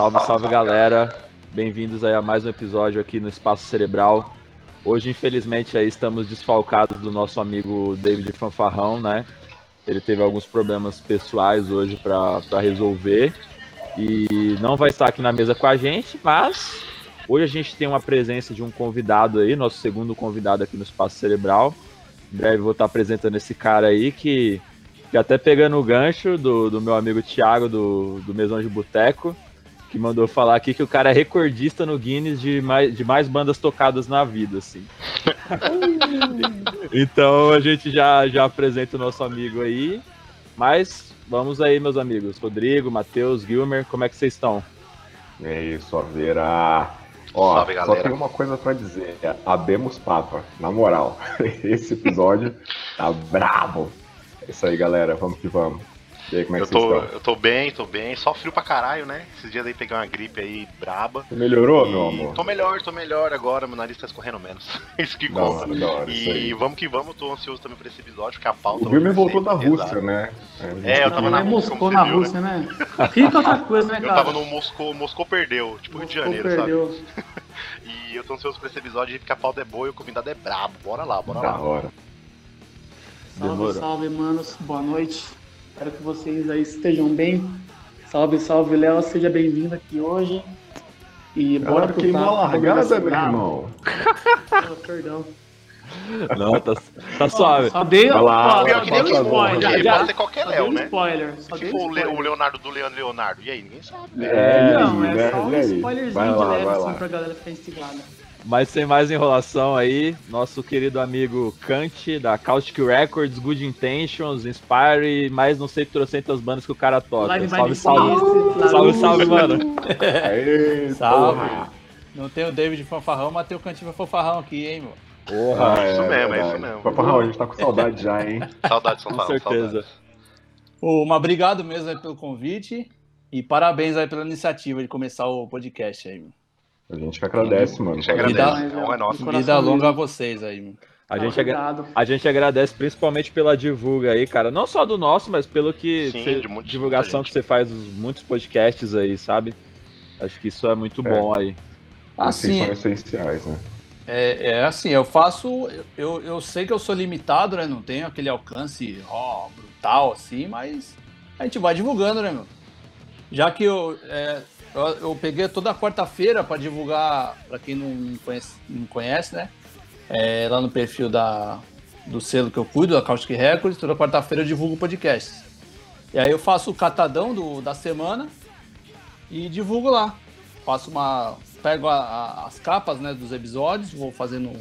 Salve, salve galera, bem-vindos aí a mais um episódio aqui no Espaço Cerebral. Hoje, infelizmente, aí estamos desfalcados do nosso amigo David Fanfarrão, né? Ele teve alguns problemas pessoais hoje para resolver e não vai estar aqui na mesa com a gente, mas hoje a gente tem uma presença de um convidado aí, nosso segundo convidado aqui no Espaço Cerebral. Em breve vou estar apresentando esse cara aí que até pegando o gancho do meu amigo Thiago, do Mesão de Boteco, que mandou falar aqui que o cara é recordista no Guinness de mais bandas tocadas na vida, assim. Então a gente já apresenta o nosso amigo aí, mas vamos aí, meus amigos, Rodrigo, Matheus, Gilmer, como é que vocês estão? E aí, suaveira! Ó, salve, só tem uma coisa pra dizer, abemos papa, na moral, esse episódio tá brabo! É isso aí, galera, vamos que vamos. E aí, como é que vocês estão? Eu tô bem, só frio pra caralho, né? Esses dias aí peguei uma gripe aí braba. Melhorou, meu amor? Tô melhor agora, meu nariz tá escorrendo menos. Isso que conta. E vamos que vamos, tô ansioso também pra esse episódio, porque a pauta... O Gilmer voltou da Rússia, né? Eu tava na Rússia, como você viu, Rússia, né? Fica outra coisa, né, cara? Eu tava no Moscou perdeu, tipo Rio de Janeiro, perdeu. Sabe? E eu tô ansioso pra esse episódio, porque a pauta é boa e o convidado é brabo. Bora lá. Da hora. Salve, manos. Boa noite. Espero que vocês aí estejam bem. Salve, Léo. Seja bem-vindo aqui hoje. E bora pro queimar a largada, meu irmão. Oh, perdão. Não, tá suave. Só dei um spoiler. Pode ser qualquer Léo, né? Se for o Leonardo do Leonardo. E aí, ninguém sabe. Não, é só um spoilerzinho de leve, assim, pra galera ficar instigada. Mas sem mais enrolação aí, nosso querido amigo Canti, da Caustic Records, Good Intentions, Inspire, mais não sei trocentas bandas que o cara toca. Salve, mano. Aê, salve. Porra. Não tem o David Fanfarrão, mas tem o Canti Fanfarrão aqui, hein, mano. Porra, é isso mesmo. Fanfarrão, a gente tá com saudade já, hein. Saudade, Fanfarrão, com certeza. Obrigado mesmo aí pelo convite e parabéns aí pela iniciativa de começar o podcast aí, mano. A gente que agradece, mano. A gente agradece. Então é nosso. Vida longa a vocês aí, mano. A gente agradece principalmente pela divulga aí, cara. Não só do nosso, mas pelo que... Sim, divulgação que você faz, muitos podcasts aí, sabe? Acho que isso é muito bom aí. Assim, são essenciais, né? Assim, eu faço... Eu sei que eu sou limitado, né? Não tenho aquele alcance brutal, assim, mas a gente vai divulgando, né, mano? Já que eu peguei toda quarta-feira para divulgar, para quem não conhece, né? Lá no perfil do selo que eu cuido, da Caustic Records, toda quarta-feira eu divulgo podcasts. E aí eu faço o catadão da semana e divulgo lá. Pego as capas, né, dos episódios, vou fazendo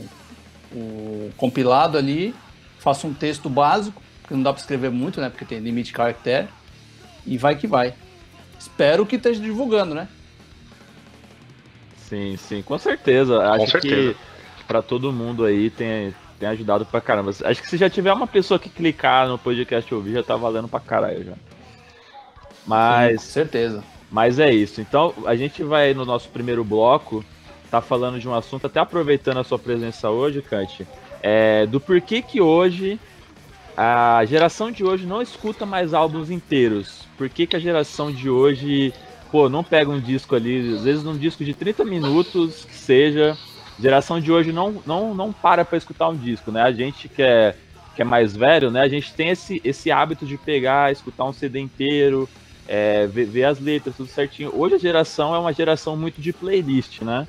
o compilado ali, faço um texto básico, que não dá para escrever muito, né? Porque tem limite de caractere, e vai que vai. Espero que esteja divulgando, né? Sim, com certeza. Acho que para todo mundo aí tem ajudado pra caramba. Acho que se já tiver uma pessoa que clicar no podcast ouvir, já tá valendo pra caralho já. Mas, sim, com certeza. Mas é isso. Então, a gente vai no nosso primeiro bloco, tá falando de um assunto, até aproveitando a sua presença hoje, Kant, do porquê que hoje... A geração de hoje não escuta mais álbuns inteiros. Por que a geração de hoje, não pega um disco ali, às vezes num disco de 30 minutos, que seja. Geração de hoje não para pra escutar um disco, né? A gente que é mais velho, né? A gente tem esse hábito de pegar, escutar um CD inteiro, ver as letras, tudo certinho. Hoje a geração é uma geração muito de playlist, né?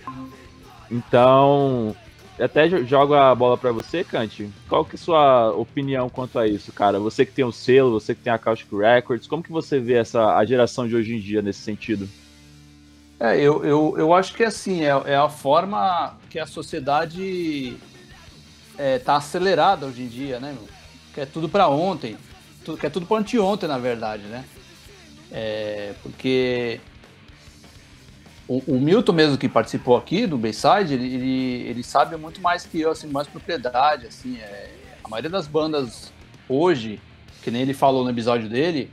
Então... Até jogo a bola pra você, Canti. Qual que é a sua opinião quanto a isso, cara? Você que tem o selo, você que tem a Caustic Records, como que você vê a geração de hoje em dia nesse sentido? Eu acho que assim, é a forma que a sociedade tá acelerada hoje em dia, né, meu? Que é tudo pra ontem, que é tudo pra anteontem, na verdade, né? Porque... O Milton mesmo, que participou aqui do Bayside, ele sabe muito mais que eu, assim, mais propriedade, assim, a maioria das bandas hoje, que nem ele falou no episódio dele,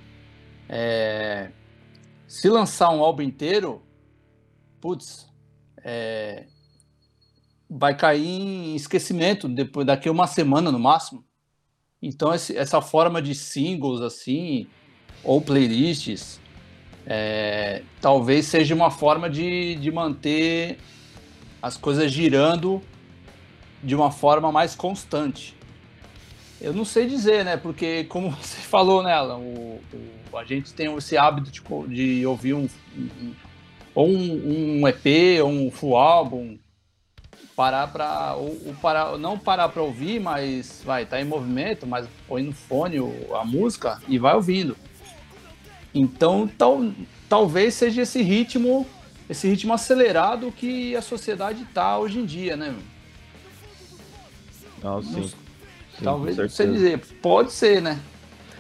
se lançar um álbum inteiro, vai cair em esquecimento depois, daqui uma semana no máximo. Então essa forma de singles, assim, ou playlists, talvez seja uma forma de manter as coisas girando de uma forma mais constante. Eu não sei dizer, né? Porque, como você falou, né, Alan, a gente tem esse hábito de ouvir um EP, ou um full álbum, não parar para ouvir, mas tá em movimento, mas põe no fone a música e vai ouvindo. Então, talvez seja esse ritmo acelerado que a sociedade tá hoje em dia, né? Não, sim. Talvez, não sei dizer, pode ser, né?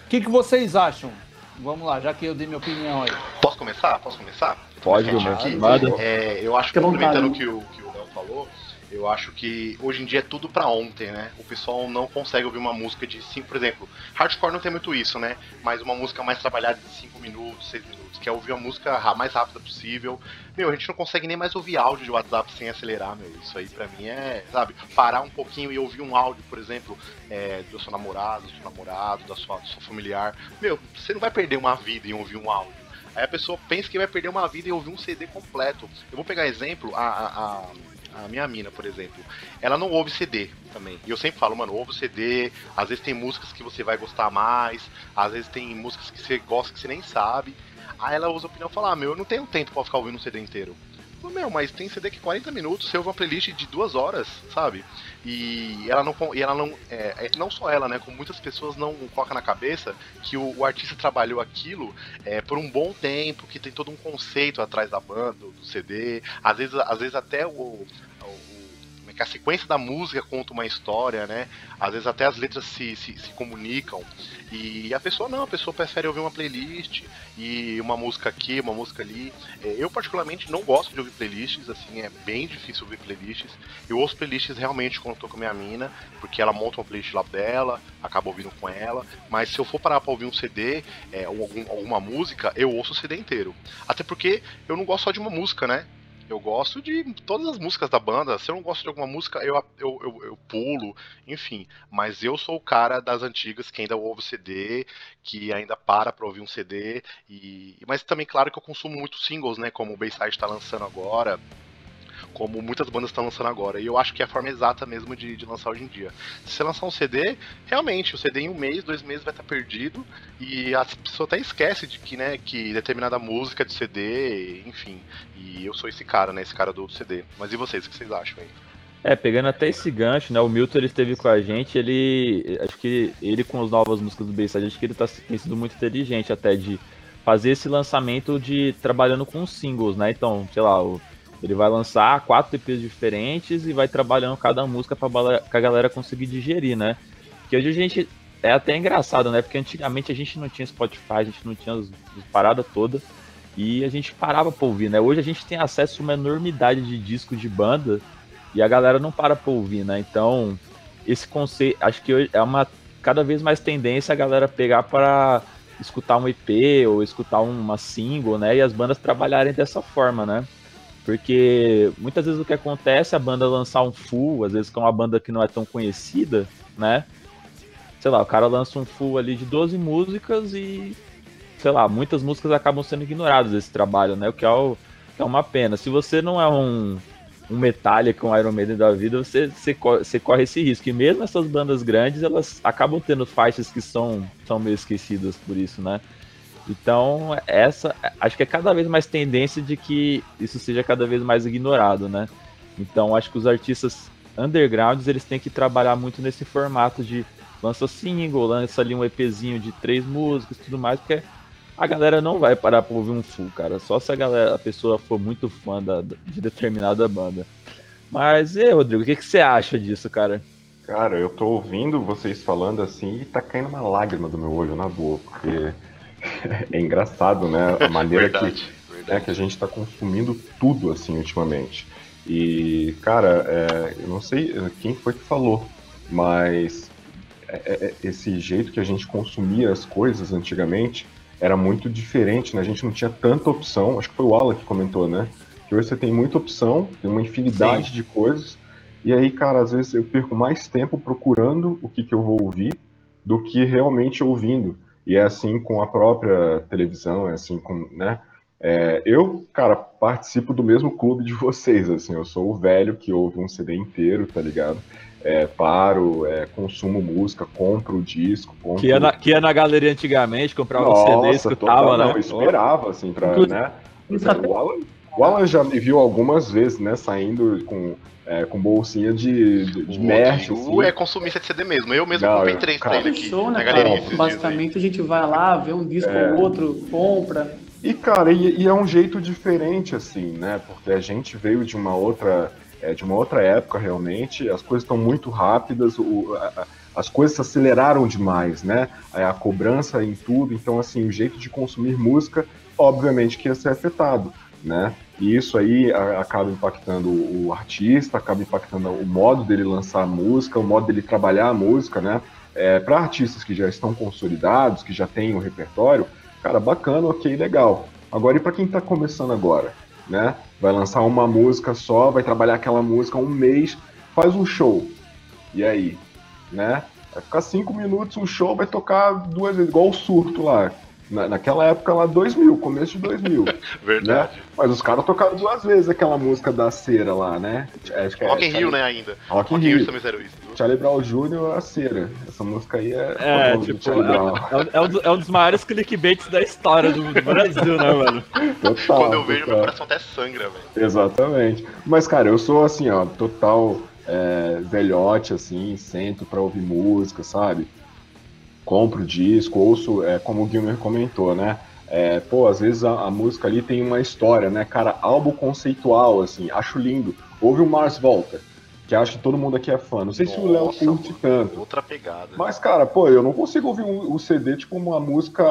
O que vocês acham? Vamos lá, já que eu dei minha opinião aí. Posso começar? Pode, mano. Eu acho que, complementando o que o Léo falou, eu acho que hoje em dia é tudo pra ontem, né? O pessoal não consegue ouvir uma música de 5, por exemplo, hardcore não tem muito isso, né? Mas uma música mais trabalhada de 5 minutos, 6 minutos, que é ouvir a música a mais rápida possível. Meu, a gente não consegue nem mais ouvir áudio de WhatsApp sem acelerar, meu. Isso aí pra mim é, sabe, parar um pouquinho e ouvir um áudio, por exemplo, do seu namorado, do seu namorado, do seu familiar. Meu, você não vai perder uma vida em ouvir um áudio. Aí a pessoa pensa que vai perder uma vida em ouvir um CD completo. Eu vou pegar exemplo, a minha mina, por exemplo, ela não ouve CD também. E eu sempre falo, mano, ouve o CD, às vezes tem músicas que você vai gostar mais, às vezes tem músicas que você gosta que você nem sabe. Aí ela usa a opinião e fala, eu não tenho tempo pra ficar ouvindo um CD inteiro. Eu falo, mas tem CD que 40 minutos, você ouve uma playlist de 2 horas, sabe? E ela não não só ela, né, como muitas pessoas não colocam na cabeça que o artista trabalhou aquilo por um bom tempo, que tem todo um conceito atrás da banda, do CD, às vezes até a sequência da música conta uma história, né? Às vezes até as letras se comunicam. E a pessoa prefere ouvir uma playlist e uma música aqui, uma música ali. Eu particularmente não gosto de ouvir playlists, assim, é bem difícil ouvir playlists. Eu ouço playlists realmente quando eu tô com a minha mina, porque ela monta uma playlist lá dela, acabo ouvindo com ela. Mas se eu for parar pra ouvir um CD ou alguma música, eu ouço o CD inteiro. Até porque eu não gosto só de uma música, né? Eu gosto de todas as músicas da banda. Se eu não gosto de alguma música, eu pulo, enfim. Mas eu sou o cara das antigas que ainda ouve CD, que ainda para ouvir um CD. Mas também, claro, que eu consumo muitos singles, né? Como o Bayside está lançando agora, como muitas bandas estão lançando agora. E eu acho que é a forma exata mesmo de lançar hoje em dia. Se você lançar um CD, realmente, o CD em 1 mês, 2 meses vai estar perdido. E a pessoa até esquece de que, né, que determinada música é de CD, enfim. E eu sou esse cara, né, esse cara do CD. Mas e vocês, o que vocês acham aí? Pegando até esse gancho, né, o Milton, ele esteve com a gente, acho que ele com as novas músicas do Bayside, acho que ele tem sido muito inteligente até de fazer esse lançamento trabalhando com singles, né, então, sei lá, ele vai lançar 4 EPs diferentes e vai trabalhando cada música para a galera conseguir digerir, né? Que hoje a gente... É até engraçado, né? Porque antigamente a gente não tinha Spotify, a gente não tinha as paradas todas e a gente parava pra ouvir, né? Hoje a gente tem acesso a uma enormidade de discos de banda e a galera não para pra ouvir, né? Então, esse conceito... Acho que hoje é uma cada vez mais tendência a galera pegar para escutar um EP ou escutar uma single, né? E as bandas trabalharem dessa forma, né? Porque muitas vezes o que acontece é a banda lançar um full, às vezes que é uma banda que não é tão conhecida, né? Sei lá, o cara lança um full ali de 12 músicas e, sei lá, muitas músicas acabam sendo ignoradas desse trabalho, né? O que é uma pena. Se você não é um Metallica, um Iron Maiden da vida, você corre esse risco. E mesmo essas bandas grandes, elas acabam tendo faixas que são meio esquecidas por isso, né? Então, acho que é cada vez mais tendência de que isso seja cada vez mais ignorado, né? Então, acho que os artistas undergrounds, eles têm que trabalhar muito nesse formato de lança single, lança ali um EPzinho de 3 músicas e tudo mais, porque a galera não vai parar pra ouvir um full, cara. Só se a pessoa for muito fã de determinada banda. Mas, Rodrigo, o que você acha disso, cara? Cara, eu tô ouvindo vocês falando assim e tá caindo uma lágrima do meu olho na boa, porque... É engraçado, né? A maneira verdade. Que a gente tá consumindo tudo, assim, ultimamente. E, cara, eu não sei quem foi que falou, mas esse jeito que a gente consumia as coisas antigamente era muito diferente, né? A gente não tinha tanta opção. Acho que foi o Alan que comentou, né? Que hoje você tem muita opção, tem uma infinidade de coisas. E aí, cara, às vezes eu perco mais tempo procurando o que eu vou ouvir do que realmente ouvindo. E é assim com a própria televisão, é assim com, né? Eu, cara, participo do mesmo clube de vocês, assim, eu sou o velho que ouve um CD inteiro, tá ligado? Consumo música, compro o disco... Que ia na galeria antigamente, comprava o CD, escutava, né? Eu esperava, assim, pra... Inclusive, né? O Alan já me viu algumas vezes, né, saindo com bolsinha de merch. O é consumista de CD mesmo, eu mesmo comprei 3 pra ele aqui, na galeria. Basicamente a gente vai lá, vê um disco ou outro, compra... E, cara, é um jeito diferente, assim, né? Porque a gente veio de uma outra época, realmente. As coisas estão muito rápidas, as coisas se aceleraram demais, né? A cobrança em tudo. Então, assim, o jeito de consumir música, obviamente, que ia ser afetado, né? E isso aí acaba impactando o artista, acaba impactando o modo dele lançar a música, o modo dele trabalhar a música, né? Para artistas que já estão consolidados, que já têm o repertório, cara, bacana, ok, legal. Agora, e pra quem tá começando agora, né? Vai lançar uma música só, vai trabalhar aquela música um mês, faz um show. E aí? Né? Vai ficar 5 minutos, um show, vai tocar 2 vezes, igual o surto lá. Naquela época lá, 2000, começo de 2000. Verdade. Né? Mas os caras tocaram 2 vezes aquela música da cera lá, né? Rock in Rio, né, ainda. Rock in Rio também fizeram isso. Charlie Brown Jr., a cera. Essa música aí é um dos maiores clickbaits da história do Brasil, né, mano? Total. Quando eu vejo, meu coração até sangra, velho. Exatamente. Mas, cara, eu sou assim, ó, total velhote, assim, sento pra ouvir música, sabe? Compro o disco, ouço, como o Gilmer comentou, né? Às vezes a música ali tem uma história, né? Cara, álbum conceitual, assim, acho lindo. Houve o Mars Volta, que acho que todo mundo aqui é fã. Não sei se o Léo curte tanto. Outra pegada. Mas, cara, eu não consigo ouvir o CD, tipo, uma música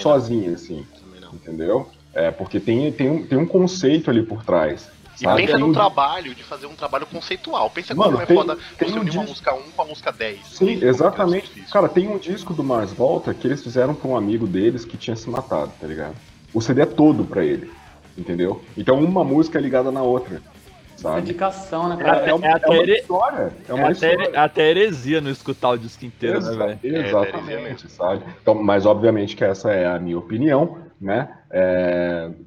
sozinha, não. Assim. Também não. Entendeu? Porque tem um conceito ali por trás. E sabe? Pensa no trabalho, de fazer um trabalho conceitual. Pensa como é foda você unir uma música 1 com a música 10. Sim, exatamente. Cara, tem um disco do Mars Volta que eles fizeram pra um amigo deles que tinha se matado, tá ligado? O CD é todo pra ele, entendeu? Então uma música é ligada na outra, sabe? Dedicação, né? É uma história. Até heresia não escutar o disco inteiro, né, velho? Exatamente, sabe? Então, mas obviamente que essa é a minha opinião, né?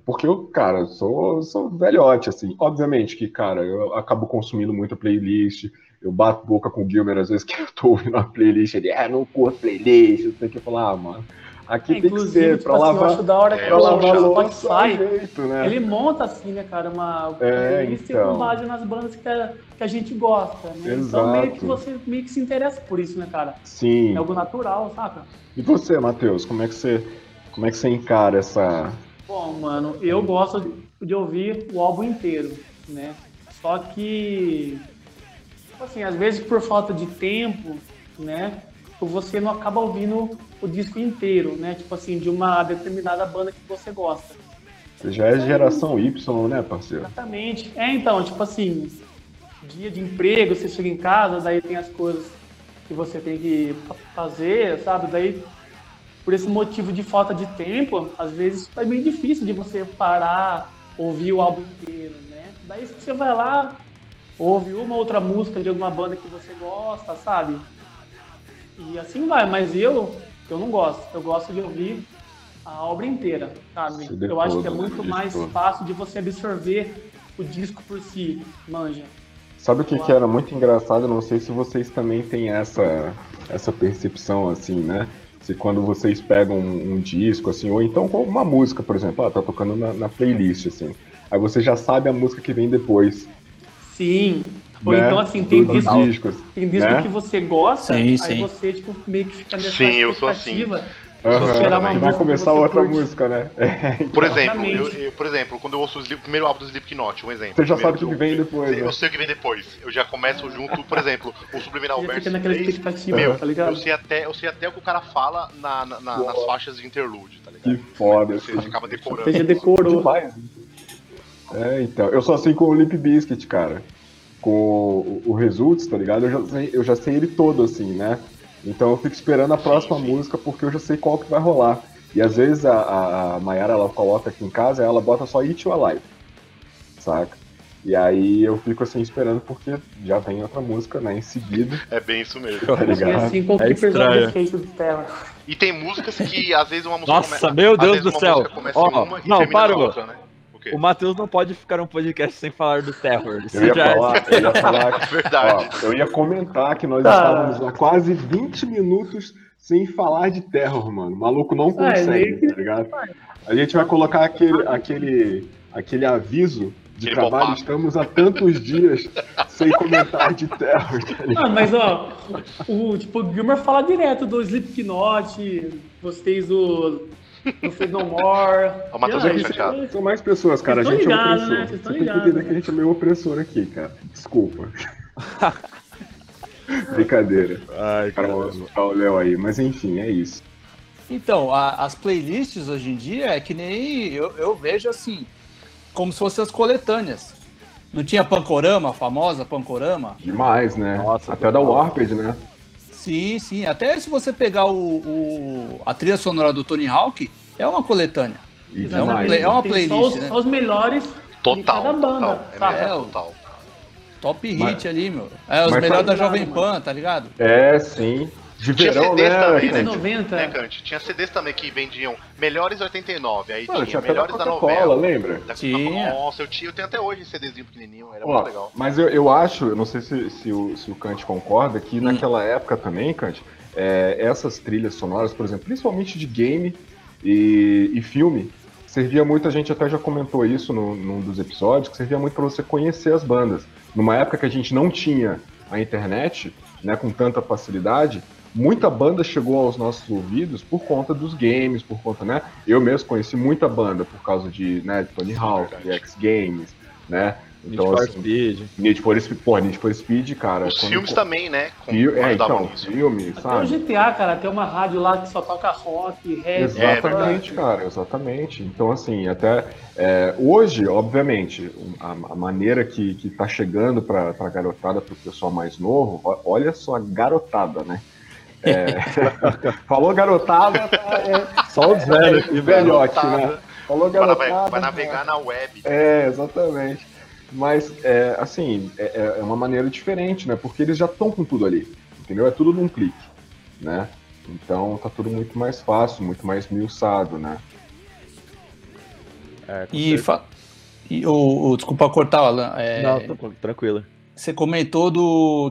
Porque eu, cara, sou velhote, assim. Obviamente que, cara, eu acabo consumindo muita playlist, eu bato boca com o Gilmer às vezes que eu tô ouvindo uma playlist, ele, não curto playlist, eu tenho que falar, mano, aqui tem que ser, tipo, pra assim, lavar... Eu acho da hora que o Spotify, né? Ele monta, assim, né, cara, uma playlist com base nas bandas que a gente gosta, né? Exato. Então meio que se interessa por isso, né, cara? Sim. É algo natural, saca? E você, Matheus, como é que você encara essa... Bom, mano, eu gosto de ouvir o álbum inteiro, né? Só que, assim, às vezes por falta de tempo, né? Você não acaba ouvindo o disco inteiro, né? Tipo assim, de uma determinada banda que você gosta. Você já é geração Y, né, parceiro? Exatamente. Então, tipo assim, dia de emprego, você chega em casa, daí tem as coisas que você tem que fazer, sabe? Daí... Por esse motivo de falta de tempo, às vezes é bem difícil de você parar, ouvir o álbum inteiro, né? Daí você vai lá, ouve uma outra música de alguma banda que você gosta, sabe? E assim vai, mas eu não gosto. Eu gosto de ouvir a obra inteira, sabe? Eu acho que é muito mais fácil de você absorver o disco por si, manja. Sabe o que era muito engraçado? Não sei se vocês também têm essa percepção, assim, né? Se quando vocês pegam um disco, assim, ou então com uma música, por exemplo, tá tocando na playlist, assim, aí você já sabe a música que vem depois. Sim. Ou então, assim, tem disco, né? Que você gosta, sim. Aí você, tipo, meio que fica nessa expectativa. Sim, eu sou assim. Vai começar outra música, né? Por exemplo, quando eu ouço o primeiro álbum do Slipknot, um exemplo. Você já sabe o que vem depois. Eu sei o que vem depois. Eu já começo junto, por exemplo, o Subliminal Verso 3, tá ligado? Eu sei até o que o cara fala nas faixas de interlude, tá ligado? Que foda. Você acaba decorando. Você já decorou. Demais. Então. Eu sou assim com o Limp Bizkit, cara. Com o Results, tá ligado? Eu já sei ele todo, assim, né? Então eu fico esperando a próxima música porque eu já sei qual que vai rolar. E às vezes a Mayara, ela coloca aqui em casa, ela bota só It You Alive, saca? E aí eu fico assim esperando porque já vem outra música, né, em seguida. É bem isso mesmo. Tá ligado? Assim, é estranho. E tem músicas que às vezes uma música começa... Nossa, meu Deus do céu! Ó, não, parou! Né? O Matheus não pode ficar um podcast sem falar do Terror. Isso eu, ia falar verdade. Ó, eu ia comentar que nós estávamos há quase 20 minutos sem falar de Terror, mano. O maluco não consegue, tá ligado? A gente vai colocar aquele aviso... de que trabalho, bom, estamos há tantos dias sem comentar de Terror. Ah, mas ó, o Gilmer fala direto do Slipknot, vocês do Fade No More. O Matheus é chateado. São mais pessoas, cara. A gente ligado, é opressor. Né? Vocês tem ligado, que entender, né? Que a gente é meio opressor aqui, cara. Desculpa. Brincadeira. Ai, cara. Olha o Léo aí, mas enfim, é isso. Então, as playlists hoje em dia é que nem eu vejo assim. Como se fossem as coletâneas. Não tinha Pancorama, a famosa Pancorama? Demais, né? Nossa, até da Warped, né? Sim, sim. Até se você pegar a trilha sonora do Tony Hawk, é uma coletânea. É uma playlist, só né? Só os melhores de cada banda. Total. Top hit ali, meu. É, os melhores da Jovem Pan, tá ligado? É, sim. De tinha verão, CDs, né? Também, né? 90. Né, Canti? Tinha CDs também que vendiam melhores 89, aí mano, tinha melhores da novela. Lembra? Nossa, eu tenho até hoje CDzinho pequenininho, era muito legal. Mas eu acho, eu não sei se o Canti concorda, que naquela época também, Canti, essas trilhas sonoras, por exemplo, principalmente de game e filme, servia muito, a gente até já comentou isso num dos episódios, que servia muito pra você conhecer as bandas. Numa época que a gente não tinha a internet, né, com tanta facilidade, muita banda chegou aos nossos ouvidos por conta dos games, por conta, né? Eu mesmo conheci muita banda por causa de Tony Hawk, de X-Games, né? Então, Need for Speed, cara. Os filmes também, né? Filmes, sabe? Até o GTA, cara, tem uma rádio lá que só toca rock, reggae. Exatamente, cara, exatamente. Então, assim, até hoje, obviamente, a maneira que tá chegando pra garotada, pro pessoal mais novo, olha só a garotada, né? Falou garotada, só os velhos, velhote, né? Falou garotada. Vai navegar na web. É, exatamente. Mas, assim, é uma maneira diferente, né? Porque eles já estão com tudo ali, entendeu? É tudo num clique, né? Então tá tudo muito mais fácil, muito mais miuçado, né? Desculpa cortar, Alan. Não, tô tranquilo. Você comentou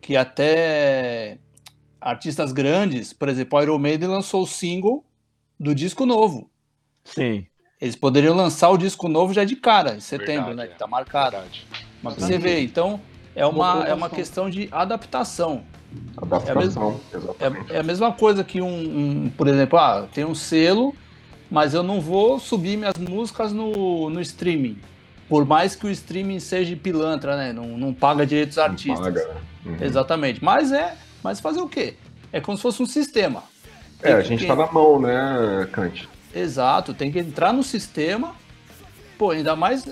que até artistas grandes, por exemplo, a Iron Maiden lançou o single do disco novo. Sim. Eles poderiam lançar o disco novo já de cara, em setembro, verdade, né? Que tá marcado. Verdade. Mas você vê, então, é uma questão de adaptação. Adaptação, exatamente. É a mesma coisa que por exemplo, tem um selo, mas eu não vou subir minhas músicas no streaming. Por mais que o streaming seja pilantra, né? Não paga direitos aos artistas. Paga. Uhum. Exatamente. Mas fazer o quê? É como se fosse um sistema. A gente tá na mão, né, Canti? Exato, tem que entrar no sistema, pô, ainda mais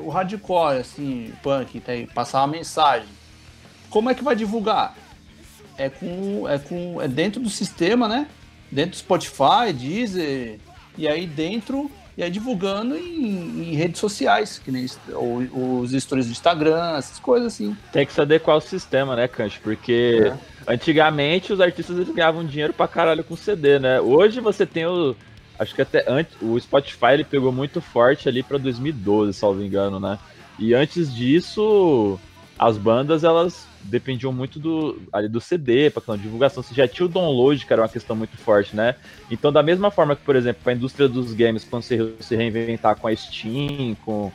o hardcore, assim, punk, tem que passar uma mensagem. Como é que vai divulgar? É dentro do sistema, né? Dentro do Spotify, Deezer, e aí divulgando em redes sociais, que nem os stories do Instagram, essas coisas assim. Tem que se adequar ao sistema, né, Canti? Porque antigamente os artistas eles ganhavam dinheiro pra caralho com CD, né? Hoje você tem acho que até antes, o Spotify ele pegou muito forte ali para 2012, salvo engano, né? E antes disso, as bandas elas dependiam muito do CD, para divulgação. Você já tinha o download, que era uma questão muito forte, né? Então, da mesma forma que, por exemplo, para a indústria dos games, quando você se reinventar com a Steam, com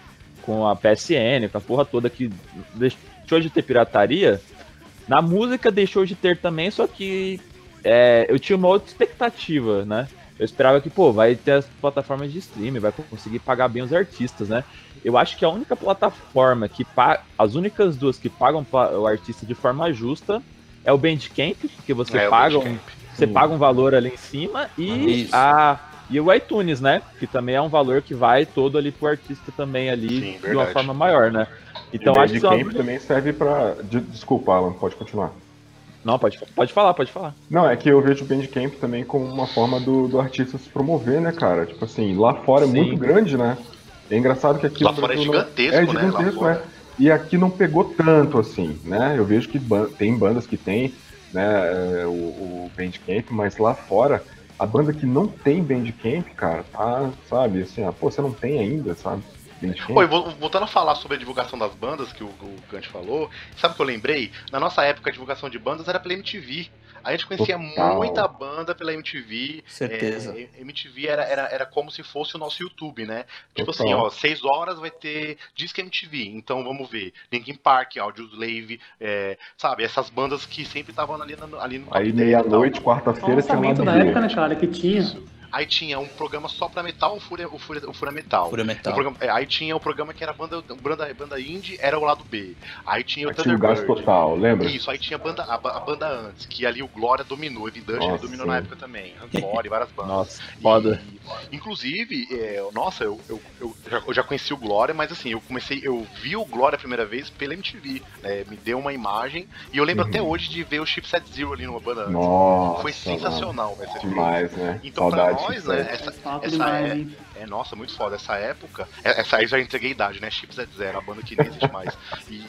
a PSN, com a porra toda que deixou de ter pirataria, na música deixou de ter também, só que eu tinha uma outra expectativa, né? Eu esperava que, vai ter as plataformas de streaming, vai conseguir pagar bem os artistas, né? Eu acho que a única plataforma as únicas duas que pagam o artista de forma justa é o Bandcamp, porque você paga um valor ali em cima, e o iTunes, né? Que também é um valor que vai todo ali pro artista também ali, sim, de uma forma maior, né? Então, e o Bandcamp também serve pra... Desculpa, Alan, pode continuar. Não, pode falar. Não, é que eu vejo o Bandcamp também como uma forma do artista se promover, né, cara? Tipo assim, lá fora é muito grande, né? É engraçado que aqui... Lá fora é gigantesco, né? É gigantesco, né? E aqui não pegou tanto, assim, né? Eu vejo que tem bandas que tem, né, o Bandcamp, mas lá fora, a banda que não tem Bandcamp, cara, tá, sabe, assim, pô, você não tem ainda, sabe? Oi, voltando a falar sobre a divulgação das bandas que o Canti falou, sabe o que eu lembrei? Na nossa época, a divulgação de bandas era pela MTV. A gente conhecia muita banda pela MTV. Certeza. MTV era como se fosse o nosso YouTube, né? Tipo assim, 6 horas vai ter Disque MTV. Então vamos ver. Linkin Park, Audioslave, sabe? Essas bandas que sempre estavam ali no aí meia-noite, quarta-feira, tinha uma banda. Na época, né, cara, que tinha... Isso. Aí tinha um programa só pra metal, o Fura Metal. Aí tinha o programa que era banda indie, era o lado B. Aí tinha o Thunderbird. Total, lembra? Isso, aí tinha a banda antes, que ali o Glória dominou, David Fanfarrão dominou na época também. Glória e várias bandas. Nossa, foda. Inclusive, eu já conheci o Glória, mas assim, eu vi o Glória a primeira vez pela MTV, né? Me deu uma imagem, e eu lembro até hoje de ver o Chipset Zero ali numa banda antes. Nossa, foi sensacional, velho. Demais, né? Então, saudade. Nós, né? Nossa, muito foda. Essa época. Essa aí já entreguei a idade, né? Chips é zero, a banda que nem existe mais. E,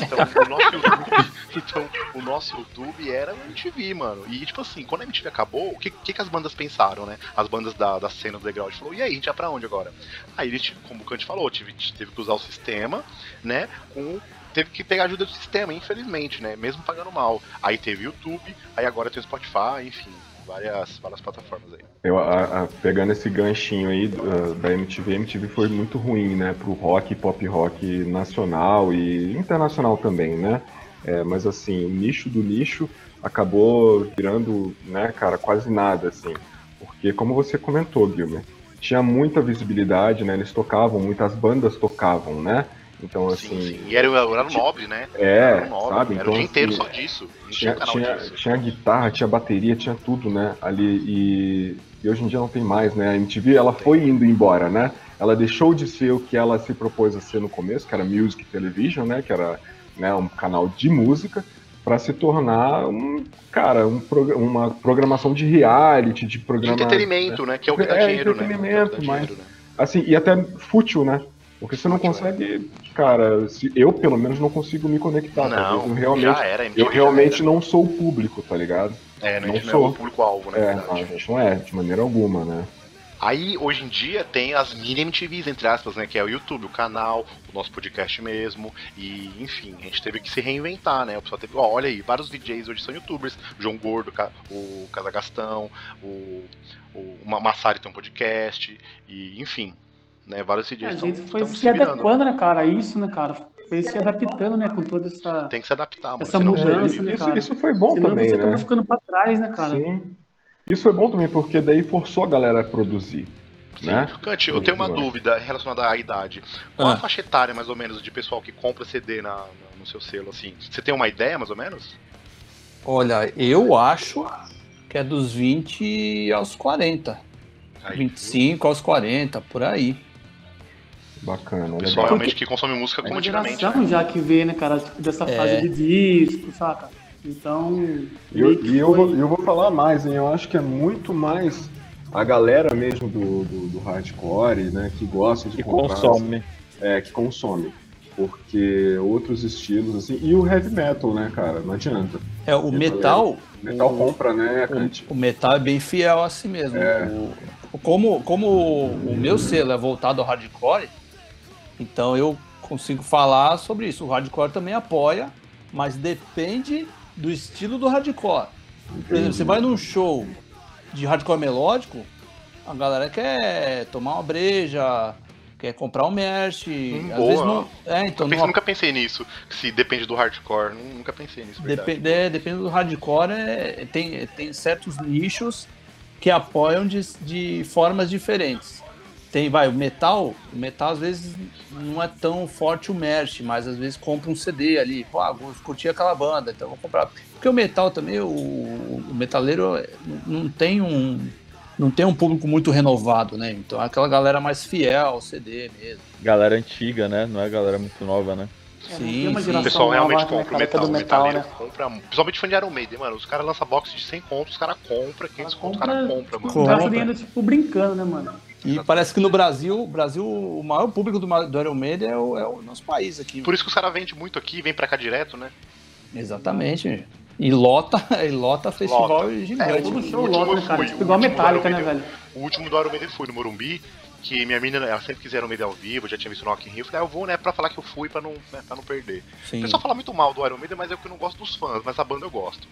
então, o nosso YouTube era o MTV, mano. E tipo assim, quando a MTV acabou, o que as bandas pensaram, né? As bandas da cena do underground falou, e aí, a gente vai pra onde agora? Aí eles, como o Canti falou, teve que usar o sistema, né? Teve que pegar ajuda do sistema, infelizmente, né? Mesmo pagando mal. Aí teve YouTube, aí agora tem o Spotify, enfim. Várias plataformas aí. Pegando esse ganchinho aí da MTV, a MTV foi muito ruim, né? Pro rock, pop rock nacional e internacional também, né? Mas assim, o nicho do nicho acabou virando, né, cara, quase nada, assim. Porque, como você comentou, Gilmer, tinha muita visibilidade, né? Eles tocavam, muitas bandas tocavam, né? Então, assim... Sim. E era nobre, né? Era nobre, sabe? Era então, o dia inteiro só disso. Tinha guitarra, tinha bateria, tinha tudo, né? Ali, e hoje em dia não tem mais, né? A MTV, ela foi indo embora, né? Ela deixou de ser o que ela se propôs a ser no começo, que era Music Television, né? Que era, né, um canal de música, pra se tornar uma programação de reality, de programa... De entretenimento, né? Que é o que dá dinheiro, né? Entretenimento, mas... Assim, e até fútil, né? Porque você não consegue, cara, eu pelo menos não consigo me conectar. Não, eu realmente não sou o público, tá ligado? Não sou o público-alvo, né? Não é, de maneira alguma, né? Aí, hoje em dia, tem as mini MTVs, entre aspas, né? Que é o YouTube, o canal, o nosso podcast mesmo. E, enfim, a gente teve que se reinventar, né? O pessoal teve... olha aí, vários DJs hoje são youtubers. O João Gordo, o Casagastão, o Massari tem um podcast. E, enfim... Né, vários CDs a gente foi se adequando, né, cara? Isso, né, cara? Foi se adaptando, né, com toda essa... Tem que se adaptar, mano. Essa mudança, né, cara? Isso foi bom senão também, você né? Você ficando pra trás, né, cara? Sim. Isso foi bom também, porque daí forçou a galera a produzir. Sim. Né? Canti, eu tenho uma dúvida relacionada à idade. Qual a faixa etária, mais ou menos, de pessoal que compra CD no seu selo, assim? Você tem uma ideia, mais ou menos? Olha, eu acho que é dos 20 aos 40. Aí, 25 aos 40, por aí. Bacana, o pessoal realmente que consome música como antigamente. Já que vê, né, cara, tipo, dessa fase de disco, saca? Então... Eu vou falar mais, hein? Eu acho que é muito mais a galera mesmo do hardcore, né, que gosta de comprar... Que consome. Porque outros estilos, assim... E o heavy metal, né, cara? Não adianta. O metal... Metal compra, né, Canti? O metal é bem fiel a si mesmo. Como o meu selo é voltado ao hardcore... Então eu consigo falar sobre isso. O hardcore também apoia, mas depende do estilo do hardcore. Por exemplo, você vai num show de hardcore melódico, a galera quer tomar uma breja, quer comprar um merch. Às vezes não... Nunca pensei nisso, se depende do hardcore. Nunca pensei nisso. Depende do hardcore, tem certos nichos que apoiam de formas diferentes. Tem, o metal às vezes não é tão forte o merch, mas às vezes compra um CD ali, vou curtir aquela banda, então vou comprar. Porque o metal também, o metaleiro não tem um público muito renovado, né? Então é aquela galera mais fiel ao CD mesmo. Galera antiga, né? Não é galera muito nova, né? Sim. O pessoal realmente compra o metal, metaleiro, né? Compra, principalmente fã de Iron Maiden, mano. Os caras lançam box de 100 contos, os caras compram, 500 contos, os caras compram, mano. Os caras ainda, tipo, brincando, né, mano? E parece que no Brasil, o maior público do Iron Maiden é o nosso país aqui. Por isso que os caras vendem muito aqui, vem pra cá direto, né? Exatamente. E lota festival gigante. É, todo show lota, cara. Igual a Metallica, né, velho? O último do Iron Maiden foi no Morumbi, que minha menina, ela sempre quis Iron Maiden ao vivo, já tinha visto no Rock in Rio. Eu falei, eu vou, né, pra falar que eu fui, pra não perder. Sim. O pessoal fala muito mal do Iron Maiden, mas é porque eu não gosto dos fãs, mas a banda eu gosto.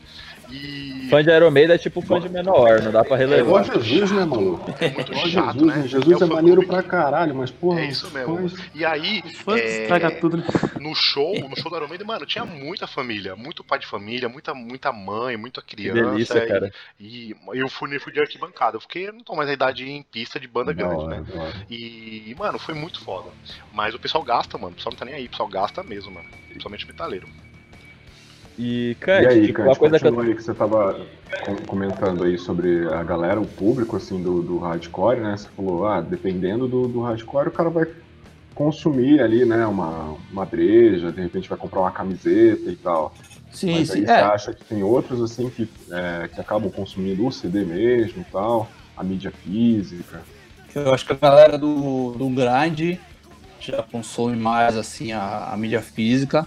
E... fã de Iron Maiden é tipo fã de menor, não dá pra relevar. É igual Jesus, né, maluco? É muito chato, Jesus, né? Jesus é maneiro pra caralho, mas porra... é isso mesmo. Fãs... e aí, estraga tudo, né? no show do Iron Maiden, mano, tinha muita família, muito pai de família, muita mãe, muita criança. Que delícia, cara. E eu fui de arquibancada, eu fiquei, não tô mais na idade em pista de banda grande, né? E, mano, foi muito foda. Mas o pessoal gasta, mano. O pessoal não tá nem aí. O pessoal gasta mesmo, mano. Principalmente o metaleiro. E, Canti, tipo, uma coisa que você tava comentando aí sobre a galera, o público, assim, do hardcore, né? Você falou, dependendo do hardcore, o cara vai consumir ali, né? Uma breja, de repente vai comprar uma camiseta e tal. Sim, mas aí sim, você acha que tem outros, assim, que acabam consumindo o CD mesmo e tal, a mídia física... Eu acho que a galera do grind já consome mais assim a mídia física.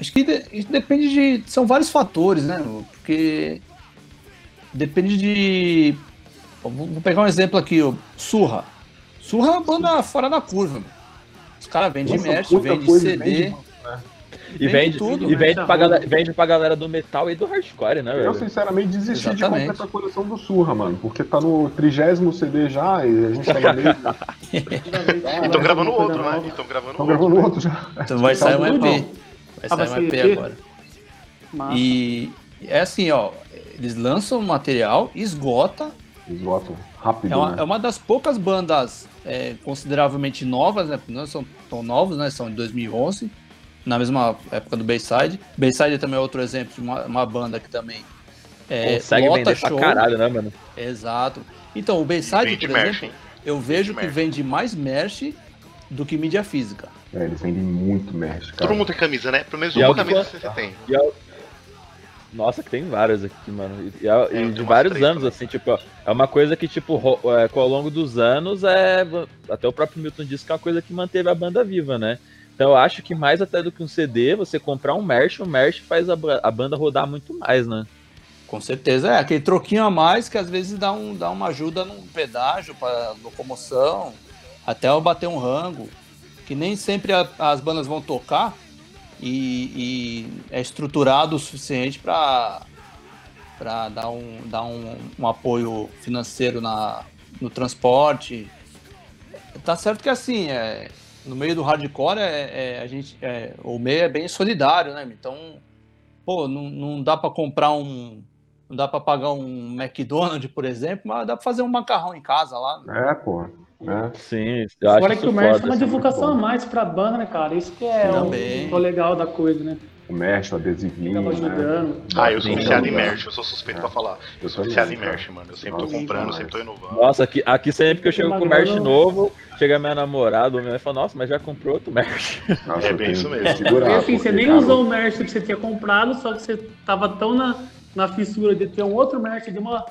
Acho que depende de... são vários fatores, né? Porque depende de... Vou pegar um exemplo aqui, ó. Surra. Surra é uma banda fora da curva. Mano. Os caras vendem merch, vendem CD... e vende tudo, e vende pra galera do metal e do hardcore, né, velho? Eu, sinceramente, desisti de completar a coleção do Surra, mano, porque tá no 30º CD já e a gente tava meio... Então gravando outro, né? Então gravando outro já. Então vai sair um EP. Vai sair um EP agora. Massa. E é assim, ó, eles lançam o material, esgota rápido, né? É uma das poucas bandas consideravelmente novas, né? Não são tão novos, né? São de 2011. Na mesma época do Bayside. Bayside também é outro exemplo de uma banda que também consegue vender show pra caralho, né, mano? Exato. Então, o Bayside, por exemplo, merch, eu vejo que vende mais merch do que mídia física. É, eles vendem muito merch, cara. Todo mundo tem camisa, né? Pelo menos uma camisa que você tem. Nossa, que tem várias aqui, mano. E de vários anos, também. Assim, tipo, ó, é uma coisa que, tipo, ao longo dos anos, até o próprio Milton disse que é uma coisa que manteve a banda viva, né? Então eu acho que mais até do que um CD, você comprar um merch faz a banda rodar muito mais, né? Com certeza, aquele troquinho a mais que às vezes dá uma ajuda num pedágio para locomoção, até bater um rango, que nem sempre as bandas vão tocar e é estruturado o suficiente para dar um apoio financeiro no transporte. Tá certo que assim, no meio do hardcore, o meio é bem solidário, né? Então, pô, não dá pra comprar não dá pra pagar um McDonald's, por exemplo, mas dá pra fazer um macarrão em casa lá. É, pô. É. Sim, eu acho que o merch é uma divulgação a mais pra banda, né, cara? Isso que é o legal da coisa, né? O merch, o adesivinho, né? Eu sou viciado em merch, eu sou suspeito pra falar. Eu sou viciado em merch, mano. Eu sempre tô comprando, sempre tô inovando. Nossa, aqui sempre que eu chego com merch novo, chega minha namorada, minha mãe fala, nossa, mas já comprou outro merch. Nossa, é bem isso mesmo. Segurar, assim, você nem usou o merch que você tinha comprado, só que você tava tão na fissura de ter um outro merch de uma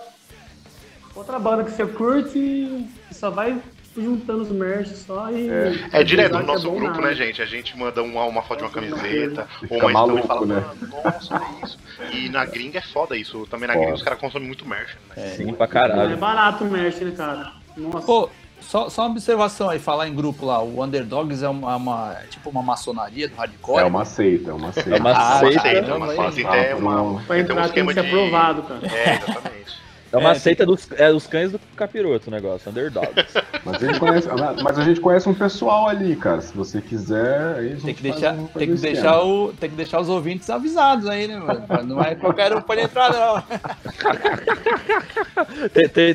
outra banda que você curte e só vai... juntando os merch só e... É direto no nosso grupo, nada. Né, gente? A gente manda uma foto de uma camiseta, ou uma maluco, e fala, né? Nossa, olha isso. E na gringa é foda isso. Também na gringa os caras consomem muito merch, né? Sim, pra caralho. É barato o merch, né, cara? Nossa. Pô, só uma observação aí, falar em grupo lá. O Underdogs é tipo uma maçonaria do hardcore? É uma seita. É uma seita. Pra entrar tem que ser aprovado, cara. É, exatamente. É uma seita dos cães do capiroto o negócio, Underdogs. Mas a gente conhece um pessoal ali, cara. Se você quiser, aí tem que deixar os ouvintes avisados aí, né, mano? Não é qualquer um pode entrar, não.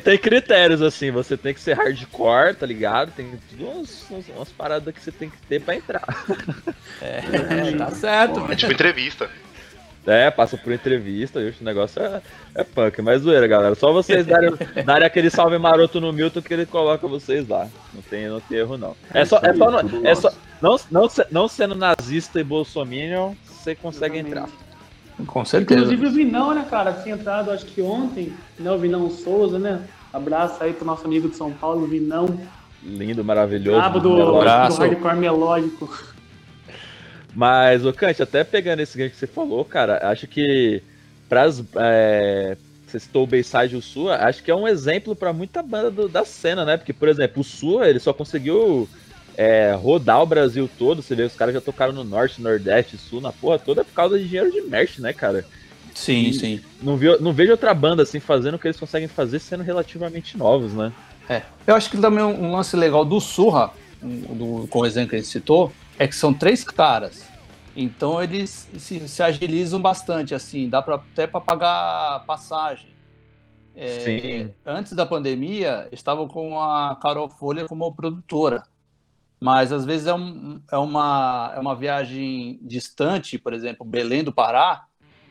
Tem critérios, assim. Você tem que ser hardcore, tá ligado? Tem umas paradas que você tem que ter pra entrar. Tá certo. Pô, é tipo entrevista. Passa por entrevista, o negócio é punk, mas zoeira, galera. Só vocês darem aquele salve maroto no Milton que ele coloca vocês lá. Não tem erro, não. Não sendo nazista e bolsominion, você consegue entrar. Com certeza. Inclusive o Vinão, né, cara, tinha entrado acho que ontem, né, o Vinão Souza, né? Abraço aí pro nosso amigo de São Paulo, Vinão. Lindo, maravilhoso. Cabo do hardcore melódico. Mas, ô Canti, até pegando esse gancho que você falou, cara, acho que você citou o Bayside e o Surra, acho que é um exemplo pra muita banda da cena, né? Porque, por exemplo, o Surra, ele só conseguiu rodar o Brasil todo. Você vê, os caras já tocaram no Norte, Nordeste, Sul, na porra toda, por causa de dinheiro de merch, né, cara? Sim, e sim. Não vejo outra banda, assim, fazendo o que eles conseguem fazer sendo relativamente novos, né? É. Eu acho que também um lance legal do Surra, com o exemplo que ele citou, é que são três caras, então eles se agilizam bastante, assim, dá até para pagar passagem. Sim. Antes da pandemia, estavam com a Carol Folha como produtora, mas às vezes é uma viagem distante, por exemplo, Belém do Pará,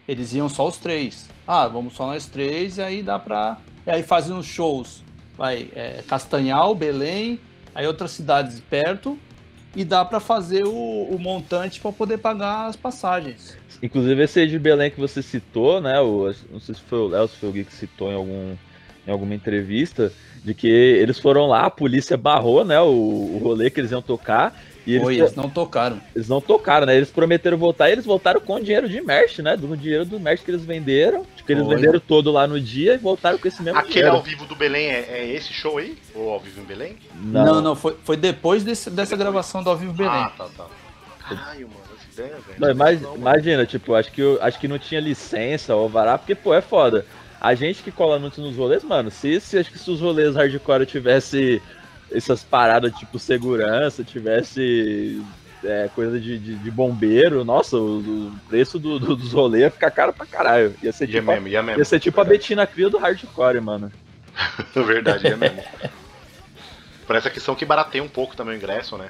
eles iam só os três. Ah, vamos só nós três, e aí dá para... E aí fazem uns shows, Castanhal, Belém, aí outras cidades perto, e dá para fazer o montante para poder pagar as passagens. Inclusive esse aí de Belém que você citou, né? Não sei se foi o Léo, se foi o Gui que citou em alguma entrevista, de que eles foram lá, a polícia barrou, né, o rolê que eles iam tocar. E eles não tocaram. Eles não tocaram, né? Eles prometeram voltar e eles voltaram com dinheiro de merch, né? Do dinheiro do merch que eles venderam. Tipo, eles venderam todo lá no dia e voltaram com esse mesmo dinheiro. Aquele ao vivo do Belém é esse show aí? Ou ao vivo em Belém? Não, foi depois dessa gravação do ao vivo Belém. Ah, tá. Caralho, mano, essa ideia, velho. Imagina, tipo, acho que não tinha licença ou vará, porque, pô, é foda. A gente que cola anúncio nos rolês, mano, se os rolês hardcore tivesse essas paradas tipo segurança, tivesse coisa de bombeiro, nossa, o preço dos rolês ia ficar caro pra caralho. Ia ser tipo a Betina Cria do hardcore, mano. Verdade, é mesmo. Por essa questão que barateia um pouco também o ingresso, né?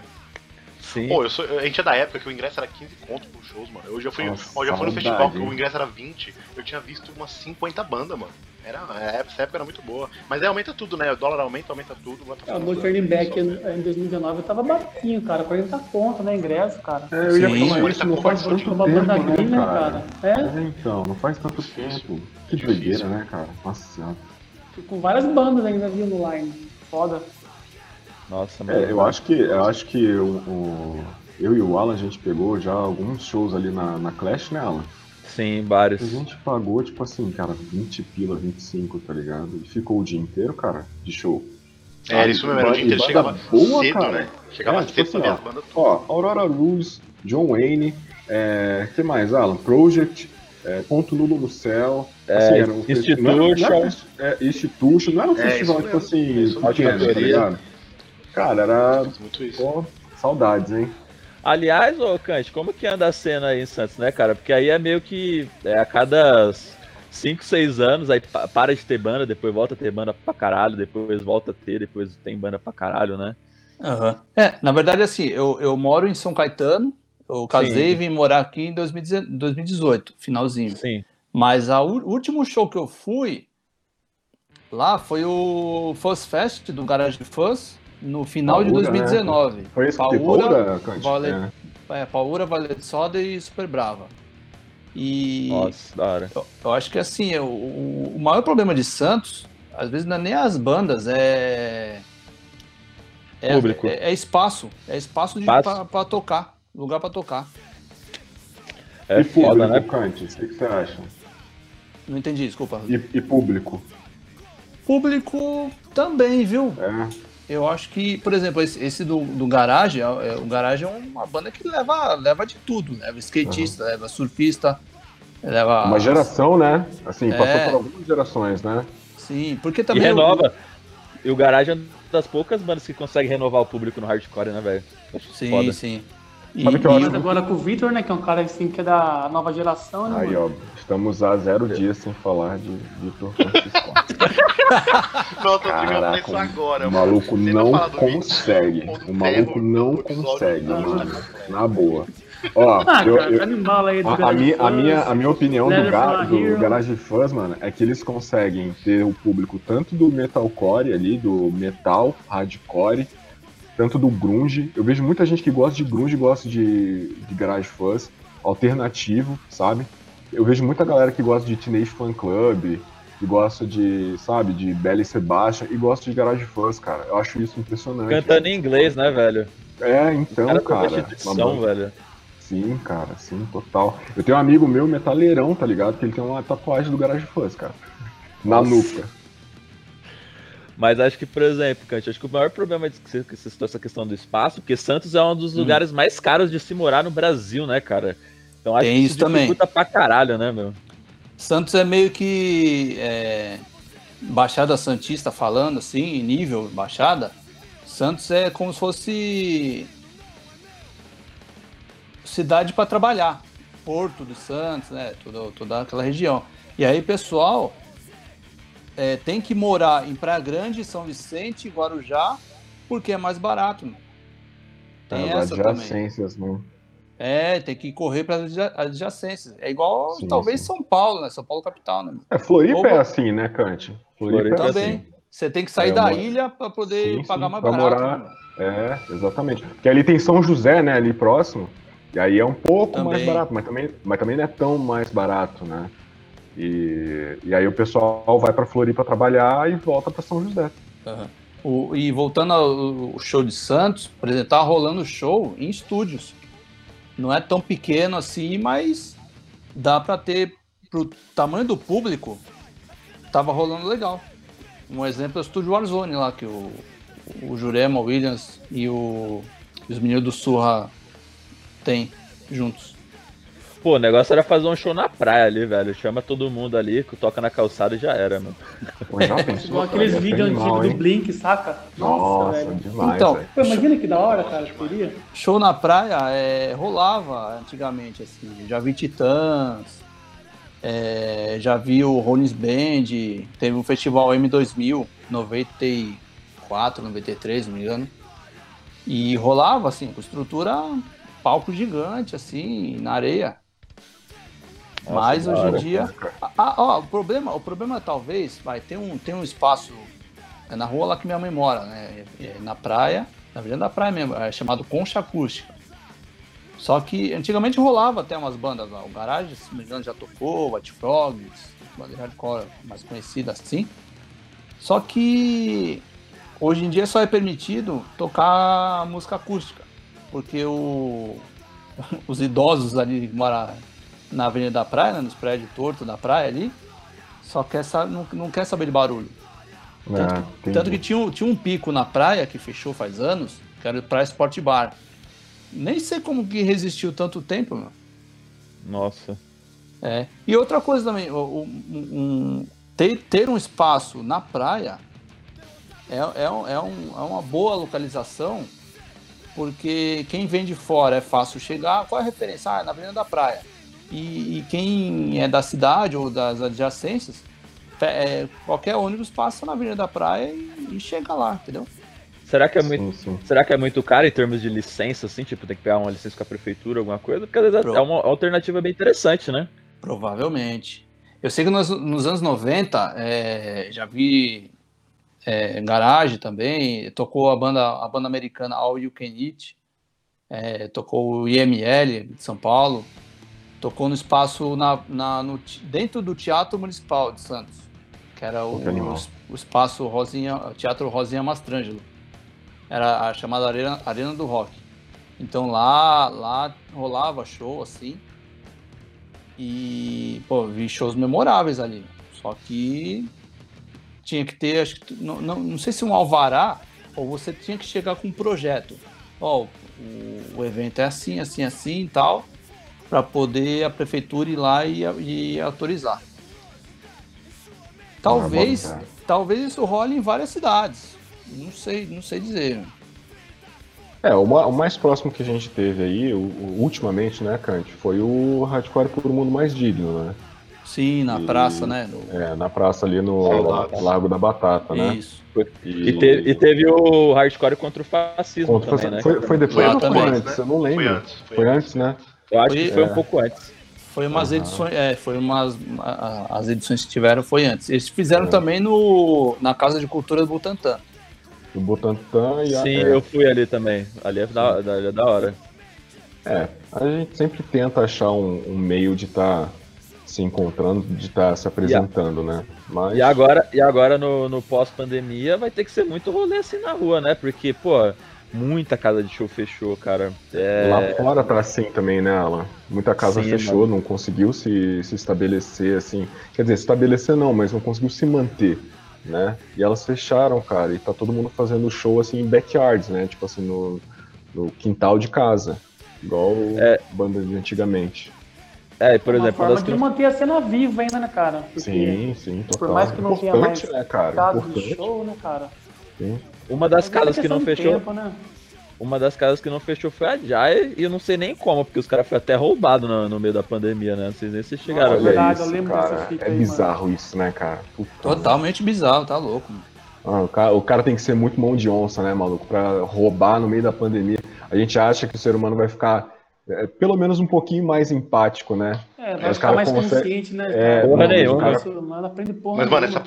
Sim. Pô, a gente é da época que o ingresso era 15 conto por shows, mano. Hoje eu fui no festival que o ingresso era 20, eu tinha visto umas 50 bandas, mano. Essa época era muito boa. Mas aumenta tudo, né? O dólar aumenta tudo. O meu turning back em 2019 eu tava baratinho, cara. 40 conto, né? Ingresso, cara. Eu ia falar isso, não faz tanto tempo, né, cara? É, então, não faz tanto tempo. Que doideira, né, cara? Nossa Senhora. Com várias bandas ainda vindo lá, hein? Foda. Nossa, mano. Eu acho que eu e o Alan, a gente pegou já alguns shows ali na Clash, né, Alan? Sim, vários. A gente pagou, tipo assim, cara, 20 pila, 25, tá ligado? E ficou o dia inteiro, cara, de show. Era isso mesmo, era o dia inteiro. Chegava boa, cedo, cara, né? Chegava cedo pra ver as bandas. Ó, Aurora Luz, John Wayne, que mais, Alan? Project, Ponto Nulo no Céu, Institution, não era um festival, tipo assim, tá ligado? Cara, era... Muito isso. Pô, saudades, hein? Aliás, ô Canti, como que anda a cena aí em Santos, né, cara? Porque aí é meio que a cada 5, 6 anos, aí para de ter banda, depois volta a ter banda pra caralho, depois volta a ter, depois tem banda pra caralho, né? Uhum. Na verdade, assim, eu moro em São Caetano, eu casei e vim morar aqui em 2018, finalzinho. Sim. Mas o último show que eu fui lá foi o Fuzz Fest, do Garage Fuzz. No final de 2019. Né? Foi isso, Paura, Valete Soda e Super Brava. E nossa, da hora. Eu acho que assim, o maior problema de Santos, às vezes não é nem as bandas, é público. É espaço para tocar, lugar para tocar. É e foda, público, né, Canti? O que você acha? Não entendi, desculpa. E público? Público também, viu? É. Eu acho que, por exemplo, esse do Garage, o Garage é uma banda que leva de tudo, leva skatista, leva surfista, leva... Uma geração, né? Assim, passou por algumas gerações, né? Sim, porque também... E renova. E o Garage é uma das poucas bandas que consegue renovar o público no hardcore, né, velho? Sim, foda. Sim. Mas agora com o Victor, né, que é um cara assim que é da nova geração, né? Aí, ó, estamos há 0 dias sem falar de Victor Francisco. Não, tô ligando isso agora, mano. O maluco não consegue, mano. Na boa. Ó, a minha opinião do Garage Fuzz, mano, é que eles conseguem ter o público tanto do metalcore ali, do metal, hardcore, tanto do grunge. Eu vejo muita gente que gosta de grunge, gosta de Garage Fuzz, alternativo, sabe? Eu vejo muita galera que gosta de Teenage Fan Club, gosto de, sabe, de Belle e Sebastian, e gosto de Garage Fuzz, cara. Eu acho isso impressionante. Cantando em inglês, né, velho? É, então, cara. Edição, velho. Sim, cara, sim, total. Eu tenho um amigo meu, metaleirão, tá ligado? Que ele tem uma tatuagem do Garage Fuzz, cara. Na nuca. Mas acho que, por exemplo, Canti, acho que o maior problema de que você citou essa questão do espaço, porque Santos é um dos lugares mais caros de se morar no Brasil, né, cara? Então acho que isso dificulta pra caralho, né, meu? Santos é meio que Baixada Santista falando, assim, nível Baixada. Santos é como se fosse cidade para trabalhar. Porto de Santos, né? Toda aquela região. E aí, pessoal... tem que morar em Praia Grande, São Vicente, Guarujá, porque é mais barato, né? Tem essa adjacências, também. Né? Tem que correr para as adjacências. É igual, sim, talvez, sim. São Paulo, né? São Paulo capital, né? Floripa é assim, né, Canti? Floripa também. É assim. Você tem que sair da ilha para poder pagar mais barato. Morar... Né? Exatamente. Porque ali tem São José, né, ali próximo, e aí é um pouco mais barato, mas também não é tão mais barato, né? E aí o pessoal vai pra Floripa trabalhar e volta pra São José. Uhum. E voltando ao show de Santos, por exemplo, tá rolando o show em estúdios. Não é tão pequeno assim, mas dá pra ter, pro tamanho do público, tava rolando legal. Um exemplo é o Estúdio Warzone lá, que o Jurema, o Williams e os meninos do Surra tem juntos. Pô, o negócio era fazer um show na praia ali, velho. Chama todo mundo ali, toca na calçada e já era, mano. Pô, já pensou, aqueles vídeos antigos do Blink, saca? Nossa, velho. Demais, então, pô, imagina que da hora, cara, queria. Show na praia rolava antigamente, assim. Já vi Titãs, já vi o Rollins Band, teve um festival M2000, 94, 93, não me engano. E rolava, assim, com estrutura, palco gigante, assim, na areia. Nossa, mas hoje em dia... O problema talvez, tem um espaço na rua lá que minha mãe mora, né? Na praia, na verdade da praia mesmo, é chamado Concha Acústica. Só que antigamente rolava até umas bandas lá, o Garage, se não me engano, já tocou, White Frogs, banda hardcore mais conhecida assim. Só que hoje em dia só é permitido tocar música acústica, porque os idosos ali que moram na Avenida da Praia, né, nos prédios tortos da praia ali, não quer saber de barulho. Tanto que tinha um pico na praia que fechou faz anos, que era o Praia Sport Bar. Nem sei como que resistiu tanto tempo, meu. Nossa. E outra coisa também, ter um espaço na praia é uma boa localização, porque quem vem de fora é fácil chegar. Qual é a referência? Na Avenida da Praia. E quem é da cidade ou das adjacências, qualquer ônibus passa na Avenida da Praia e chega lá, entendeu? Será que é muito caro em termos de licença, assim? Tipo, tem que pegar uma licença com a prefeitura, alguma coisa? Porque às vezes é uma alternativa bem interessante, né? Provavelmente. Eu sei que nos anos 90, já vi... Garage também, tocou a banda americana All You Can Eat, tocou o IML de São Paulo, tocou no espaço dentro do Teatro Municipal de Santos, que era o espaço Teatro Rosinha Mastrangelo, era a chamada Arena do Rock. Então lá rolava show assim, e pô, vi shows memoráveis ali, só que tinha que ter, acho que, não sei se um alvará, ou você tinha que chegar com um projeto. O evento é assim, assim, assim e tal, para poder a prefeitura ir lá e autorizar. Talvez isso role em várias cidades. Não sei dizer. O mais próximo que a gente teve aí, ultimamente, né, Canti, foi o Hardcore por um Mundo Mais Digno, né? Sim, na praça, né? Na praça ali no Largo da Batata, né? Isso. E teve o Hardcore contra o Fascismo também, né? Foi depois ou foi antes? Eu não lembro. Foi antes, né? Eu acho que foi um pouco antes. Foi umas edições... As edições que tiveram foi antes. Eles fizeram também na Casa de Cultura do Butantã. Do Butantã e... Sim, eu fui ali também. Ali é da hora. A gente sempre tenta achar um meio de estar... se encontrando, de estar se apresentando, né? Mas... E agora no pós-pandemia vai ter que ser muito rolê assim na rua, né? Porque, pô, muita casa de show fechou, cara. Lá fora tá assim também, né, Alan? Muita casa fechou, mano. Não conseguiu se estabelecer, assim. Quer dizer, se estabelecer não, mas não conseguiu se manter, né? E elas fecharam, cara, e tá todo mundo fazendo show, assim, em backyards, né? Tipo assim, no quintal de casa. Igual banda de antigamente. Por exemplo, uma forma de manter a cena viva ainda, né, cara? Porque, sim, total. Por mais que não tenha mais casos de show, né, cara? Sim. Uma das casas que não fechou. Tempo, né? Uma das casas que não fechou foi a Jai, e eu não sei nem como, porque os caras foram até roubados no meio da pandemia, né? Vocês nem se chegaram. Verdade, eu lembro dessa fita aí, bizarro, mano. Isso, né, cara? Puta, totalmente bizarro, tá louco, mano. O cara tem que ser muito mão de onça, né, maluco? Pra roubar no meio da pandemia. A gente acha que o ser humano vai ficar pelo menos um pouquinho mais empático, né? Vai ficar mais consciente, né? Mas, mano, essa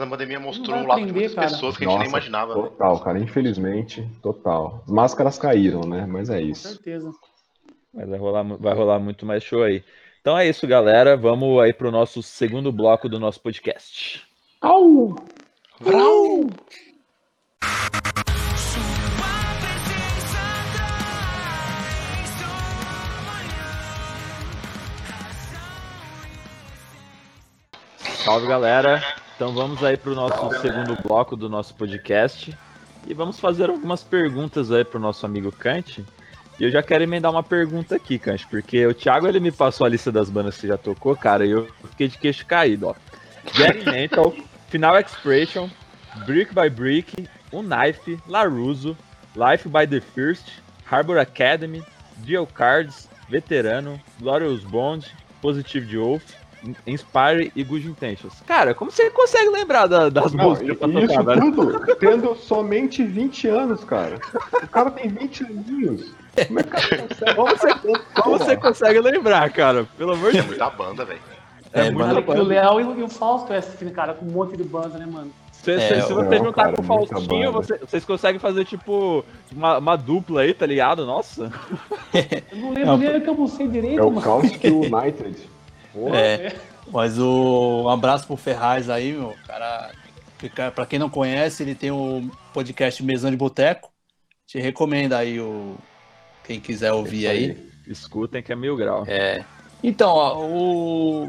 pandemia mostrou um lado de muitas pessoas que a gente nem imaginava. Total, cara, infelizmente, total. As máscaras caíram, né? Mas é isso. Com certeza. Mas vai rolar muito mais show aí. Então é isso, galera. Vamos aí pro nosso segundo bloco do nosso podcast. Au! Au! Salve, galera! Então vamos aí para o nosso segundo bloco do nosso podcast e vamos fazer algumas perguntas aí para o nosso amigo Canti. E eu já quero emendar uma pergunta aqui, Canti, porque o Thiago, ele me passou a lista das bandas que já tocou, cara, e eu fiquei de queixo caído, ó. Death Metal, Final Expression, Brick by Brick, Unknife, LaRusso, Life by the First, Harbor Academy, Dual Cards, Veterano, Glorious Bond, Positive Diouf, Inspire e Good Intentions. Cara, como você consegue lembrar das músicas pra tocar, velho? Tendo somente 20 anos, cara. O cara tem 20 aninhos. Como é que o cara consegue? Como você consegue lembrar, cara? Pelo amor de Deus. É muita banda, velho. O Léo e o Fausto é assim, cara, com um monte de banda, né, mano? Se você juntar com o Faustinho, vocês conseguem fazer, tipo, uma dupla aí, tá ligado? Nossa. Eu não lembro nem que eu não sei direito, mano. É o Caustic United. Mas um abraço pro Ferraz aí, meu, cara, pra quem não conhece, ele tem o podcast Mesão de Boteco, te recomendo aí, quem quiser ouvir aí. Escutem que é 1000 graus. Então,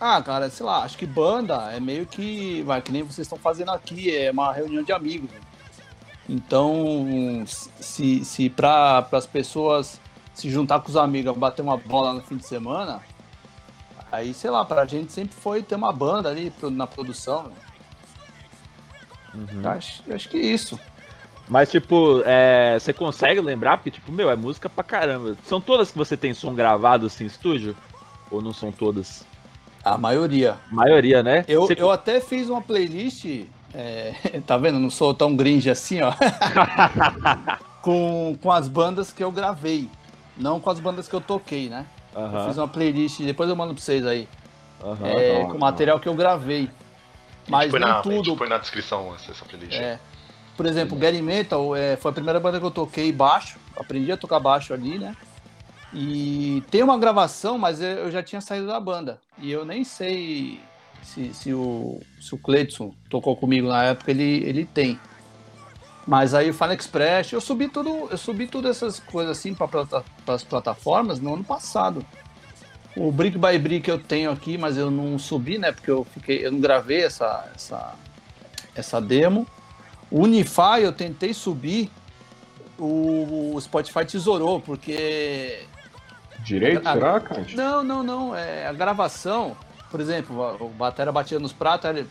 ó, cara, sei lá, acho que banda é meio que, vai, que nem vocês estão fazendo aqui, é uma reunião de amigos, né? Então, se pras pessoas se juntar com os amigos, bater uma bola no fim de semana... Aí, sei lá, pra gente sempre foi ter uma banda ali na produção. Uhum. Acho que é isso. Mas, tipo, você consegue lembrar? Porque, tipo, é música pra caramba. São todas que você tem som gravado, assim, em estúdio? Ou não são todas? A maioria. Né? Eu até fiz uma playlist, tá vendo? Não sou tão gringe assim, ó. com as bandas que eu gravei. Não com as bandas que eu toquei, né? Uhum. Eu fiz uma playlist, depois eu mando pra vocês aí. Uhum, com o material que eu gravei. Mas não tudo. A gente põe na descrição essa playlist. Por exemplo, Gary Metal foi a primeira banda que eu toquei baixo. Aprendi a tocar baixo ali, né? E tem uma gravação, mas eu já tinha saído da banda. E eu nem sei se o Cleidson tocou comigo na época, ele tem. Mas aí o Final Express, eu subi tudo essas coisas assim para as plataformas no ano passado. O Brick by Brick eu tenho aqui, mas eu não subi, né? Porque eu não gravei essa demo. O Unify eu tentei subir, o Spotify tesourou, porque... Direito, será, Cante? Não. A gravação, por exemplo, o batera batia nos pratos, ele...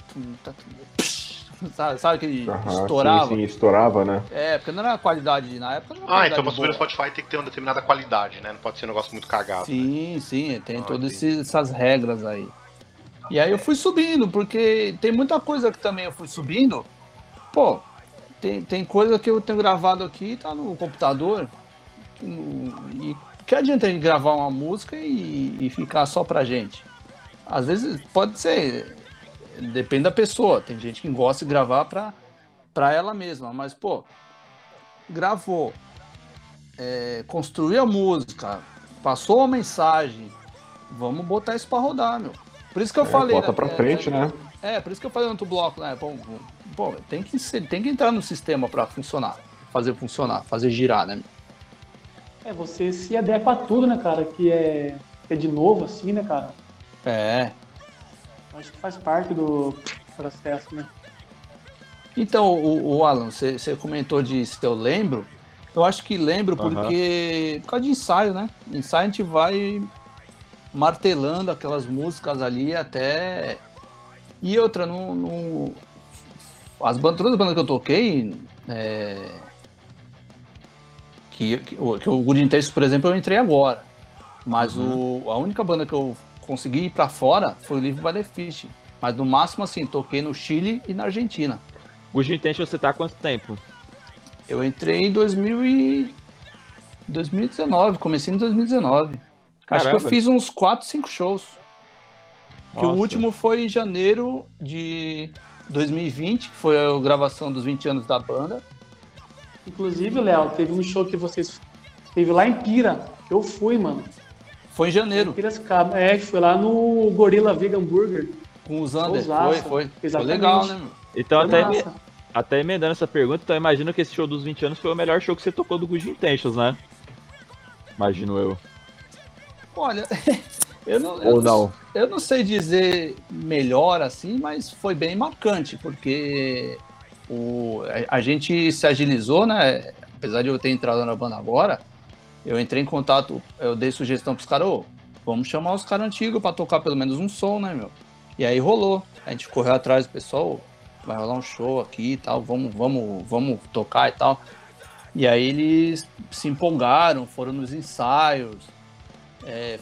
Sabe que ele estourava? Sim, estourava, né? Porque não era a qualidade na época. Então pra subir no Spotify tem que ter uma determinada qualidade, né? Não pode ser um negócio muito cagado. Sim, né? Sim, tem todas essas regras aí. E aí eu fui subindo, porque tem muita coisa que também eu fui subindo. Pô, tem coisa que eu tenho gravado aqui, tá no computador. E que adianta a gente gravar uma música e ficar só pra gente? Às vezes pode ser. Depende da pessoa, tem gente que gosta de gravar pra ela mesma, mas pô, gravou, construiu a música, passou a mensagem, vamos botar isso pra rodar, meu. Por isso que eu falei... Bota pra frente, né? É, por isso que eu falei no outro bloco, né? Pô, tem que entrar no sistema pra funcionar, fazer girar, né? É, você se adequa a tudo, né, cara? Que é de novo, assim, né, cara? É. Acho que faz parte do processo, né? Então, o Alan, você comentou de se eu lembro. Eu acho que lembro porque... Por causa de ensaio, né? Ensaio a gente vai martelando aquelas músicas ali até... E outra, todas as bandas que eu toquei... Que o Good Intentions, por exemplo, eu entrei agora. Mas a única banda que eu consegui ir pra fora foi o Live by the Fish. Mas no máximo, assim, toquei no Chile e na Argentina. Good Intentions, você tá há quanto tempo? Eu entrei em 2019, comecei em 2019. Caramba. Acho que eu fiz uns 4, 5 shows. Nossa. Que o último foi em janeiro de 2020, que foi a gravação dos 20 anos da banda. Inclusive, Léo, teve um show que vocês... Teve lá em Pira, que eu fui, mano. Foi em janeiro. Foi lá no Gorilla Vegan Burger. Com os Anders, foi. Foi legal, né? Então, até emendando essa pergunta, então eu imagino que esse show dos 20 anos foi o melhor show que você tocou do Good Intentions, né? Imagino eu. Olha, eu não sei dizer melhor assim, mas foi bem marcante, porque... A gente se agilizou, né? Apesar de eu ter entrado na banda agora, eu entrei em contato, eu dei sugestão pros caras, vamos chamar os caras antigos pra tocar pelo menos um som, né, meu? E aí rolou, a gente correu atrás do pessoal, vai rolar um show aqui e tal, vamos tocar e tal. E aí eles se empolgaram, foram nos ensaios,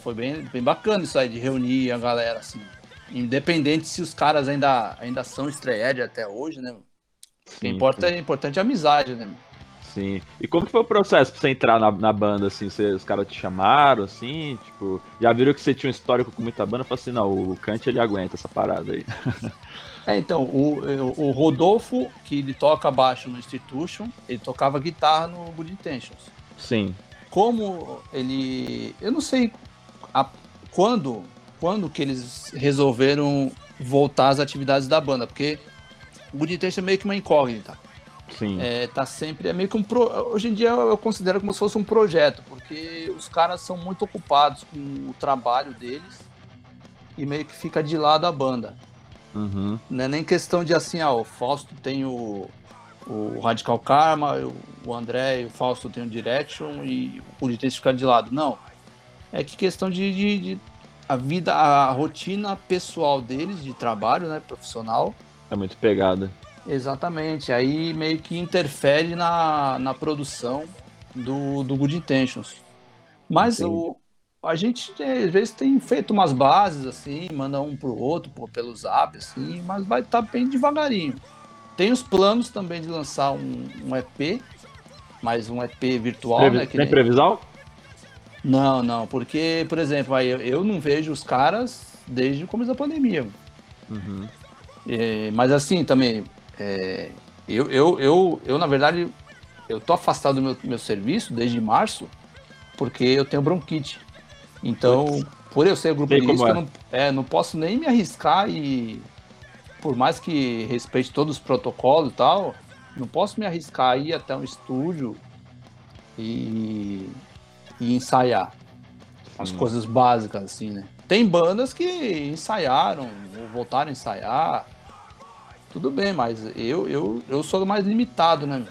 foi bem bacana isso aí, de reunir a galera, assim. Independente se os caras ainda são estreed até hoje, né, meu? Sim, é importante a amizade, né? Sim. E como que foi o processo pra você entrar na banda, assim? Os caras te chamaram, assim? Tipo, já viram que você tinha um histórico com muita banda? Falei assim, não, o Canti, ele aguenta essa parada aí. Então, o Rodolfo, que ele toca baixo no Institution, ele tocava guitarra no Good Intentions. Sim. Como ele... Eu não sei quando que eles resolveram voltar às atividades da banda, porque... O Good Intentions é meio que uma incógnita. Sim. É meio que hoje em dia eu considero como se fosse um projeto, porque os caras são muito ocupados com o trabalho deles e meio que fica de lado a banda. Uhum. Não é nem questão de assim, o Fausto tem o Radical Karma, o André e o Fausto tem o Direction e o Good Intentions fica de lado. Não. É que questão de a rotina pessoal deles, de trabalho, né, profissional, é muito pegada. Exatamente. Aí meio que interfere na produção do Good Intentions. Mas a gente às vezes tem feito umas bases assim, manda um pro outro pelo zap, assim, mas vai estar bem devagarinho. Tem os planos também de lançar um EP, mas um EP virtual. Né? Tem previsão? Não, porque, por exemplo, aí eu não vejo os caras desde o começo da pandemia. Uhum. Mas assim, também, eu na verdade, eu tô afastado do meu serviço desde março, porque eu tenho bronquite. Então, por eu ser grupo de risco, eu não posso nem me arriscar e, por mais que respeite todos os protocolos e tal, não posso me arriscar a ir até um estúdio e ensaiar as coisas básicas, assim, né? Tem bandas que ensaiaram, voltaram a ensaiar, tudo bem, mas eu sou mais limitado, né?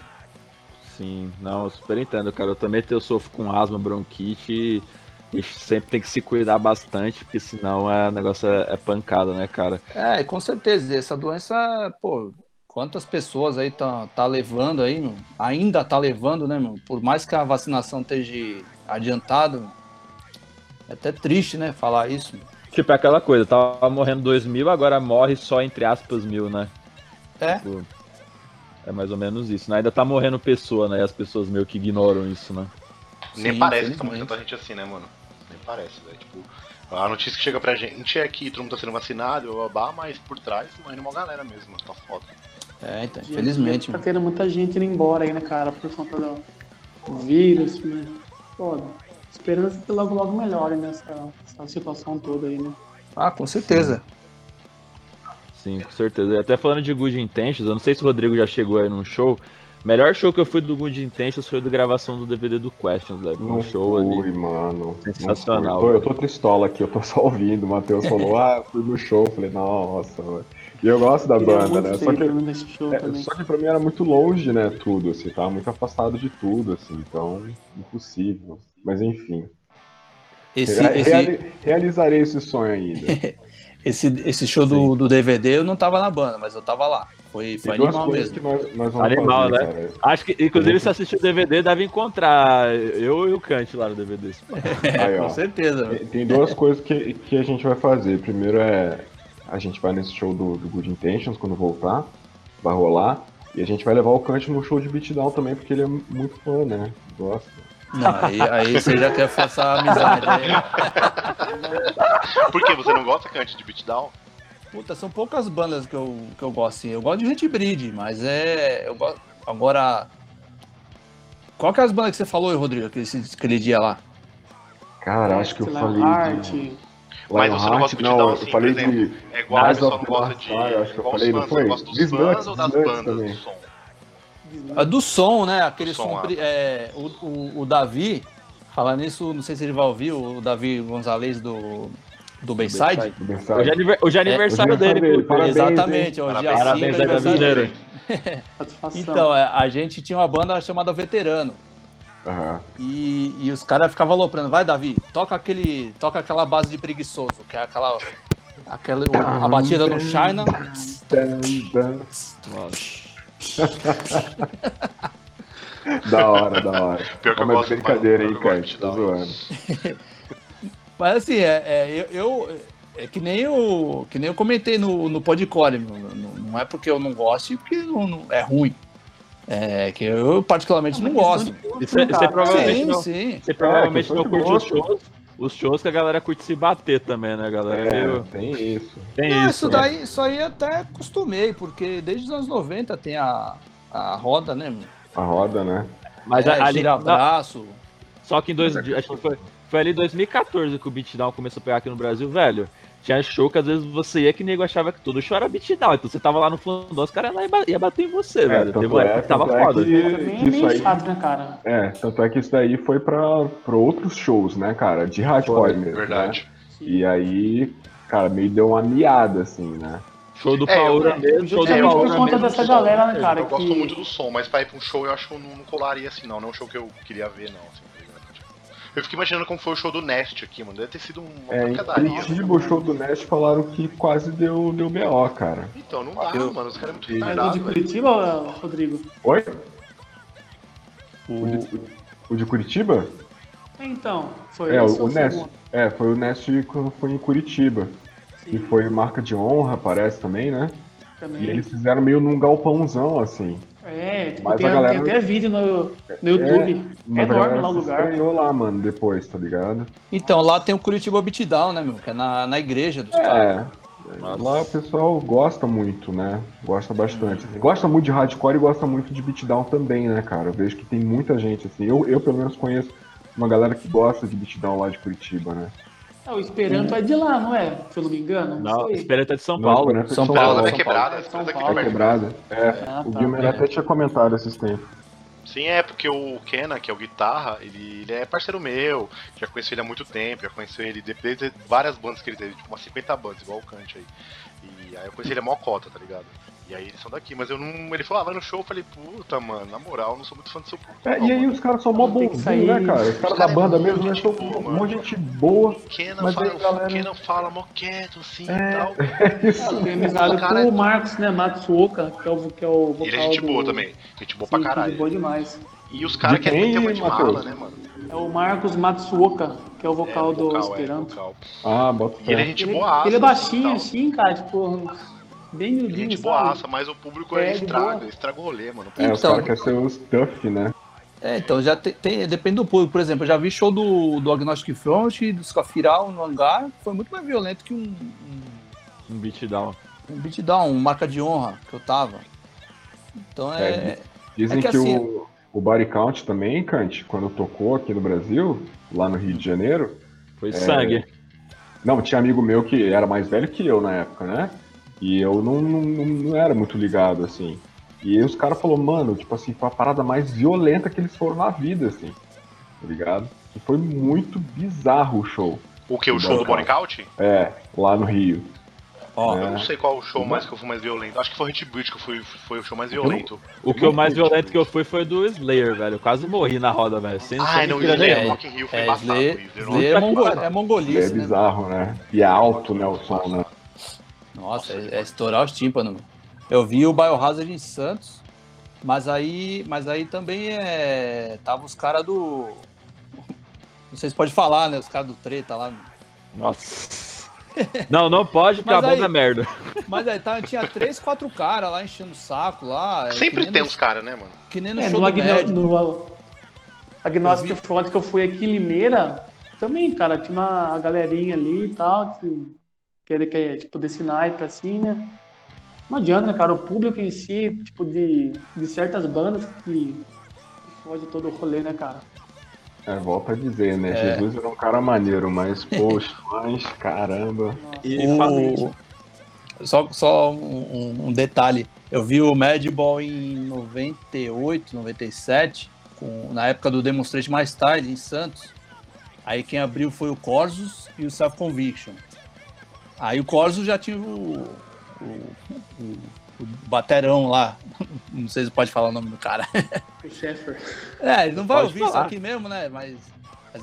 Sim, não, eu super entendo, cara. Eu também sofro com asma, bronquite e sempre tem que se cuidar bastante, porque senão o negócio é pancada, né, cara? Com certeza, essa doença, pô, quantas pessoas aí tá levando aí, meu? Ainda tá levando, né, meu? Por mais que a vacinação esteja adiantada, é até triste, né, falar isso. Tipo, é aquela coisa, tava morrendo 2.000, agora morre só, entre aspas, 1.000, né? Tipo, é mais ou menos isso, né? Ainda tá morrendo pessoa, né? E as pessoas meio que ignoram isso, né? Nem parece que tá morrendo tanta gente assim, né, mano? Nem parece, velho. Tipo, a notícia que chega pra gente é que todo mundo tá sendo vacinado, mas por trás morrendo uma galera mesmo, tá foda. Então, infelizmente. Tá tendo muita gente indo embora aí, né, cara? Por conta do vírus, né? Foda. Esperança que logo logo melhore nessa situação toda aí, né? Ah, com certeza. Sim, com certeza. E até falando de Good Intentions, eu não sei se o Rodrigo já chegou aí num show. O melhor show que eu fui do Good Intentions foi da gravação do DVD do Questions, velho. Um show fui, ali. Mano. Sensacional. Eu tô tristola aqui, eu tô só ouvindo. O Matheus falou, fui no show. Eu falei, nossa, velho. E eu gosto da banda, né? Só que pra mim era muito longe, né? Tudo, assim, tava muito afastado de tudo, assim, então, impossível. Mas enfim. Realizarei esse sonho ainda. Esse show do DVD eu não tava na banda, mas eu tava lá. Foi animal mesmo. Nós animal, fazer, né? Cara. Acho que, inclusive, se assistir o DVD, deve encontrar eu e o Canti lá no DVD. Aí, com certeza. Tem duas coisas que a gente vai fazer. Primeiro é, a gente vai nesse show do Good Intentions, quando voltar, vai rolar. E a gente vai levar o Canti no show de Beatdown também, porque ele é muito fã, né? Gosta. Não, aí você já quer forçar a amizade. Aí. Por que você não gosta, Canti, de Beatdown? Puta, são poucas bandas que eu gosto, assim. Eu gosto de gente bride, mas eu gosto. Agora, qual que é as bandas que você falou, Rodrigo, aquele dia lá? Cara, acho que eu falei de... Mas você não gosta de Beatdown, assim, por exemplo. É igual o pessoal não gosta de... Acho que eu falei, não foi? Dos fãs ou das bandas do som? Do som, né? Aquele som. O Davi, falando nisso, não sei se ele vai ouvir, o Davi Gonzalez do Bayside. Hoje é aniversário dele. Parabéns, exatamente, hoje é aniversário dele. Então, a gente tinha uma banda chamada Veterano. Uhum. E os caras ficavam aloprando, vai, Davi, toca aquela base de preguiçoso, que é aquela a batida no China. Da hora. Pior que eu gosto, brincadeira, hein, cara? Tá zoando. Mas assim, que nem eu comentei no Podcore, não é porque eu não gosto e porque não é ruim. É que eu particularmente não gosto. Você provavelmente não curte os shows. Os shows que a galera curte se bater também, né, galera? Tem isso. Isso aí até acostumei, porque desde os anos 90 tem a roda, né? A roda, né? Mas ali tira braço. Só que acho que foi ali em 2014 que o Beatdown começou a pegar aqui no Brasil, velho. Tinha show que às vezes você ia que nego achava que todo show era Beatdown. Então você tava lá no fundão, os caras iam bater em você, velho. Tava foda. Tanto é que isso daí foi pra outros shows, né, cara? De hardcore mesmo. Verdade. Né? E aí, cara, meio deu uma miada, assim, né? Show do Paura mesmo. Show do Paura por conta dessa galera, né, cara? Eu gosto muito do som, mas pra ir pra um show eu acho que eu não colaria assim, não. Não é um show que eu queria ver, não, assim. Eu fiquei imaginando como foi o show do Nest aqui, mano. Deve ter sido uma pancadaria. O show do Nest falaram que quase deu BO, cara. Então, não dá, mano. Os caras é muito retardados. O de Curitiba, Rodrigo? Oi? O de Curitiba? Então, foi o Nest. Foi o Nest que foi em Curitiba. Sim. E foi marca de honra, parece, também, né? Também. E eles fizeram meio num galpãozão, assim. Mas tem até vídeo no YouTube. É enorme lá o lugar. Ganhou lá, mano, depois, tá ligado? Então, lá tem o Curitiba Beatdown, né, meu? Que é na igreja dos caras. Mas... Lá o pessoal gosta muito, né? Gosta bastante. Assim. Gosta muito de hardcore e gosta muito de Beatdown também, né, cara? Eu vejo que tem muita gente, assim. Eu pelo menos, conheço uma galera que gosta de Beatdown lá de Curitiba, né? O Esperanto é de lá, não é? Se eu não me engano. Não, o Esperanto é de São Paulo, né? São Paulo é quebrada. O Gilmer até tinha comentado esses tempos. Sim, porque o Kenan, que é o guitarra, ele é parceiro meu, já conheci ele há muito tempo, já conheci ele desde várias bandas que ele teve, tipo umas 50 bandas, igual o Kant aí. E aí eu conheci ele a maior cota, tá ligado? E aí eles são daqui, mas eu não... Ele falou, vai no show, eu falei, puta, mano, na moral, eu não sou muito fã do seu público. E aí os caras são mó bonzinhos, né, cara? Os caras da banda mesmo, né, são um monte de gente boa. O Kenan fala mó quieto, assim, e tal. Organizado pelo Marcos, né, Matsuoka, que é o vocal. Ele é gente boa também, gente boa pra caralho. Gente boa demais. E os caras querem ter uma de mala, né, mano? É o Marcos Matsuoka, que é o vocal do Esperanto. Bota o pé. E ele é gente boa, ele é baixinho, assim, cara, tipo... Bem miudinho, gente boaça, mas o público estraga o rolê, mano. Então, os caras querem ser os tough, né? Então, já depende do público. Por exemplo, eu já vi show do Agnostic Front e do Scafiral no hangar, foi muito mais violento que um beatdown. Um beatdown, marca de honra que eu tava. Então, Dizem que assim, O Body Count também, Canti, quando tocou aqui no Brasil, lá no Rio de Janeiro... Foi sangue. Não, tinha amigo meu que era mais velho que eu na época, né? E eu não era muito ligado, assim. E aí os caras falaram, mano, tipo assim, foi a parada mais violenta que eles foram na vida, assim. Tá ligado? E foi muito bizarro o show. O que? O show do Body Count? É, lá no Rio. Ó, eu não sei qual o show mais que eu fui mais violento. Acho que foi o Hit Beat que foi o show mais violento. O que eu mais violento que eu fui foi do Slayer, velho. Eu quase morri na roda, velho. Ah, não, Slayer, Rock in Rio foi embaçado. Slayer é mongolista, né? É bizarro, né? E é alto, né, o som, né? Nossa, é estourar os tímpanos. Eu vi o Biohazard em Santos, mas aí também tava os caras do... Não sei se pode falar, né? Os caras do Treta lá. Nossa... Não pode, porque a banda é merda. Mas aí tinha 3, 4 caras lá enchendo o saco lá. Sempre tem uns caras, né, mano? Que nem no show do Médio. No Agnostic Front que eu fui aqui em Limeira, também, cara, tinha uma galerinha ali e tal, que tipo, desse naipe assim, né? Não adianta, né, cara? O público em si, tipo, de certas bandas que foge todo o rolê, né, cara? É, volta a dizer, né? Jesus era um cara maneiro, mas, poxa, mas caramba. E só um detalhe. Eu vi o Madball em 98, 97, na época do Demonstration mais tarde, em Santos. Aí quem abriu foi o Corsos e o Self Conviction. Aí o Corsos já tinha o Baterão lá, não sei se pode falar o nome do cara. Ele não vai pode ouvir falar. Isso aqui mesmo, né? Mas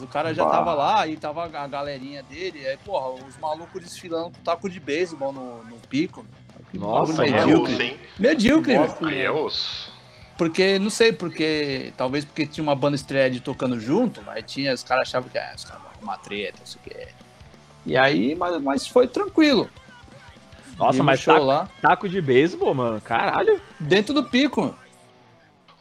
o cara já tava lá e tava a galerinha dele, aí, porra, os malucos desfilando com taco de beisebol no pico. Nossa, medíocre. Porque, não sei, talvez porque tinha uma banda estreia de tocando junto, mas os caras achavam que os caras vão arrumar treta, não sei o que. E aí, mas foi tranquilo. Nossa, mas taco de beisebol, mano, caralho. Dentro do pico, mano.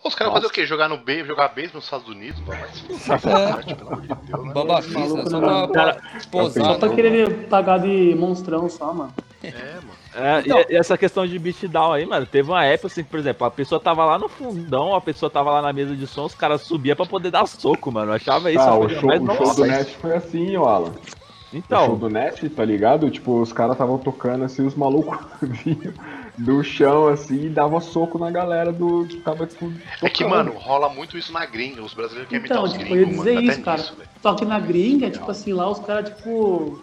Os caras fazer o quê? Jogar beisebol nos Estados Unidos? Mas... pelo amor de Deus, né? Babacista, só pra esposar. Só pra querer pagar de monstrão só, mano. É, mano. Então, e essa questão de beatdown aí, mano, teve uma época assim, por exemplo, a pessoa tava lá no fundão, a pessoa tava lá na mesa de som, os caras subiam pra poder dar soco, mano. Eu achava isso. O show do Net foi assim, ó, Alan. Então, o show do Net, tá ligado? Tipo, os caras estavam tocando assim, os malucos vinham do chão assim e davam soco na galera do que tava tipo. É que, mano, rola muito isso na gringa, os brasileiros querem imitar os gringos. Então, tipo, eu ia dizer isso, cara. Nisso, só que na gringa, legal. Tipo assim, lá os caras, tipo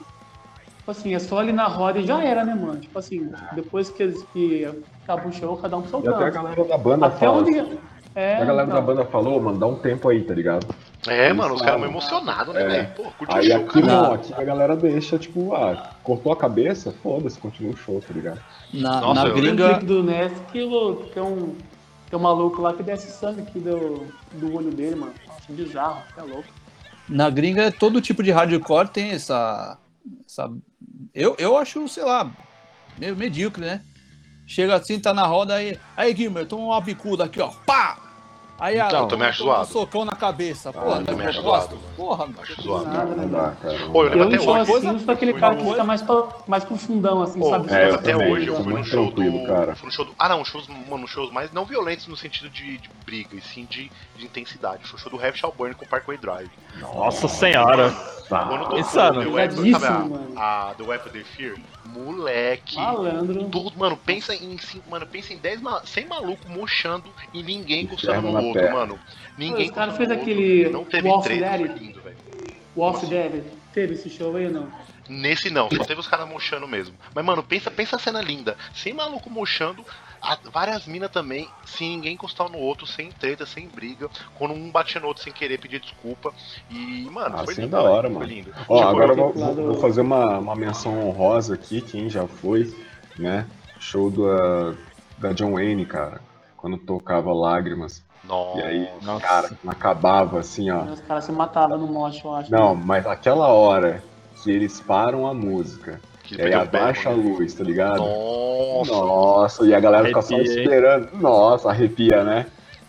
assim, é só ali na roda e já era, né, mano? Tipo assim, depois que acaba o show, cada um pro seu canto. Até a galera da banda a galera da banda falou, mano, dá um tempo aí, tá ligado? É, mano, os caras meio emocionados, né, velho? Pô, curte aí o show, aqui, cara. Não, aqui a galera deixa, tipo, cortou a cabeça, foda-se, continua o show, tá ligado? Na gringa... No clipe do Ness, tem um maluco lá que desce sangue aqui do olho dele, mano. Nossa, bizarro, é louco. Na gringa, todo tipo de hardcore tem essa... Eu acho, sei lá, meio medíocre, né? Chega assim, tá na roda aí... Aí, Gilmer, toma uma bicuda aqui, ó, pá! Aí um socão na cabeça, porra, eu me acho zoado. Porra, mano. Acho zoado. Eu lembro até hoje. Assim, foi aquele cara que fica mais pro fundão, assim, sabe? Eu lembro até hoje, eu fui no show do... Cara. Fui no show do... Ah, não, shows mais não violentos no sentido de briga, e sim de intensidade. Foi o show do Heavy Shall Burn com o Parkway Drive. Nossa senhora! Quando tocou, sabe a The Weapon of Fear? Moleque, tudo, mano, pensa em 100 malucos mochando e ninguém encostando no outro, mano. Ninguém encostando no outro, aquele... não teve treta, foi lindo, velho. O Off Dead, teve esse show aí ou não? Nesse não, só teve os caras mochando mesmo. Mas, mano, pensa a cena linda, 100 malucos mochando, várias minas também, sem ninguém encostar no outro, sem treta, sem briga, quando um batia no outro sem querer pedir desculpa. E, mano, foi lindo, da hora, mano. Foi lindo. Ó, tipo, agora vou fazer uma menção honrosa aqui, quem já foi, né? Show da John Wayne, cara, quando tocava Lágrimas. Nossa. E aí, cara, acabava assim, ó. Os caras se matavam no mosh, eu acho. Não, mas aquela hora que eles param a música. E aí abaixa a luz, tá ligado? Nossa, e a galera fica só esperando. Nossa, arrepia, né?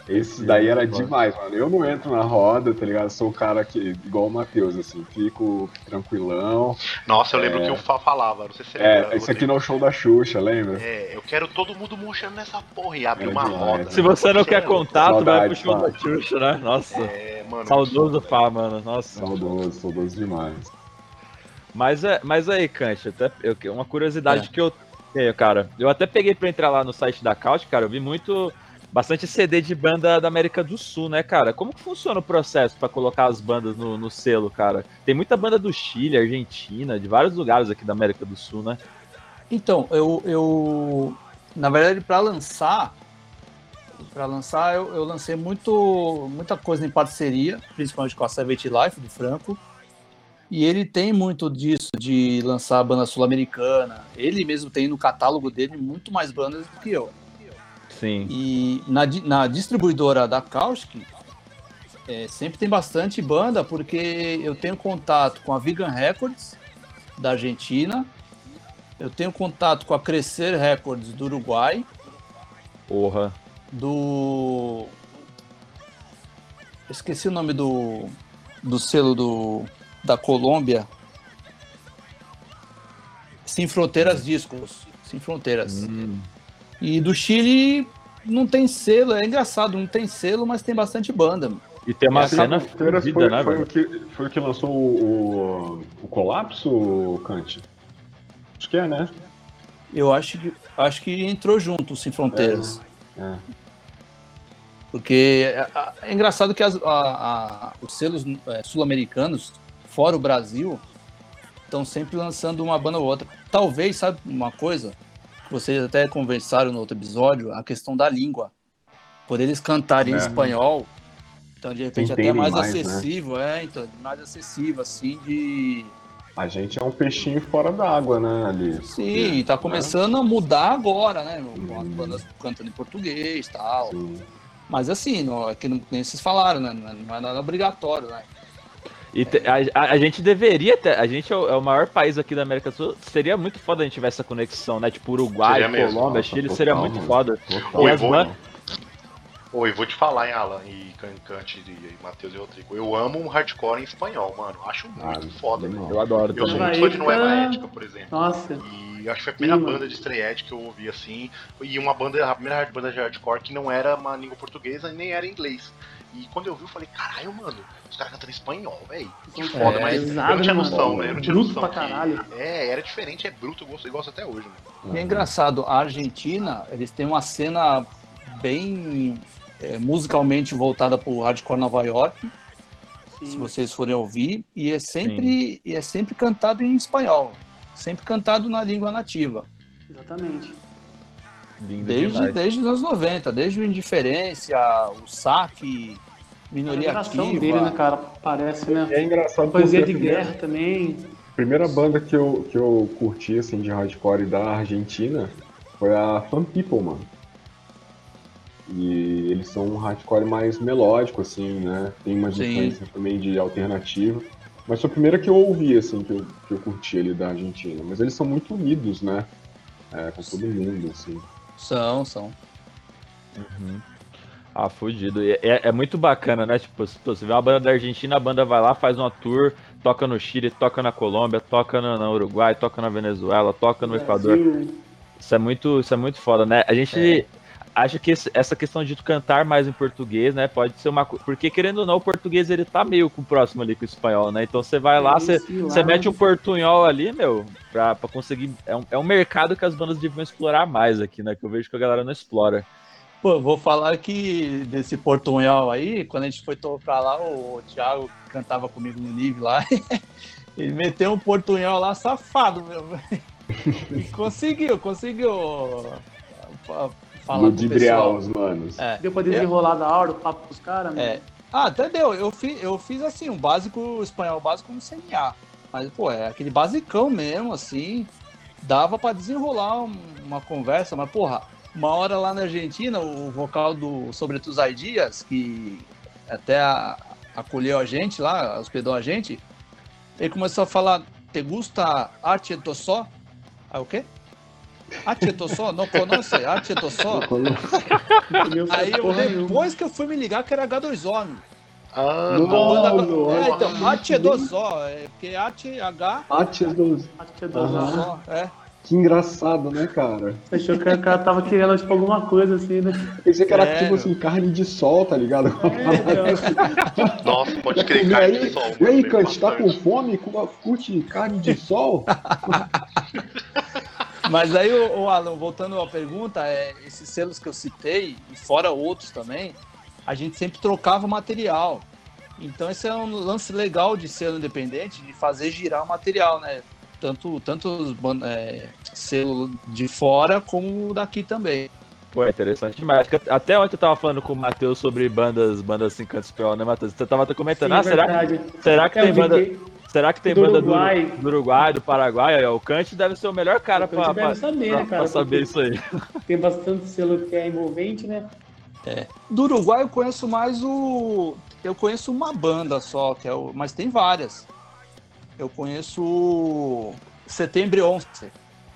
Isso daí era demais, mano. Eu não entro na roda, tá ligado? Sou o cara que, igual o Matheus, assim, fico tranquilão. Nossa, eu lembro que o Fá falava, não sei se você lembra. Isso aqui não é o show da Xuxa, lembra? É, eu quero todo mundo murchando nessa porra e abrir uma roda. Se você não quer contato, vai pro show da Xuxa, né? Nossa, saudoso Fá, mano. Nossa. Saudoso demais. Mas aí, Cancha, uma curiosidade que eu tenho, cara. Eu até peguei pra entrar lá no site da Caustic, cara, eu vi bastante CD de banda da América do Sul, né, cara? Como que funciona o processo pra colocar as bandas no selo, cara? Tem muita banda do Chile, Argentina, de vários lugares aqui da América do Sul, né? Então, eu na verdade, pra lançar, eu lancei muita coisa em parceria, principalmente com a Savage Life, do Franco. E ele tem muito disso, de lançar banda sul-americana. Ele mesmo tem no catálogo dele muito mais bandas do que eu. Sim. E na distribuidora da Caustic, sempre tem bastante banda, porque eu tenho contato com a Vegan Records, da Argentina. Eu tenho contato com a Crescer Records, do Uruguai. Porra. Esqueci o nome do selo da Colômbia, Sem Fronteiras Discos, Sem Fronteiras. E do Chile não tem selo, é engraçado, não tem selo, mas tem bastante banda. E tem uma cena fudida, né, velho? Foi o que lançou o Colapso, Canti? Acho que é, né? Eu acho que entrou junto o Sem Fronteiras. Porque é engraçado que os selos sul-americanos, fora o Brasil, estão sempre lançando uma banda ou outra. Talvez, sabe uma coisa? Vocês até conversaram no outro episódio, a questão da língua. Por eles cantarem em espanhol, então de repente até mais acessível, né? Mais acessível, assim, de... A gente é um peixinho fora d'água, né, ali? Sim, tá começando a mudar agora, né? As bandas cantando em português e tal. Sim. Mas assim, não, é que nem vocês falaram, né? Não é nada obrigatório, né? E a gente deveria ter, a gente é o maior país aqui da América do Sul, seria muito foda a gente tiver essa conexão, né? Tipo Uruguai, Colômbia, Chile, seria muito foda. Oi, vou te falar, hein, Alan, e Cancante, e Matheus e Rodrigo, eu amo um hardcore em espanhol, mano, acho muito foda, mano. Eu adoro também. Eu sou muito fã de Nueva Ética, por exemplo. Nossa. E acho que foi a primeira banda de estreia que eu ouvi, assim, e a primeira banda de hardcore que não era uma língua portuguesa, nem era inglês. E quando eu vi, eu falei, caralho, mano, os caras cantam em espanhol, velho. Que foda, mas exato, eu não tinha noção, né? Eu não tinha bruto noção pra caralho. Era diferente, é bruto, eu gosto até hoje, mano. E é engraçado, a Argentina, eles têm uma cena bem musicalmente voltada pro hardcore Nova York, se vocês forem ouvir, e é sempre cantado em espanhol, sempre cantado na língua nativa. Exatamente. Desde os anos 90, desde o Indiferença, o Saque, Minoria Ativa. A geração dele, né, cara? Parece, né? É engraçado. Poesia de guerra também. A primeira banda que eu curti, assim, de hardcore da Argentina foi a Fan People, mano. E eles são um hardcore mais melódico, assim, né? Tem uma influência também de alternativa. Mas foi a primeira que eu ouvi, assim, que eu curti ali da Argentina. Mas eles são muito unidos, né? Com todo mundo, assim. São. Uhum. Ah, fudido. É muito bacana, né? Tipo, se você vê uma banda da Argentina, a banda vai lá, faz uma tour, toca no Chile, toca na Colômbia, toca no Uruguai, toca na Venezuela, toca no Equador. Isso é muito foda, né? A gente acha que essa questão de cantar mais em português, né? Pode ser uma coisa. Porque, querendo ou não, o português ele tá meio com o próximo ali com o espanhol, né? Então você vai lá, você mete um portunhol ali, meu, pra conseguir. É um mercado que as bandas deviam explorar mais aqui, né? Que eu vejo que a galera não explora. Pô, vou falar que desse portunhol aí, quando a gente foi tocar lá, o Thiago cantava comigo no live lá. Ele meteu um portunhol lá safado, meu. Conseguiu. Ludibriar os manos. Deu pra desenrolar da aula, o papo pros caras, mano. Ah, até deu. Eu fiz assim, um básico espanhol básico no CNA. Mas, pô, é aquele basicão mesmo, assim. Dava pra desenrolar uma conversa, mas, porra, uma hora lá na Argentina, o vocal do Sobretuzai Dias, que até acolheu a gente lá, hospedou a gente, ele começou a falar: "Te gusta arte do só?" Aí o quê? Atito só? Aí depois que eu fui me ligar que era H2O. Ah, não. É, então, H2O, porque H2O. É. Que engraçado, né, cara? Achou que o cara tava querendo, tipo, alguma coisa assim, né? Pensei que era, tipo assim, carne de sol, tá ligado? É, nossa, pode crer, carne de sol. E aí, Cante, tá com fome? Curte carne de sol? Mas aí, o Alan, voltando à pergunta, esses selos que eu citei, e fora outros também, a gente sempre trocava o material. Então, esse é um lance legal de selo independente, de fazer girar o material, né? Tanto selo de fora como daqui também. Pô, é interessante demais. Até ontem eu tava falando com o Matheus sobre bandas 50 PO, né, Matheus? Você tava comentando, será que tem banda do Uruguai, do Paraguai? O Canti deve ser o melhor cara pra saber isso aí. Tem bastante selo que é envolvente, né? É. Do Uruguai eu conheço mais eu conheço uma banda só, mas tem várias. Eu conheço o Setembro 11,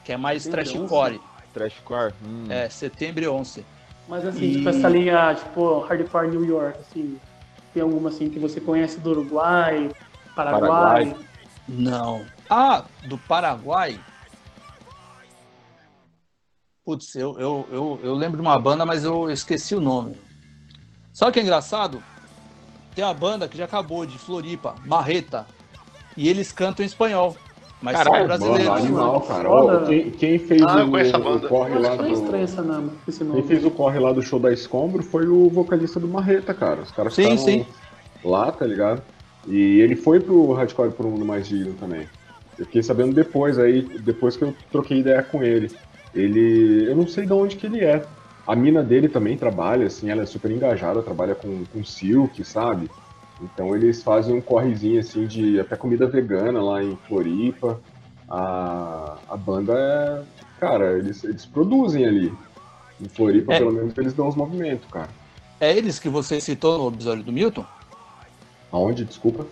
que é mais trashcore. Trashcore? É, Setembro 11. Mas assim, tipo essa linha, tipo, hardcore New York, assim, tem alguma assim que você conhece do Uruguai, Paraguai? Não. Ah, do Paraguai? Putz, eu lembro de uma banda, mas eu esqueci o nome. Sabe o que é engraçado? Tem uma banda que já acabou, de Floripa, Marreta. E eles cantam em espanhol, mas são brasileiros. Mano, animal, cara. Ó, quem fez o corre lá do... Quem fez o corre lá do show da Escombro foi o vocalista do Marreta, cara. Os caras estavam lá, tá ligado? E ele foi pro Hardcore Pro Mundo Mais Digno também. Eu fiquei sabendo depois que eu troquei ideia com ele. Eu não sei de onde que ele é. A mina dele também trabalha, assim, ela é super engajada, trabalha com silk, sabe? Então eles fazem um correzinho assim de até comida vegana lá em Floripa. A banda cara, eles produzem ali. Em Floripa, pelo menos, eles dão os movimentos, cara. É eles que você citou no episódio do Milton? Aonde? Desculpa?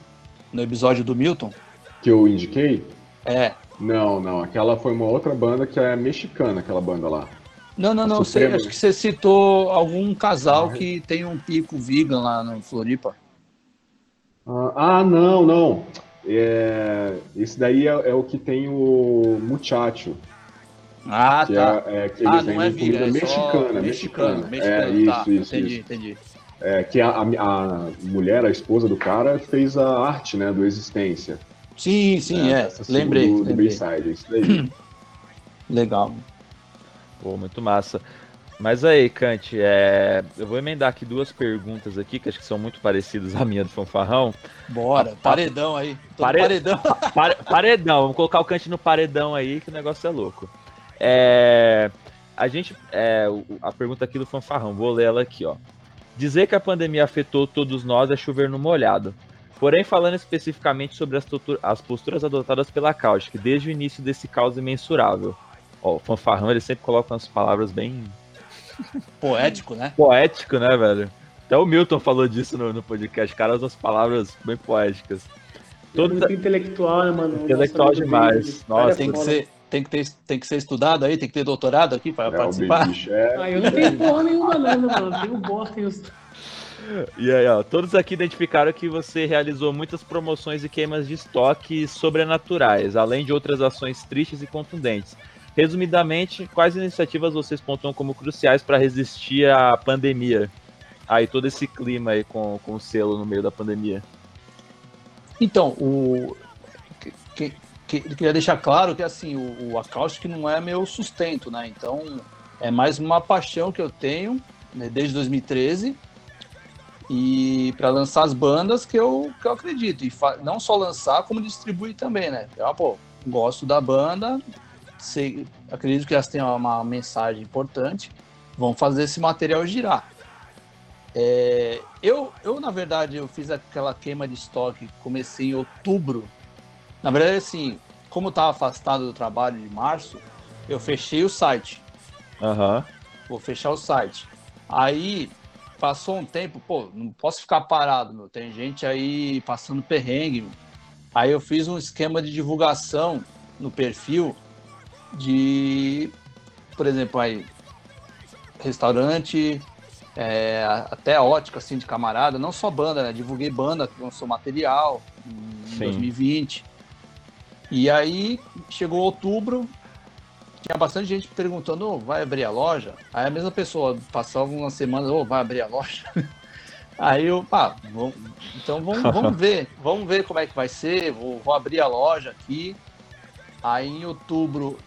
No episódio do Milton? Que eu indiquei? É. Não. Aquela foi uma outra banda que é mexicana, aquela banda lá. Não. Acho que você citou algum casal que tem um pico vegan lá no Floripa. Não. Esse daí é o que tem o muchacho. Ah, que tá. Que eles não é comida mexicana. Isso. Entendi. Que a mulher, a esposa do cara, fez a arte, né, do Existência. Sim, lembrei. Do Bayside, isso daí. Legal. Pô, muito massa. Mas aí, Canti, eu vou emendar aqui duas perguntas aqui, que acho que são muito parecidas à minha do Fanfarrão. Bora, paredão aí. Paredão, vamos colocar o Canti no paredão aí, que o negócio é louco. A pergunta aqui do Fanfarrão, vou ler ela aqui, ó. Dizer que a pandemia afetou todos nós é chover no molhado. Porém, falando especificamente sobre as posturas adotadas pela Caustic, desde o início desse caos imensurável. Ó, o Fanfarrão, ele sempre coloca umas palavras bem... Poético, né, velho? Até o Milton falou disso no podcast, cara, umas palavras bem poéticas. Todo muito intelectual, né, mano? Intelectual demais. Nossa, tem que ser estudado aí, tem que ter doutorado aqui pra participar. Eu não tenho porra nenhuma, não, mano. Tem um bosta e os... E aí, ó, todos aqui identificaram que você realizou muitas promoções e queimas de estoque sobrenaturais, além de outras ações tristes e contundentes. Resumidamente, quais iniciativas vocês pontuam como cruciais para resistir à pandemia? Aí, todo esse clima aí com o selo no meio da pandemia. Então, eu queria deixar claro que assim, a Caustic não é meu sustento, né? Então, é mais uma paixão que eu tenho, né, desde 2013, e para lançar as bandas que eu acredito. E não só lançar, como distribuir também, né? Gosto da banda... acredito que elas têm uma mensagem importante, vão fazer esse material girar. Na verdade, eu fiz aquela queima de estoque, comecei em outubro. Na verdade, assim, como eu estava afastado do trabalho de março, eu fechei o site. Uhum. Vou fechar o site. Aí, passou um tempo, não posso ficar parado, meu. Tem gente aí passando perrengue, meu. Aí eu fiz um esquema de divulgação no perfil, de por exemplo, aí restaurante, até ótica, assim, de camarada, não só banda, né? Divulguei banda, lançou material em 2020. E aí, chegou outubro, tinha bastante gente perguntando, vai abrir a loja? Aí a mesma pessoa, passava uma semana, vai abrir a loja? Aí eu, então vamos ver como é que vai ser, vou abrir a loja aqui. Aí em outubro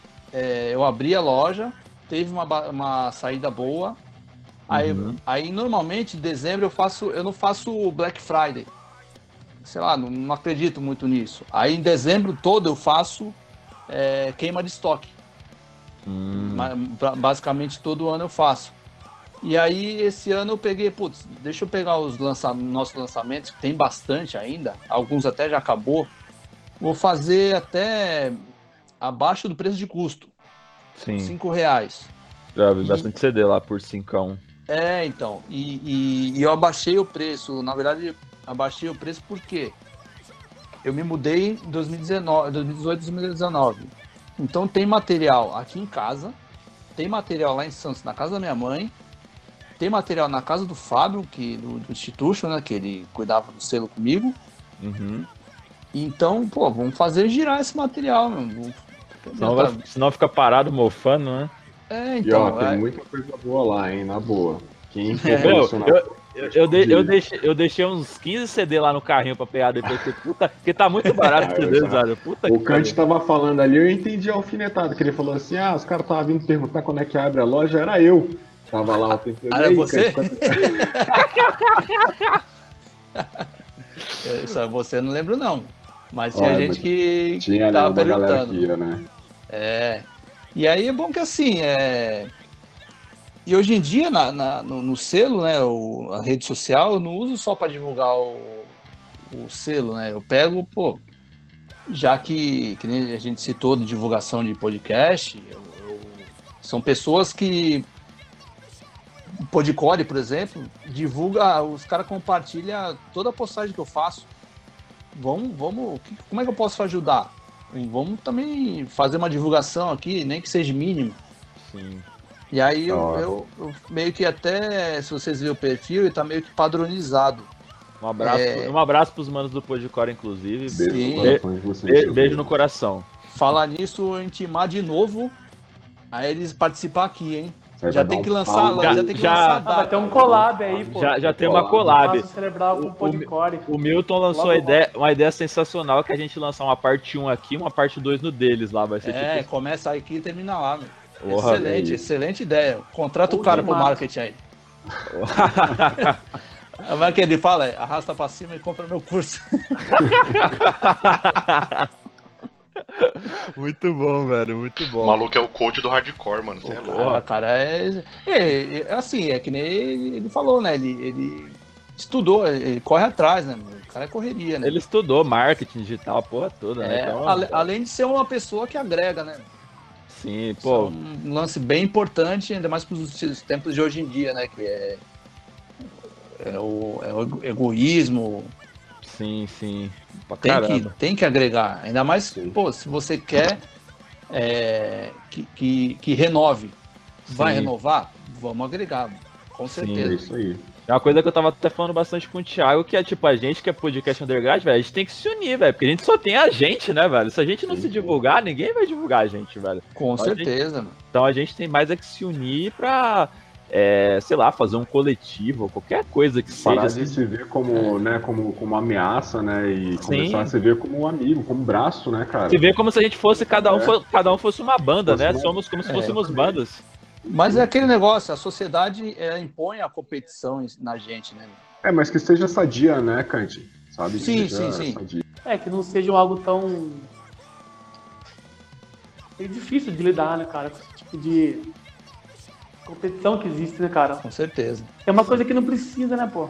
eu abri a loja, teve uma saída boa. Aí, aí normalmente em dezembro eu não faço Black Friday. Sei lá, não acredito muito nisso. Aí em dezembro todo eu faço queima de estoque. Basicamente todo ano eu faço. E aí esse ano eu peguei, deixa eu pegar os nossos lançamentos, que tem bastante ainda, alguns até já acabou. Vou fazer até abaixo do preço de custo. Sim. R$5. Já vi bastante CD lá por 5 a 1. Então. E eu abaixei o preço, na verdade... Abaixei o preço porque eu me mudei em 2018, 2019. Então tem material aqui em casa, tem material lá em Santos, na casa da minha mãe, tem material na casa do Fábio, do Institution, né, que ele cuidava do selo comigo. Então, vamos fazer girar esse material. Senão fica parado mofando, né? Então. E, tem muita coisa boa lá, hein, na boa. Quem for Eu deixei uns 15 CD lá no carrinho pra pegar depois, porque tá muito barato o CD, sabe? O Canti tava falando ali, eu entendi a alfinetada, que ele falou assim, os caras estavam vindo perguntar quando é que abre a loja, era eu. Tava lá o tempo todo. Era você? Só você não lembro não, mas tinha gente que tava perguntando. Aqui, né? E aí é bom que assim, E hoje em dia, no selo, né, a rede social, eu não uso só para divulgar o selo, né? Eu pego, já que nem a gente citou de divulgação de podcast, são pessoas que... O Podcore, por exemplo, divulga, os caras compartilham toda a postagem que eu faço. Como é que eu posso ajudar? Vamos também fazer uma divulgação aqui, nem que seja mínima. Sim. E aí eu meio que até, se vocês viram o perfil, ele tá meio que padronizado. Um abraço pros manos do Podcore, inclusive. Beijo no coração. Falar nisso, intimar de novo a eles participar aqui, hein? Já tem que lançar a data. Vai ter um collab aí, Já tem uma collab. Espaço Cerebral com o Podcore. O Milton lançou uma ideia sensacional, que a gente lançar uma parte 1 aqui, uma parte 2 no deles lá. Vai ser começa aqui e termina lá, né? Excelente ideia. Contrata o cara pro marketing aí. Mas o que ele fala arrasta pra cima e compra meu curso. Muito bom, velho, muito bom. O maluco é o coach do hardcore, mano. Você cara assim, que nem ele falou, né? Ele estudou, ele corre atrás, né? O cara é correria, né? Ele estudou marketing digital, a porra toda, né? Então, além de ser uma pessoa que agrega, né? Sim, um lance bem importante, ainda mais para os tempos de hoje em dia, né? Que é o egoísmo. Sim. Tem que agregar. Ainda mais, se você quer que renove. Sim. Vai renovar? Vamos agregar, com certeza. Sim, é isso aí. É uma coisa que eu tava até falando bastante com o Thiago, que é tipo, a gente que é podcast underground, velho, a gente tem que se unir, velho, porque a gente só tem a gente, né, velho? Se a gente não se divulgar, ninguém vai divulgar a gente, velho. Com certeza, mano. Então a gente tem mais que se unir pra, sei lá, fazer um coletivo, qualquer coisa que seja. Parar de se ver como, né, como ameaça, né, e começar a se ver como um amigo, como um braço, né, cara? Se ver como se a gente fosse, cada um fosse uma banda, né? Somos como se fôssemos bandas. Mas é aquele negócio, a sociedade impõe a competição na gente, né? Mas que seja sadia, né, Canti? Sabe? Sim. Sadia. Que não seja algo tão... É difícil de lidar, né, cara? Com esse tipo de competição que existe, né, cara? Com certeza. É uma coisa que não precisa, né, pô?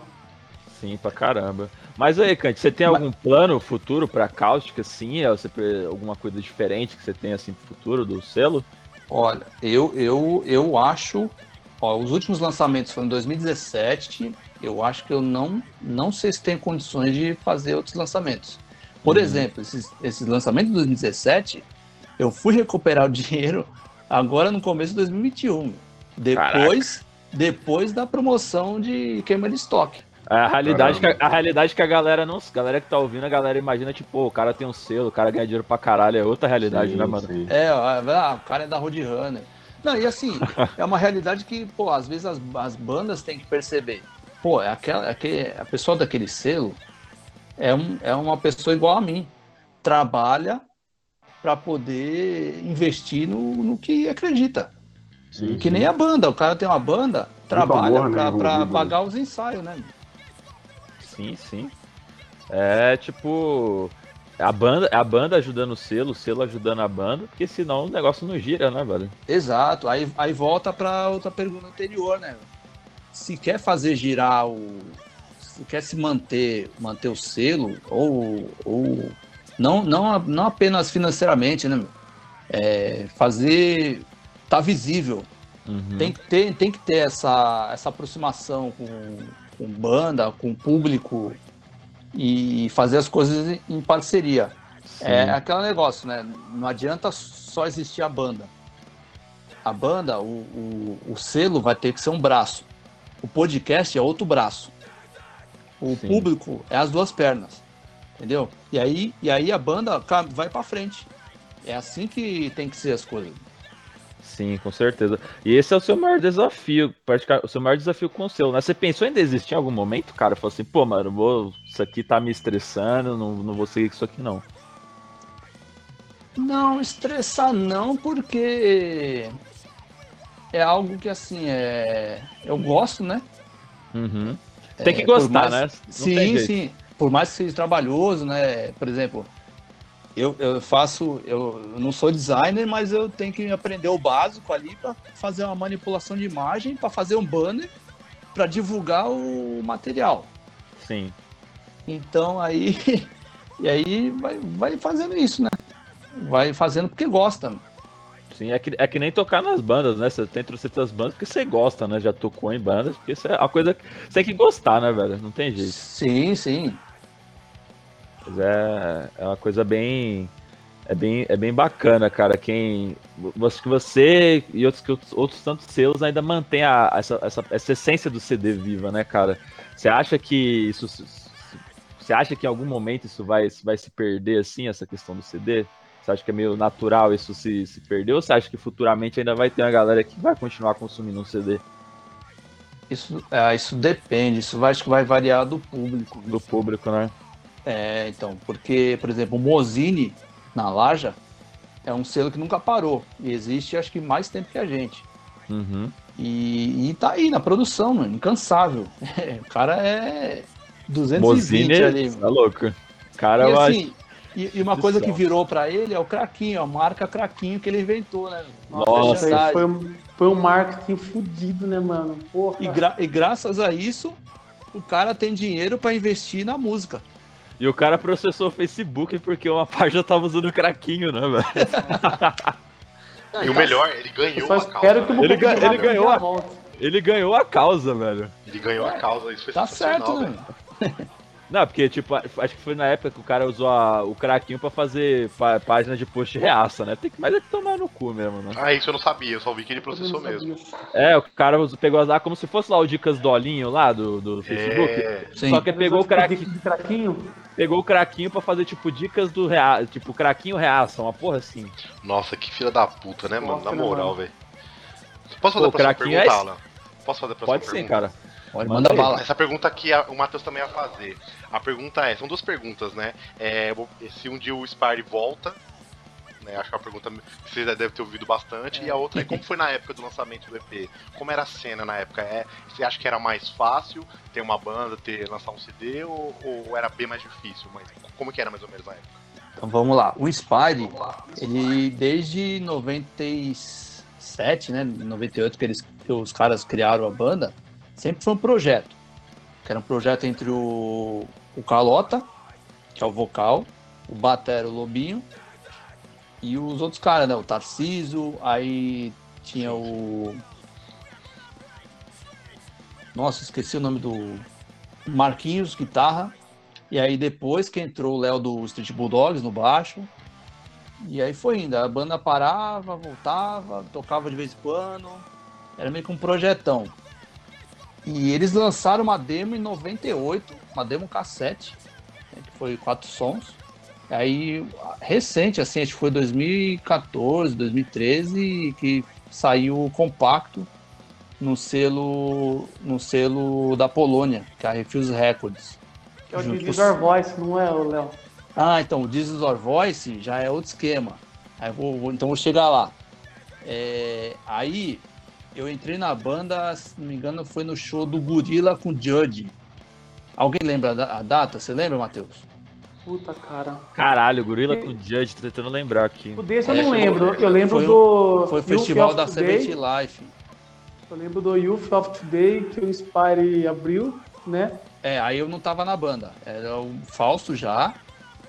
Sim, pra caramba. Mas aí, Canti, você tem algum plano futuro pra Caustic, assim? Alguma coisa diferente que você tem, assim, pro futuro do selo? Olha, eu acho... os últimos lançamentos foram em 2017. Eu acho que eu não sei se tenho condições de fazer outros lançamentos. Por exemplo, esses lançamentos de 2017, eu fui recuperar o dinheiro Agora no começo de 2021. Depois da promoção de queima de estoque. A realidade que a galera não. A galera que tá ouvindo, a galera imagina, tipo, pô, o cara tem um selo, o cara ganha dinheiro pra caralho, é outra realidade, sim, né, mano? Sim. O cara é da Roadrunner. Não, e assim, é uma realidade que, pô, às vezes as bandas têm que perceber. Pô, a pessoa daquele selo é uma pessoa igual a mim. Trabalha pra poder investir no que acredita. Sim, que sim. Nem a banda, o cara tem uma banda, trabalha pra pagar os ensaios, né? Sim, sim. É tipo, a banda ajudando o selo ajudando a banda, porque senão o negócio não gira, né, velho? Exato, aí volta pra outra pergunta anterior, né? Se quer fazer girar se quer se manter o selo, ou não apenas financeiramente, né, meu? Tá visível. Uhum. Tem que ter essa aproximação com banda, com público e fazer as coisas em parceria. Sim. É aquele negócio, né? Não adianta só existir a banda. A banda, o selo vai ter que ser um braço. O podcast é outro braço. O Sim. público é as duas pernas. Entendeu? E aí a banda vai pra frente. É assim que tem que ser as coisas. Sim, com certeza. E esse é o seu maior desafio, o seu maior desafio com o selo, né? Você pensou em desistir em algum momento, cara? Falou assim, pô, mano, isso aqui tá me estressando, não vou seguir isso aqui, não. Não, estressar não, porque é algo que, assim, eu gosto, né? Uhum. Tem que gostar, né? Sim, sim. Por mais que seja trabalhoso, né? Por exemplo... Eu não sou designer, mas eu tenho que aprender o básico ali para fazer uma manipulação de imagem, para fazer um banner, para divulgar o material. Sim. Então aí vai fazendo isso, né? Vai fazendo porque gosta. Sim, é que nem tocar nas bandas, né? Você tem as bandas porque você gosta, né? Já tocou em bandas, porque isso é a coisa que você tem que gostar, né, velho? Não tem jeito. Sim, sim. Mas é uma coisa bem. É bem bacana, cara. Você e outros tantos selos ainda mantém essa essência do CD viva, né, cara? Você acha que em algum momento isso vai se perder, assim, essa questão do CD? Você acha que é meio natural isso se perder? Ou você acha que futuramente ainda vai ter uma galera que vai continuar consumindo um CD? Isso depende, acho que vai variar do público. Do público, né? Então, porque, por exemplo, o Mozini, na Laja, é um selo que nunca parou. E existe, acho que, mais tempo que a gente. Uhum. E tá aí, na produção, mano, incansável. O cara é 220 Mozini, ali. Mano. Tá louco. O cara é assim, e uma coisa que virou pra ele é o craquinho, a marca craquinho que ele inventou, né? Nossa, isso foi um marketing fudido, né, mano? Porra. E graças a isso, o cara tem dinheiro pra investir na música. E o cara processou o Facebook porque uma página tava usando craquinho, né, velho? E o melhor, ele ganhou a causa. Ele ganhou a causa, velho. Ele ganhou a causa, isso foi sensacional, velho. Tá certo, né? Não, porque, tipo, acho que foi na época que o cara usou o craquinho pra fazer página de post reaça, né? Mas é que tomar no cu mesmo, né? Ah, isso eu não sabia, eu só vi que ele processou mesmo. O cara pegou as lá como se fosse lá o Dicas Dolinho lá do Facebook. Sim. Só que pegou o craquinho. Pegou o craquinho pra fazer, tipo, dicas do reaça, tipo, craquinho reaça, uma porra assim. Nossa, que filha da puta, né, mano? Na moral, velho. Posso fazer a próxima pergunta, Alan? Posso fazer a próxima pergunta? Pode sim, cara. Olha, manda bala. Essa pergunta aqui o Matheus também ia fazer. A pergunta são duas perguntas, né? Se um dia o Inspire volta, né? Acho que é uma pergunta que vocês devem ter ouvido bastante. E a outra é como foi na época do lançamento do EP? Como era a cena na época? Você acha que era mais fácil ter uma banda, lançar um CD ou era bem mais difícil? Mas como que era mais ou menos na época? Então vamos lá. O Inspire, ele desde 97, né? 98 que os caras criaram a banda. Sempre foi um projeto, que era um projeto entre o Calota, que é o vocal, o Batera, o Lobinho, e os outros caras, né? O Tarcísio, aí tinha o... Nossa, esqueci o nome do... Marquinhos, guitarra, e aí depois que entrou o Léo do Street Bulldogs no baixo, E aí foi indo, a banda parava, voltava, tocava de vez em quando, era meio que um projetão. E eles lançaram uma demo em 98, uma demo cassete, que foi 4 sons. Aí, recente, assim, acho que foi 2014, 2013, que saiu o compacto no selo da Polônia, que é a Refuse Records. Que é o This Is Our Voice, não é, Léo? Ah, então, o This Is Our Voice já é outro esquema. Aí então vou chegar lá. Aí, eu entrei na banda, se não me engano, foi no show do Gorilla com o Judge. Alguém lembra a data? Você lembra, Matheus? Puta, cara. Caralho, Gorilla com o Judge, tô tentando lembrar aqui. O desse eu não lembro, eu lembro do... Foi o festival da Seventh Life. Eu lembro do Youth of Today, que o Inspire abriu, né? Aí eu não tava na banda, era o Fausto já,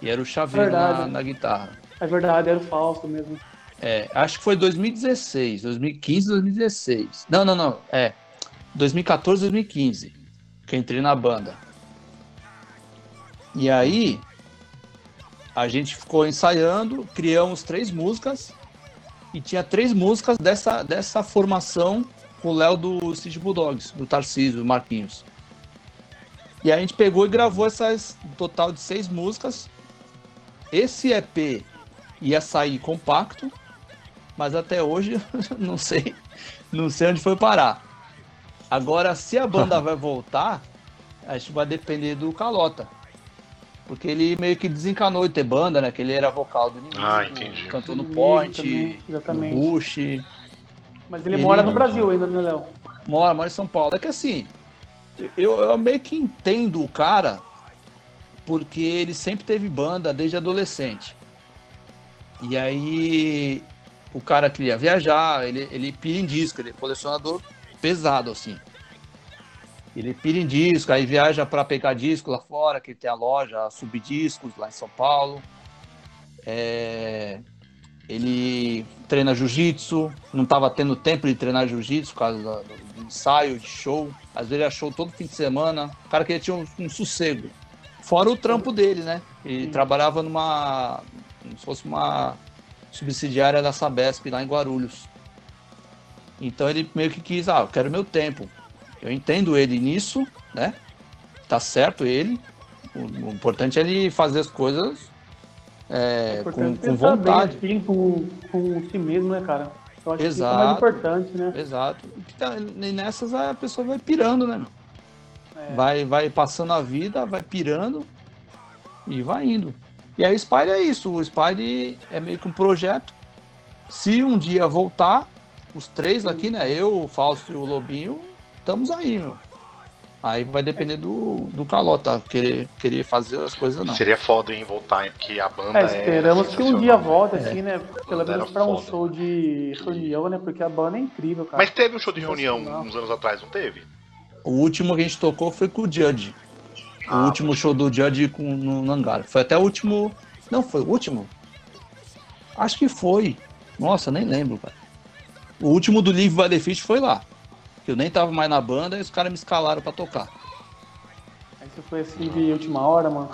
e era o Xavier na guitarra. É verdade, era o Fausto mesmo. Acho que foi 2016, 2015, 2016. Não, 2014, 2015, que eu entrei na banda. E aí... A gente ficou ensaiando, criamos 3 músicas e tinha 3 músicas dessa formação com o Léo do City Bulldogs, do Tarcísio, do Marquinhos. E a gente pegou e gravou essas, um total de 6 músicas. Esse EP ia sair compacto, mas até hoje não sei onde foi parar. Agora, se a banda vai voltar, acho que vai depender do Calota. Porque ele meio que desencanou de ter banda, né? Que ele era vocal do Inimigo, cantou no Point, no Bush. Mas ele mora no Brasil ainda, né, Léo? Mora em São Paulo. É que assim, eu meio que entendo o cara, porque ele sempre teve banda desde adolescente. E aí, o cara queria viajar, ele pira em disco, ele é colecionador pesado, assim. Ele pira em disco, aí viaja para pegar disco lá fora, que ele tem a loja, Subdiscos, lá em São Paulo. Ele treina jiu-jitsu, não estava tendo tempo de treinar jiu-jitsu por causa do ensaio, de show. Às vezes ele achou todo fim de semana. O cara queria ter um sossego. Fora o trampo dele, né? Ele trabalhava como se fosse uma subsidiária da Sabesp, lá em Guarulhos. Então ele meio que quis, eu quero meu tempo. Eu entendo ele nisso, né? Tá certo ele. O importante é ele fazer as coisas com vontade. Bem, assim, com si mesmo, né, cara? Eu acho exato, que é mais importante, né? Exato. E nessas a pessoa vai pirando, né? Vai passando a vida, vai pirando e vai indo. E aí o Spire é isso. O Spire é meio que um projeto. Se um dia voltar, os 3 aqui, né? Eu, o Fausto e o Lobinho... Estamos aí, meu. Aí vai depender do Calota, querer fazer as coisas não. Seria foda em voltar, porque a banda esperamos que um dia volte, assim, né? Pelo menos pra um show de reunião, né? Porque a banda é incrível, cara. Mas teve um show de reunião uns anos atrás, não teve? O último que a gente tocou foi com o Judge. O último show do Judge no hangar. Foi até o último... Não, foi o último? Acho que foi. Nossa, nem lembro, cara. O último do Live by the Fish foi lá. Que eu nem tava mais na banda e os caras me escalaram pra tocar. Aí você foi assim de última hora, mano?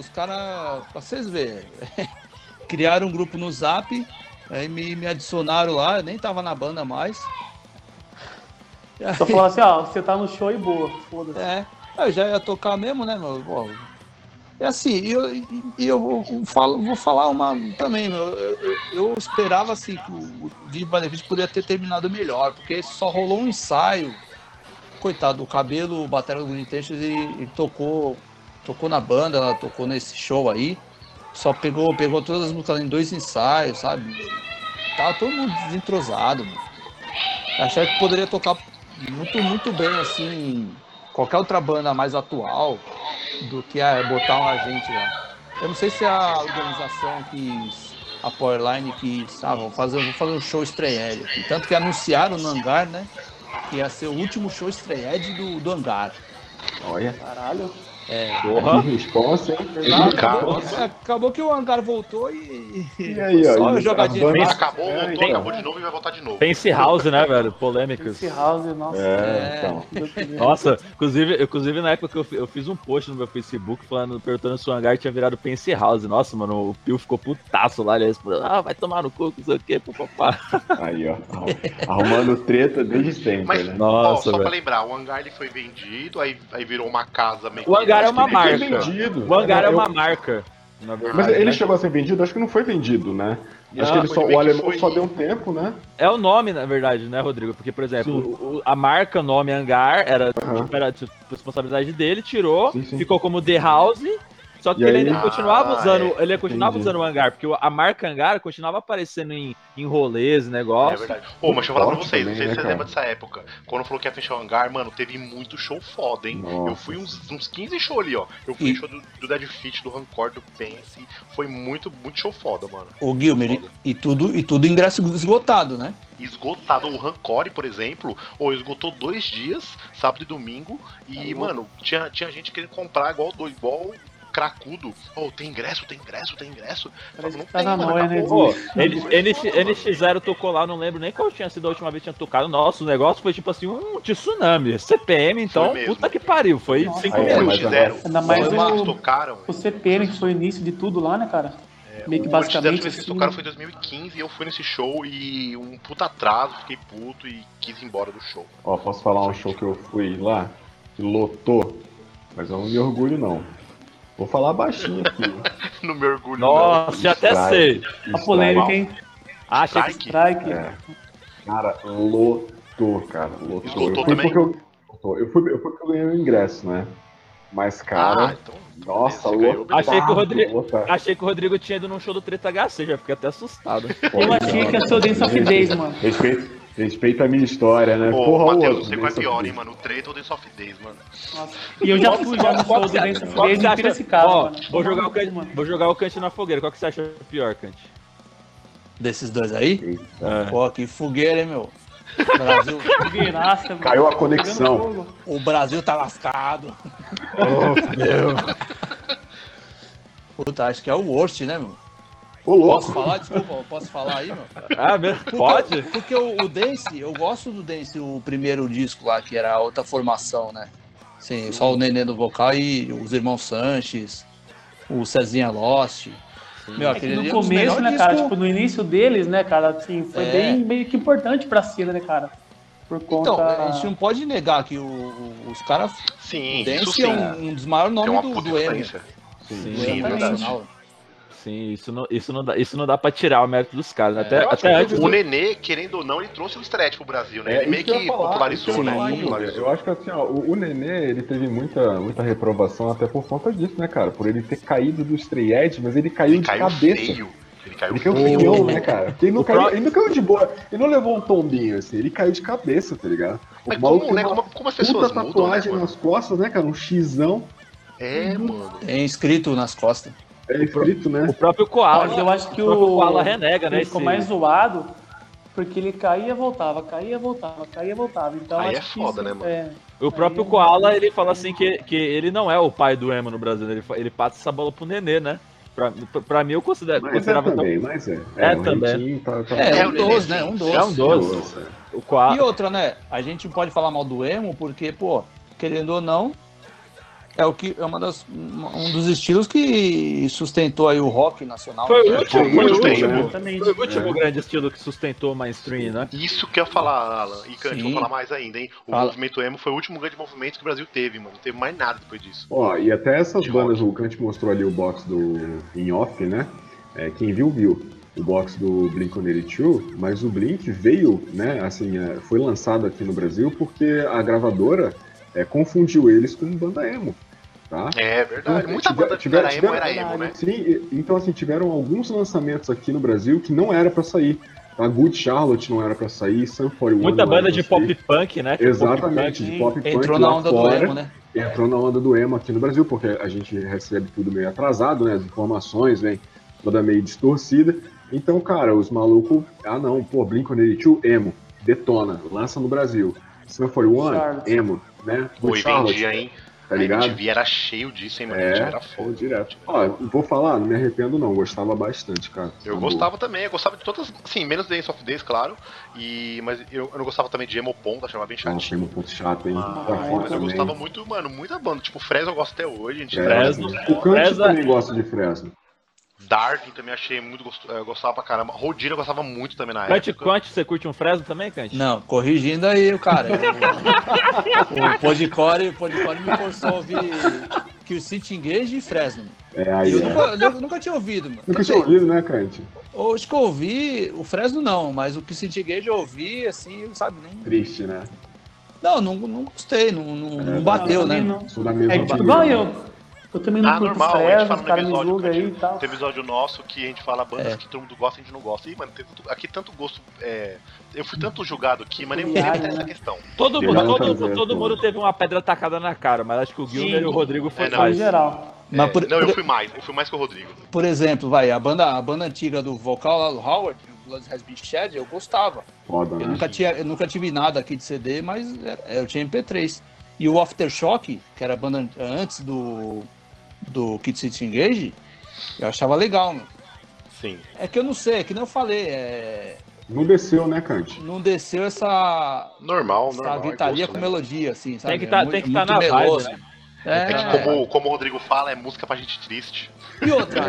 Os caras, pra vocês verem, criaram um grupo no Zap, aí me adicionaram lá, eu nem tava na banda mais. Aí, só falaram assim, você tá no show e boa, foda-se. Eu já ia tocar mesmo, né, meu? Bom, é assim, eu vou falar uma também, meu. Eu esperava assim que o David Fanfarrão poderia ter terminado melhor, porque só rolou um ensaio. Coitado, o cabelo, o batera do Good Intentions, ele tocou na banda, ela tocou nesse show aí. Só pegou todas as músicas em 2 ensaios, sabe? Tava todo mundo desentrosado, mano. Achei que poderia tocar muito, muito bem, assim, qualquer outra banda mais atual do que botar um agente lá. Eu não sei se a organização quis, a Powerline quis, vou fazer um show estreed aqui. Tanto que anunciaram no hangar, né? Que ia ser o último show estreed do hangar. Olha. Caralho. Porra, responsa, hein? Acabou que o hangar voltou e aí, ó, só jogadinha. Acabou de novo e vai voltar de novo. Pense House, né, velho? Polêmicas. Pense House, nossa. Então. Nossa, inclusive na época eu fiz um post no meu Facebook falando, perguntando se o hangar tinha virado Pense House. Nossa, mano, o Pio ficou putaço lá, ele respondeu, vai tomar no cu, não sei o quê, papapá. Aí, ó, arrumando treta desde sempre. Mas, né? Nossa, ó, só pra lembrar, o hangar ele foi vendido, aí virou uma casa meio que... O hangar é uma marca. O hangar é uma marca. Na verdade, mas ele chegou a ser vendido? Acho que não foi vendido, né? Não, acho que o alemão só deu um tempo, né? É o nome, na verdade, né, Rodrigo? Porque, por exemplo, a marca, o nome hangar, era a responsabilidade dele, tirou, ficou como The House, só que ele ainda continuava usando o hangar, porque a marca hangar continuava aparecendo em rolês e negócio. É verdade. Pô, mas deixa eu falar pra vocês, também, não sei se vocês lembram dessa época. Quando falou que ia fechar o hangar, mano, teve muito show foda, hein? Nossa. Eu fui uns 15 shows ali, ó. Eu fui show do Dead Fit, do Rancor, do Pense. Foi muito, muito show foda, mano. Ô, Gilmer, e tudo ingresso esgotado, né? Esgotado. O Rancore, por exemplo, esgotou 2 dias, sábado e domingo. E, mano, tinha gente querendo comprar igual cracudo. Tem ingresso. Não tá na noia, né? NX0 tocou lá, não lembro nem qual tinha sido a última vez que tinha tocado. Nossa, o negócio foi tipo assim, um tsunami. CPM, então, puta que pariu. Foi 5 minutos. Ainda mais o CPM, que foi o início de tudo lá, né, cara? Meio que basicamente. O que tocaram foi em 2015 e eu fui nesse show e um puta atraso, fiquei puto e quis ir embora do show. Ó, posso falar um show que eu fui lá, que lotou, mas eu não me orgulho, não. Vou falar baixinho aqui. No meu orgulho. Nossa, já até sei. A polêmica, hein? Acha que strike. Cara, lotou, cara. Lotou. Eu fui porque eu ganhei o ingresso, né? Mas, cara... Nossa, louco. Achei que o Rodrigo tinha ido num show do Treta HC, já fiquei até assustado. Eu achei que ia ser o Dance of Days, mano. Respeita a minha história, né? Porra, Matheus, você vai pior, hein, mano? O Treta ou Dance of Days, mano? Nossa. E eu já fui já no show do Dance of Days e pira esse carro. Vou jogar o Canti na fogueira. Qual que você acha pior, Canti? Desses dois aí? Pô, que fogueira, hein, meu? O Brasil... Viraça, caiu a conexão. O Brasil tá lascado. Oh, meu. Puta, acho que é o worst, né, meu? Ô, louco. Posso falar? Desculpa, posso falar aí, meu? Ah, mesmo? Pode? Porque o Dance, eu gosto do Dance, o primeiro disco lá, que era a outra formação, né? Sim, só o Nenê no vocal e os irmãos Sanches, o Cezinha Lost... Meu, é que no começo, né, cara, tipo, no início deles, né, cara, assim, foi bem meio que importante pra cena, né, cara, por conta... Então, a gente não pode negar que os caras... Sim, isso é um dos maiores nomes do Emmy. Sim, verdade. Sim, isso não dá pra tirar o mérito dos caras, né? Até antes... O Nenê, querendo ou não, ele trouxe o stretch pro Brasil, né? Ele meio que popularizou, né? Eu acho que assim, ó, o Nenê, ele teve muita reprovação até por conta disso, né, cara? Por ele ter caído do Stray Edge, mas ele caiu de cabeça. Feio. Ele caiu feio, né, cara? Ele não caiu de boa, ele não levou um tombinho, assim, ele caiu de cabeça, tá ligado? Mas como as pessoas mudam, né? Puta tatuagem nas costas, né, cara? Um xizão. É, mano. Tem escrito nas costas. É escrito, né? O próprio Koala. Mas eu acho que o Koala renega, né? Ele ficou mais zoado porque ele caía, voltava. Então, aí acho é foda, né, mano? O próprio Koala, ele fala assim que ele não é o pai do emo no Brasil, ele passa essa bola pro Nenê, né? Pra mim, eu considerava também. Mas também. É um 12, né? É um 12. O Koala. E outra, né? A gente não pode falar mal do emo porque, pô, querendo ou não, é o que é um dos estilos que sustentou aí o rock nacional. Foi o último grande estilo que sustentou o mainstream, né? Isso que eu ia falar, Alan. E Cante, vou falar mais ainda, hein? O movimento emo foi o último grande movimento que o Brasil teve, mano. Não teve mais nada depois disso. Ó, e até essas bandas, o Cante mostrou ali o box do In Off, né? Quem viu. O box do Blink-182, mas o Blink veio, né? Assim, foi lançado aqui no Brasil porque a gravadora confundiu eles com banda emo. Tá? É verdade, então, muita banda era emo, né? Sim, então assim, tiveram alguns lançamentos aqui no Brasil que não era pra sair. A Good Charlotte não era pra sair, Sun 41. Muita banda de pop punk, né? Exatamente, de pop punk. Entrou na onda do emo, né? Entrou na onda do emo aqui no Brasil, porque a gente recebe tudo meio atrasado, né? As informações vêm toda meio distorcida. Então, cara, os malucos. Ah, não, pô, Blink-182, emo. Detona, lança no Brasil. Sun 41, emo. Né? Foi, vendia, hein? Tá ligado? A MTV era cheio disso, hein, mano? É, era foda. Direto. Ó, vou falar, não me arrependo não, gostava bastante, cara. Eu gostava também, eu gostava de todas, assim, menos Dance of Days, claro, e, mas eu não gostava também de Emopon, achava bem chato. Nossa, Emopon chato, hein? Mas eu gostava muito, mano, muita banda, tipo Fresno eu gosto até hoje, gente. Fresno. O Canti também gosta de Fresno. Darwin também achei muito gostoso, gostava pra caramba. Rodina eu gostava muito também na época. Canti, você curte um Fresno também, Canti? Não, corrigindo aí o cara. O Podcore me forçou a ouvir que o City Engage e Fresno. É, aí eu nunca tinha ouvido, mano. Nunca tinha ouvido, né, Canti? Acho que eu ouvi, o Fresno não, mas o que o City Engage eu ouvi, assim, sabe, nem... Triste, né? Não gostei, não bateu, né? Não. Sou da mesma Eu também não curto normal, Fresno, a gente fala cara no episódio, me aí e tal. Tem episódio nosso que a gente fala bandas que todo mundo gosta e a gente não gosta. Ih, mano, aqui tanto gosto... eu fui tanto julgado aqui, mas nem teve essa questão. Todo mundo teve uma pedra tacada na cara, mas acho que o Gilmer e o Rodrigo foi mais. Geral. Mas eu fui mais que o Rodrigo. Por exemplo, a banda antiga do vocal lá, do Howard, o Blood Has Been Shed, eu gostava. Foda, né? Eu nunca tive nada aqui de CD, mas eu tinha MP3. E o Aftershock, que era a banda antes do Kid City Engage, eu achava legal, né? Sim. É que eu não sei, é que nem eu falei, Não desceu, né, Canti? Não desceu essa... Normal. Gritaria com melodia, assim, sabe? Tem que estar na vibe, né? É que como o Rodrigo fala, é música pra gente triste. E outra,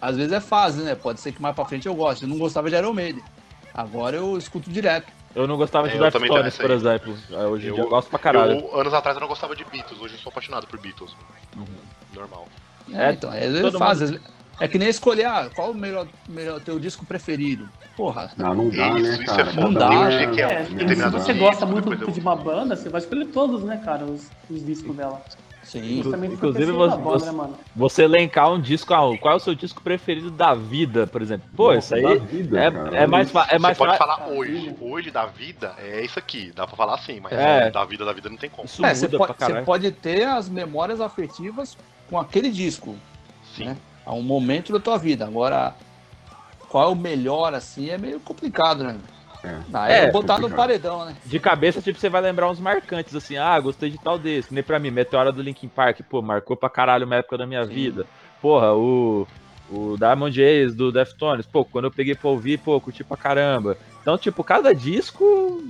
às vezes é fase, né? Pode ser que mais pra frente eu goste. Eu não gostava de Iron Maiden. Agora eu escuto direto. Eu não gostava de Dark Stories, por exemplo. Hoje em dia eu gosto pra caralho. Anos atrás eu não gostava de Beatles, hoje eu sou apaixonado por Beatles. Uhum. Normal. Então, é que nem escolher qual o melhor teu disco preferido. Porra. Não dá, né, isso, cara? Isso é foda. Se você gosta muito de uma banda, você vai escolher todos, né, cara, os discos dela. Sim. Inclusive você elencar um disco, qual é o seu disco preferido da vida, por exemplo? Pô, nossa, isso aí vida, mais fácil. Você pode falar hoje da vida é isso aqui, dá pra falar assim, mas da vida não tem como. Você pode ter as memórias afetivas com aquele disco, sim, né? A um momento da tua vida. Agora, qual é o melhor assim é meio complicado, né? Botar no paredão, né? De cabeça, tipo, você vai lembrar uns marcantes, assim, gostei de tal desse, nem pra mim, Meteora do Linkin Park, pô, marcou pra caralho uma época da minha vida. Porra, o Diamond Eyes do Deftones, pô, quando eu peguei pra ouvir, pô, curti pra caramba. Então, tipo, cada disco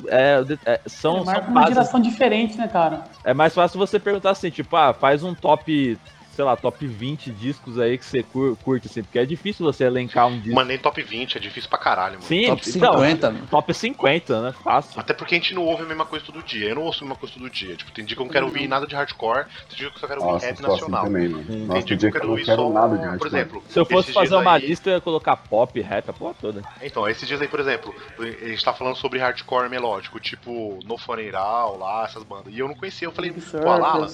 marca uma geração diferente, né, cara? É mais fácil você perguntar assim, tipo, faz um top... sei lá, top 20 discos aí que você curte, assim, porque é difícil você elencar um disco. Mano, nem top 20, é difícil pra caralho, mano. Sim, top 50, então, top 50, né, fácil. Até porque a gente não ouve a mesma coisa todo dia, eu não ouço a mesma coisa todo dia, tipo, tem dia que eu não quero ouvir nada de hardcore, tem dia que eu só quero ouvir rap nacional. Assim também, né? Tem dia que eu quero ouvir só, nada de hardcore. Por exemplo... Se eu fosse fazer uma lista, eu ia colocar pop, rap, a porra toda. Então, esses dias aí, por exemplo, a gente tá falando sobre hardcore melódico, tipo, No Funeral, lá, essas bandas, e eu não conhecia, eu falei, pô, Alan,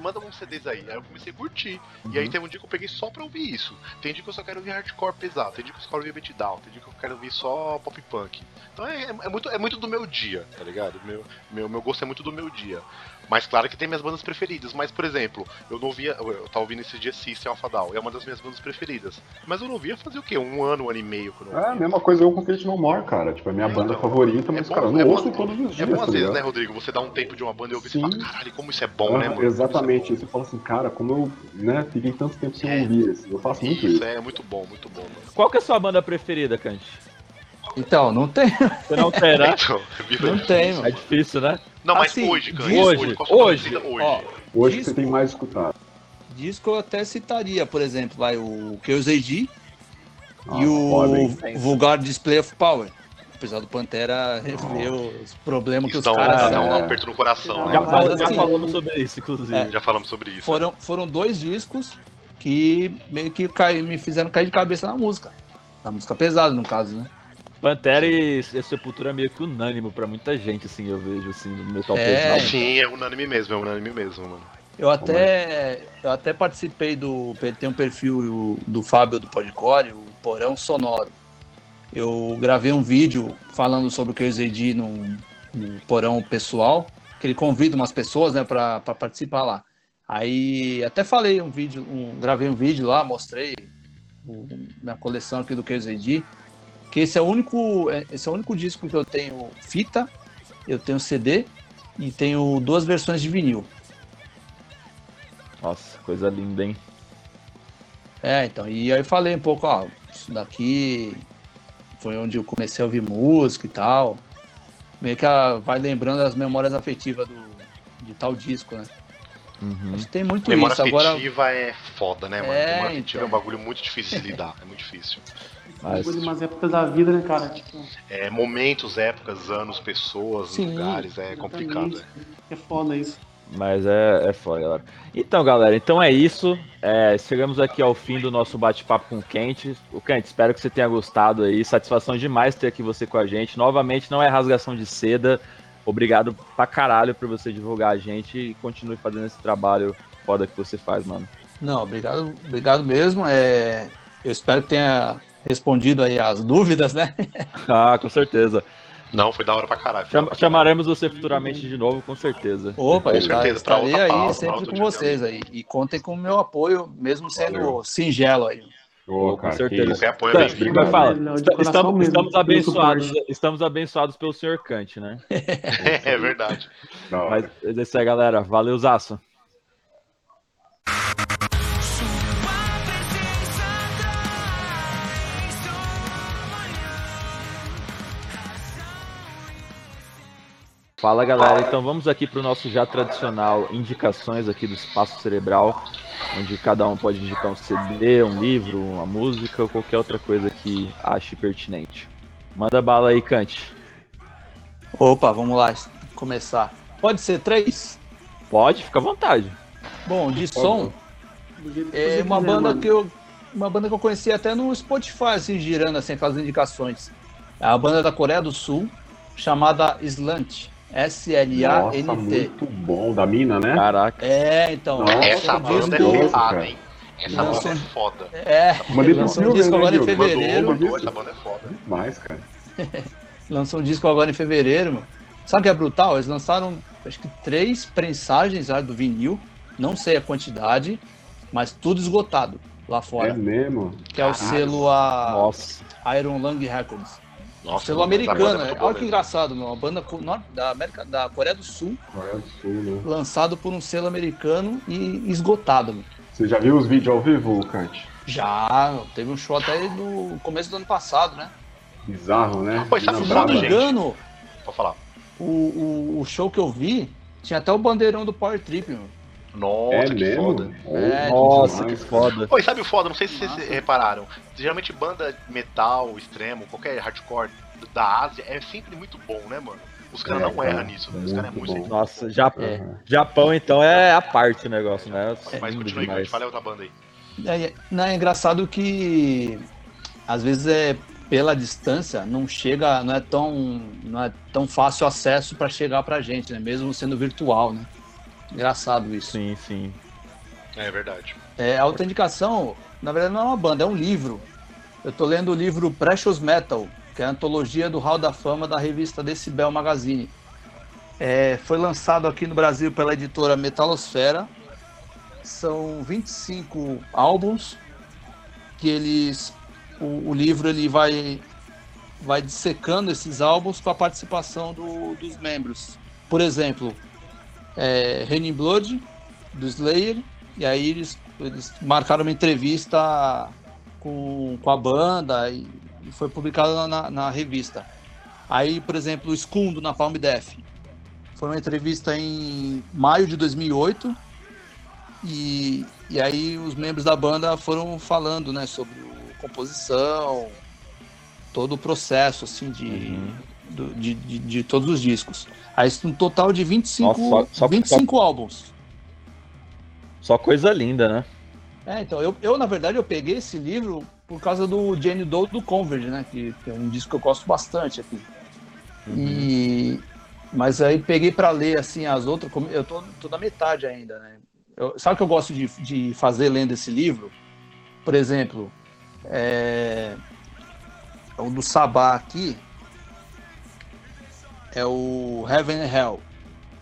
manda uns CDs aí, eu comecei a curtir. Uhum. E aí tem um dia que eu peguei só pra ouvir isso. Tem dia que eu só quero ouvir hardcore pesado. Tem dia que eu só quero ouvir beatdown. Tem dia que eu quero ouvir só pop punk. Então é muito do meu dia, tá ligado? Meu gosto é muito do meu dia. Mas claro que tem minhas bandas preferidas. Mas, por exemplo, eu tava ouvindo esse dia System of a Down. É uma das minhas bandas preferidas. Mas eu não via fazer o quê? Um ano e meio que eu não ouvia. É a mesma coisa eu com Faith No More, cara. Tipo, a minha banda favorita, mas, cara, eu não ouço todos os dias. É bom às vezes, né, Rodrigo? Você dá um tempo de uma banda e ouvir e fala, caralho, como isso é bom, né, mano? Exatamente. Você fala assim, cara, como eu, né, fiquei tanto tempo sem ouvir isso. Eu faço muito isso. É muito bom, mano. Qual que é a sua banda preferida, Canti? Então, não tem. Você não tem, né? Não tem, mano. É difícil, né? Não, mas assim, hoje, cara. Hoje disco, você tem mais escutado. Disco eu até citaria, por exemplo, vai o KZD e o Vulgar Display of Power. Apesar do Pantera rever os problemas que os caras... Dá um aperto no coração. Já falamos sobre isso, inclusive. Já falamos sobre isso. Foram dois discos que meio que me fizeram cair de cabeça na música. Na música pesada, no caso, né? Pantera e Sepultura é meio que unânime pra muita gente, assim, eu vejo, assim, no meu top 10. Sim, é unânime mesmo, mano. Eu até participei do... Tem um perfil do Fábio do Podcore, o Porão Sonoro. Eu gravei um vídeo falando sobre o KZD no Porão Pessoal, que ele convida umas pessoas, né, pra participar lá. Aí até falei gravei um vídeo lá, mostrei minha coleção aqui do KZD. Que esse é o único disco que eu tenho fita, eu tenho CD E tenho 2 versões de vinil. Nossa, coisa linda, hein? É, então, e aí eu falei um pouco, ó, isso daqui foi onde eu comecei a ouvir música e tal. Meio que vai lembrando as memórias afetivas de tal disco, né? Uhum. Acho que tem muito memória isso. Memória afetiva agora... é foda, né, mano? É, memória afetiva é um bagulho muito difícil de lidar, é muito difícil. Mas... umas épocas da vida, né, cara? Tipo... é, momentos, épocas, anos, pessoas, sim, lugares, é complicado. É foda isso. Mas é foda, galera. Então, galera, então é isso. É, chegamos aqui ao fim do nosso bate-papo com o Canti. O Canti, espero que você tenha gostado aí. Satisfação demais ter aqui você com a gente. Novamente, não é rasgação de seda. Obrigado pra caralho por você divulgar a gente e continue fazendo esse trabalho foda que você faz, mano. Não, obrigado mesmo. É, eu espero que tenha respondido aí as dúvidas, né? Ah, com certeza. Não, foi da hora pra caralho. Chamaremos você futuramente de novo, com certeza. Opa, com certeza, estarei aí pausa, sempre com vocês aí. E contem com o meu apoio, mesmo sendo singelo aí. Oh, cara, com certeza. Que... apoio é bem-vindo. Estamos abençoados pelo senhor Canti, né? É verdade. Mas é isso aí, galera. Valeu, Zaço. Fala, galera, então vamos aqui para o nosso já tradicional indicações aqui do Espaço Cerebral, onde cada um pode indicar um CD, um livro, uma música ou qualquer outra coisa que ache pertinente. Manda bala aí, Canti. Opa, vamos lá começar. Pode ser 3? Pode, fica à vontade. Bom, de som, é uma banda que eu conheci até no Spotify, assim, girando assim, aquelas indicações. É a banda da Coreia do Sul, chamada Slant. S-L-A-N-T. Nossa, muito bom, da mina, né? Caraca. É, então. Nossa, essa banda é pesada, hein? Essa banda é foda. É, lançou um disco agora em fevereiro. Essa banda é foda. Demais, cara. Lançou um disco agora em fevereiro, mano. Sabe o que é brutal? Eles lançaram, acho que 3 prensagens do vinil. Não sei a quantidade, mas tudo esgotado lá fora. É mesmo? Que é o selo Iron Records. Nossa, pelo americano, olha boa, que engraçado, mano. Uma banda da Coreia do Sul, né? Lançado por um selo americano e esgotado, mano. Você já viu os vídeos ao vivo, Canti? Já, teve um show até no começo do ano passado, né? Bizarro, né? Pois, sabe, se não me engano, pode falar. O show que eu vi tinha até o bandeirão do Power Trip, mano. Nossa, é que mesmo? Foda. É, nossa, que foda. Pô, sabe o foda? Não sei se vocês repararam. Geralmente banda metal, extremo, qualquer hardcore da Ásia é sempre muito bom, né, mano? Os caras não erram nisso, né? Os caras é muito bom. Nossa, Japão então é a parte do negócio, né? Mas continue, Canti, fala outra banda aí. Não, é engraçado que às vezes pela distância não chega, não é tão fácil o acesso pra chegar pra gente, né? Mesmo sendo virtual, né? Engraçado isso. Sim, sim. É verdade. É, a autenticação, na verdade, não é uma banda, é um livro. Eu tô lendo o livro Precious Metal, que é a antologia do Hall da Fama da revista Decibel Magazine. É, foi lançado aqui no Brasil pela editora Metalosfera. São 25 álbuns que o livro ele vai dissecando esses álbuns com a participação dos membros. Por exemplo... Raining Blood, do Slayer, e aí eles marcaram uma entrevista com a banda e foi publicada na revista. Aí, por exemplo, o Skun do Napalm Death, foi uma entrevista em maio de 2008 e aí os membros da banda foram falando, né, sobre a composição, todo o processo assim, de todos os discos. Aí um total de 25 álbuns. Só coisa linda, né? É, então, eu na verdade eu peguei esse livro por causa do Jane Doe do Converge, né? Que é um disco que eu gosto bastante aqui. Uhum. Mas aí peguei pra ler assim as outras. Eu tô na metade ainda, né? Sabe o que eu gosto de fazer lendo esse livro? Por exemplo, o do Sabá aqui. É o Heaven and Hell.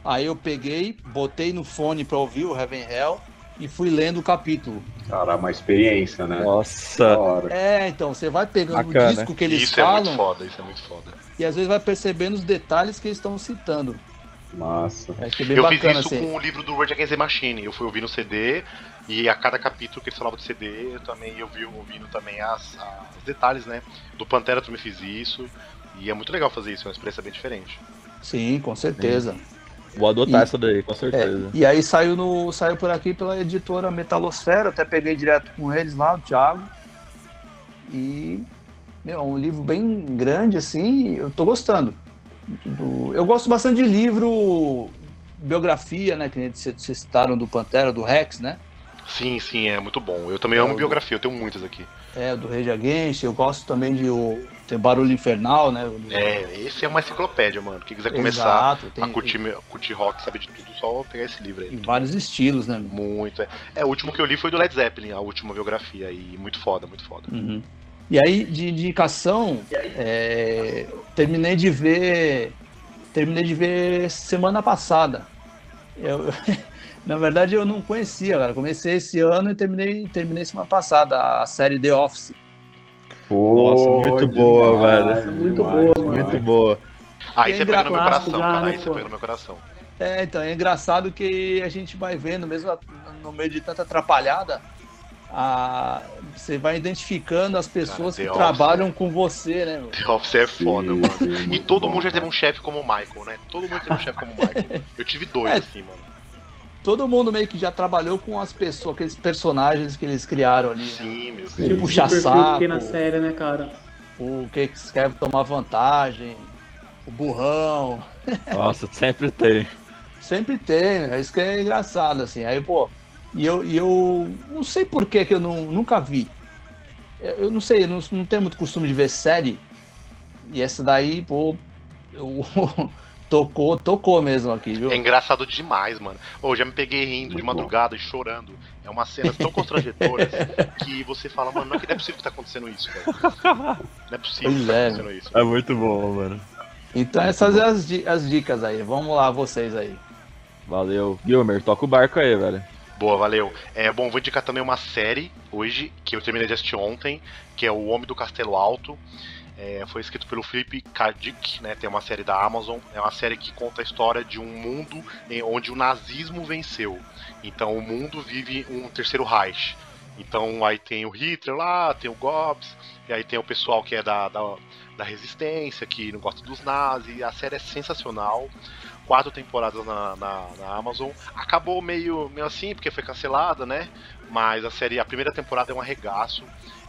Aí eu peguei, botei no fone pra ouvir o Heaven and Hell e fui lendo o capítulo. Cara, uma experiência, né? Nossa! É, então, você vai pegando o disco que eles falam. Isso é muito foda. E às vezes vai percebendo os detalhes que eles estão citando. Massa. Eu bacana, fiz isso assim, com o livro do Rage Against the Machine. Eu fui ouvindo o CD e a cada capítulo que eles falavam do CD, eu também ouvindo também os detalhes, né? Do Pantera também fiz isso. E é muito legal fazer isso, é uma experiência bem diferente. Sim, com certeza. Vou adotar essa daí, com certeza. E aí saiu por aqui pela editora Metalosfera, até peguei direto com eles lá, o Thiago. E é um livro bem grande, assim, eu tô gostando. Eu gosto bastante de livro, biografia, né, que vocês citaram do Pantera, do Rex, né? Sim, é muito bom. Eu também amo biografia, eu tenho muitas aqui. Do Rage Against, eu gosto também de tem Barulho Infernal, né? Esse é uma enciclopédia, mano. Quem quiser começar a curtir rock, saber de tudo, só pegar esse livro aí. Em vários estilos, né? Muito, o último que eu li foi do Led Zeppelin, a última biografia, e muito foda, muito foda. Uhum. E aí, de indicação, terminei de ver semana passada. Na verdade, eu não conhecia, cara. Comecei esse ano e terminei semana passada a série The Office. Nossa, muito boa, velho. Muito boa. Aí você pega no meu coração, cara. Aí você pega no meu coração. Então, é engraçado que a gente vai vendo, mesmo no meio de tanta atrapalhada, você vai identificando as pessoas, cara, que trabalham com você, né? Mano? The Office é foda, mano. E todo mundo já teve um chefe como o Michael, né? Todo mundo teve um chefe como o Michael. Eu tive dois, assim, mano. Todo mundo meio que já trabalhou com as pessoas, aqueles personagens que eles criaram ali. Sim, meu Deus. Tipo puxa-saco. Que na série, né, cara? O que escreve tomar vantagem, o burrão. Nossa, sempre tem. Sempre tem, né? Isso que é engraçado, assim. Aí, pô, e eu não sei por que eu nunca vi. Eu não sei, eu não tenho muito costume de ver série. E essa daí, pô, eu... Tocou mesmo aqui, viu? É engraçado demais, mano. Eu já me peguei rindo muito de madrugada e chorando. É uma cena tão constrangedora que você fala, mano, não é possível que tá acontecendo isso, cara. Não é possível que tá acontecendo isso. É muito bom, mano. Então essas são as dicas aí. Vamos lá, vocês aí. Valeu. Gilmer, toca o barco aí, velho. Boa, valeu. Bom, vou indicar também uma série hoje, que eu terminei de assistir ontem, que é O Homem do Castelo Alto. Foi escrito pelo Philip K. Dick, né? Tem uma série da Amazon, é uma série que conta a história de um mundo onde o nazismo venceu. Então o mundo vive um terceiro Reich. Então aí tem o Hitler lá, tem o Goebbels, e aí tem o pessoal que é da resistência, que não gosta dos nazis. A série é sensacional. 4 temporadas na Amazon. Acabou meio assim, porque foi cancelada, né? Mas a primeira temporada é um arregaço.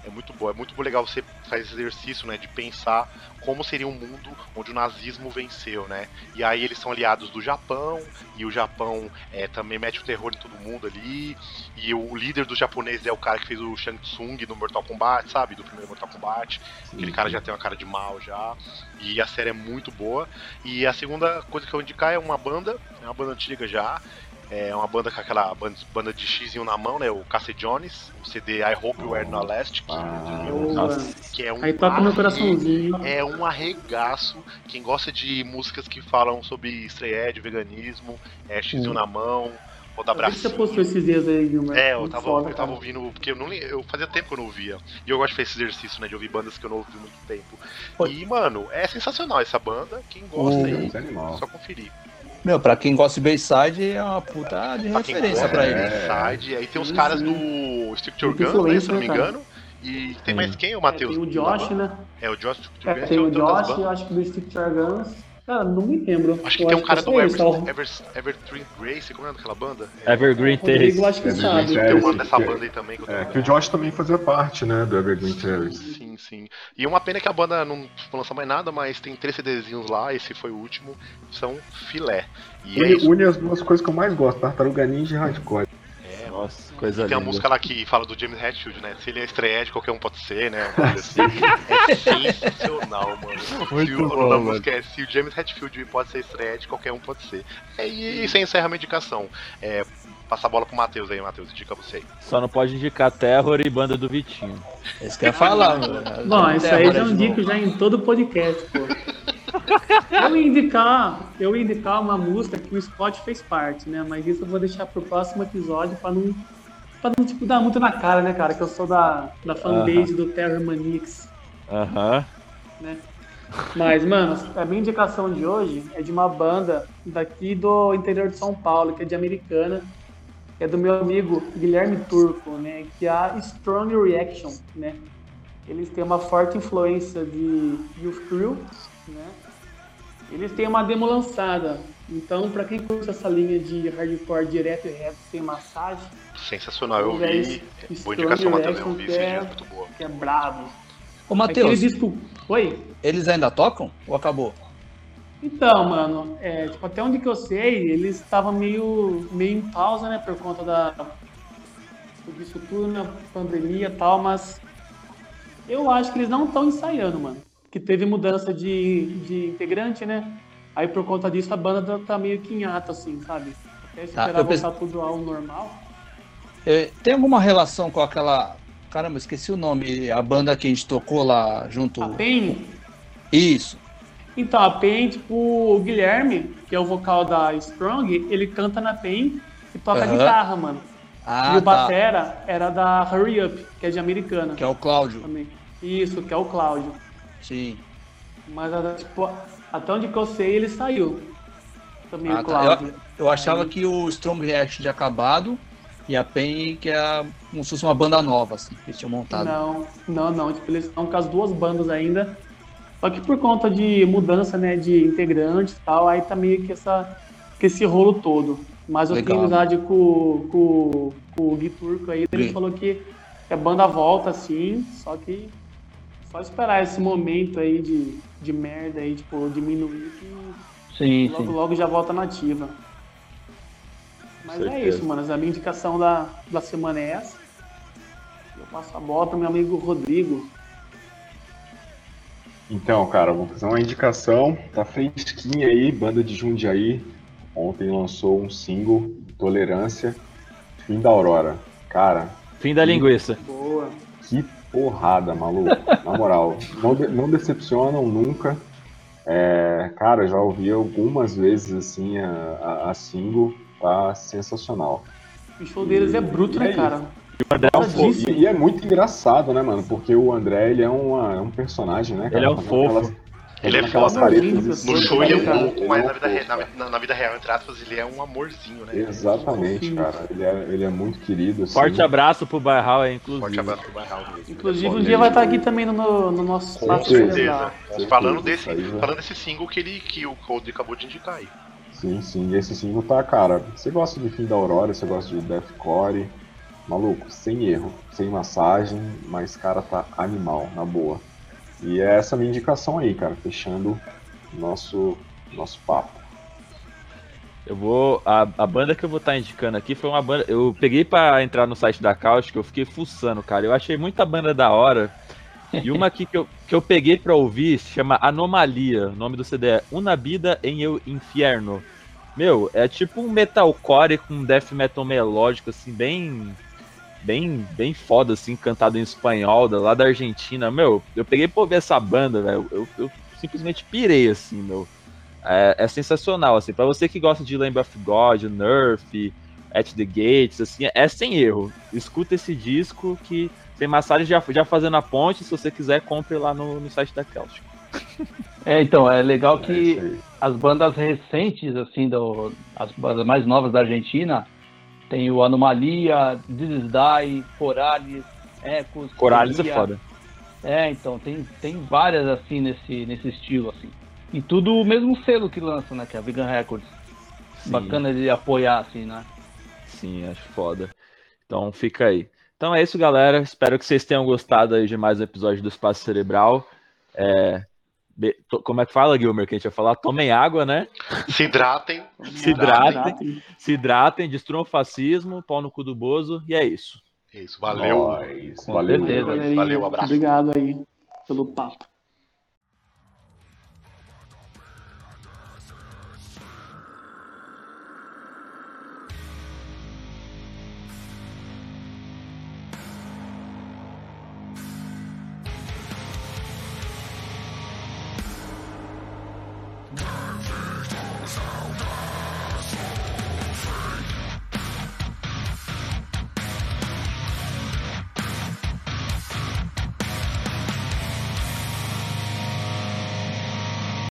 É muito legal você fazer esse exercício, né, de pensar como seria um mundo onde o nazismo venceu, né? E aí eles são aliados do Japão, e o Japão também mete o terror em todo mundo ali, e o líder dos japoneses é o cara que fez o Shang Tsung no Mortal Kombat, sabe? Do primeiro Mortal Kombat. Sim. Aquele cara já tem uma cara de mal já, e a série é muito boa. E a segunda coisa que eu vou indicar é uma banda antiga já, é uma banda com aquela banda de xizinho na mão, né? O Cassie Jones, o CD I Hope You Are Not Last, que é um aí toca meu coraçãozinho. É um arregaço. Quem gosta de músicas que falam sobre estreia de veganismo, xizinho na mão, vou dar bracinho. Por que você postou esses dias aí, Gilmer? Eu tava ouvindo, porque eu fazia tempo que eu não ouvia. E eu gosto de fazer esse exercício, né? De ouvir bandas que eu não ouvi muito tempo. E, mano, é sensacional essa banda. Quem gosta aí, é só conferir. Meu, pra quem gosta de Bayside, é uma puta de referência pra ele. Bayside, aí tem os caras do Structure Gun, né, se não me engano. E tem mais quem, o Matheus? Tem o Josh, né? O Josh do Structure Gun. Tem o Josh, eu acho que do Structure Guns. Cara, não me lembro. Acho que tem um cara do Evergreen Grace, como é aquela banda? Evergreen Terrace. Eu acho que sabe. Tem uma dessa banda aí também. Que o Josh também fazia parte, né, do Evergreen Terrace. Sim. E é uma pena que a banda não lança mais nada, mas tem 3 CDzinhos lá, esse foi o último, são filé. E une as duas coisas que eu mais gosto, Tartaruga Ninja e Hardcore. Nossa, coisa linda. Tem uma música lá que fala do James Hetfield, né? Se ele é estreia, qualquer um pode ser, né? É sensacional, mano. Se o James Hetfield pode ser estreia, qualquer um pode ser. E isso encerra a minha indicação. Passa a bola pro Matheus aí, Matheus, indica você aí. Só não pode indicar Terror e Banda do Vitinho. Esse que eu ia falar, mano. Bom, isso aí já indico já em todo podcast, pô. Eu ia indicar uma música que o Scott fez parte, né? Mas isso eu vou deixar pro próximo episódio pra não tipo, dar muito na cara, né, cara? Que eu sou da fanbase do Terror Manix. Aham. Né? Mas, mano, a minha indicação de hoje é de uma banda daqui do interior de São Paulo, que é de Americana, que é do meu amigo Guilherme Turco, né, que é a Strong Reaction, né. Eles têm uma forte influência de Youth Crew, né. Eles têm uma demo lançada, então pra quem curte essa linha de hardcore direto e reto, sem massagem... Sensacional, eu ouvi, boa indicação, mas também ouvi esse dia, muito boa. Que é brabo. Ô, Matheus, oi? Eles ainda tocam ou acabou? Então, mano, até onde que eu sei, eles estavam meio em pausa, né, por conta disso tudo, né, pandemia e tal, mas eu acho que eles não estão ensaiando, mano, que teve mudança de integrante, né, aí por conta disso a banda tá meio que em ato, assim, sabe, até esperar voltar tudo ao normal. Tem alguma relação com aquela... Caramba, esqueci o nome, a banda que a gente tocou lá junto... A Pen? Isso. Então, a Pen, tipo, o Guilherme, que é o vocal da Strong, ele canta na Pen e toca guitarra, mano. Ah, e o Pantera era da Hurry Up, que é de Americana. Que é o Cláudio. Também. Isso, que é o Cláudio. Sim. Mas, tipo, até onde que eu sei, ele saiu. Também o Cláudio. Eu achava que o Strong Reaction tinha acabado. E a Pen, que é como se fosse uma banda nova, assim, que eles tinham montado. Não. Tipo, eles estão com as duas bandas ainda. Só que por conta de mudança, né, de integrantes e tal, aí tá meio que esse rolo todo. Mas eu tenho amizade com o Gui Turco aí, ele falou que a banda volta, assim, só que só esperar esse momento aí de merda aí, tipo, diminuir que logo já volta nativa. Mas é isso, mano. A minha indicação da semana é essa. Eu passo a bola pro meu amigo Rodrigo. Então, cara, vou fazer uma indicação. Tá fresquinha aí, banda de Jundiaí. Ontem lançou um single, Tolerância, Fim da Aurora. Cara... Fim da linguiça. Boa. Que porrada, maluco. Na moral, não decepcionam nunca. Cara, já ouvi algumas vezes, assim, a single... Tá sensacional. O show deles é bruto, né, cara? E é muito engraçado, né, mano? Porque o André, ele é um personagem, né, cara? Ele é um fofo. Ele é foda. No show ele é um pouco, mas na vida real, entre aspas, ele é um amorzinho, né? Exatamente, cara. Ele é muito querido. Assim. Forte abraço pro Barral, inclusive. Forte abraço pro Barral. Inclusive, um dia vai estar aqui também no nosso... Com certeza. Falando desse single que o Rodrigo acabou de indicar aí. Sim, esse single tá, cara, você gosta de Fim da Aurora, você gosta de Deathcore, maluco, sem erro, sem massagem, mas, cara, tá animal, na boa. E é essa minha indicação aí, cara, fechando nosso papo. A banda que eu vou estar indicando aqui foi uma banda, eu peguei pra entrar no site da Caustic, eu fiquei fuçando, cara, eu achei muita banda da hora, e uma aqui que eu peguei pra ouvir se chama Anomalia, o nome do CD é Una Vida em Eu Inferno. Meu, é tipo um metalcore com death metal melódico, assim, bem foda, assim, cantado em espanhol, lá da Argentina. Meu, eu peguei pra ouvir essa banda, velho, eu simplesmente pirei, assim, meu. É sensacional, assim, pra você que gosta de Lamb of God, Nerf, At the Gates, assim, é sem erro. Escuta esse disco que... Tem massagem já fazendo a ponte, se você quiser, compre lá no site da Celtic. Então, é legal que as bandas recentes, assim, as bandas mais novas da Argentina, tem o Anomalia, This Is Die, Corales, Ecos... Corales é foda. Então, tem várias, assim, nesse estilo, assim. E tudo o mesmo selo que lança, né, que é a Vegan Records. Sim. Bacana de apoiar, assim, né? Sim, acho foda. Então, fica aí. Então é isso, galera. Espero que vocês tenham gostado aí de mais um episódio do Espaço Cerebral. Como é que fala, Gilmer, que a gente vai falar? Tomem água, né? Se hidratem. Se hidratem, destruam o fascismo, pau no cu do Bozo, e é isso. É isso, valeu. Valeu, um abraço. Obrigado aí pelo papo.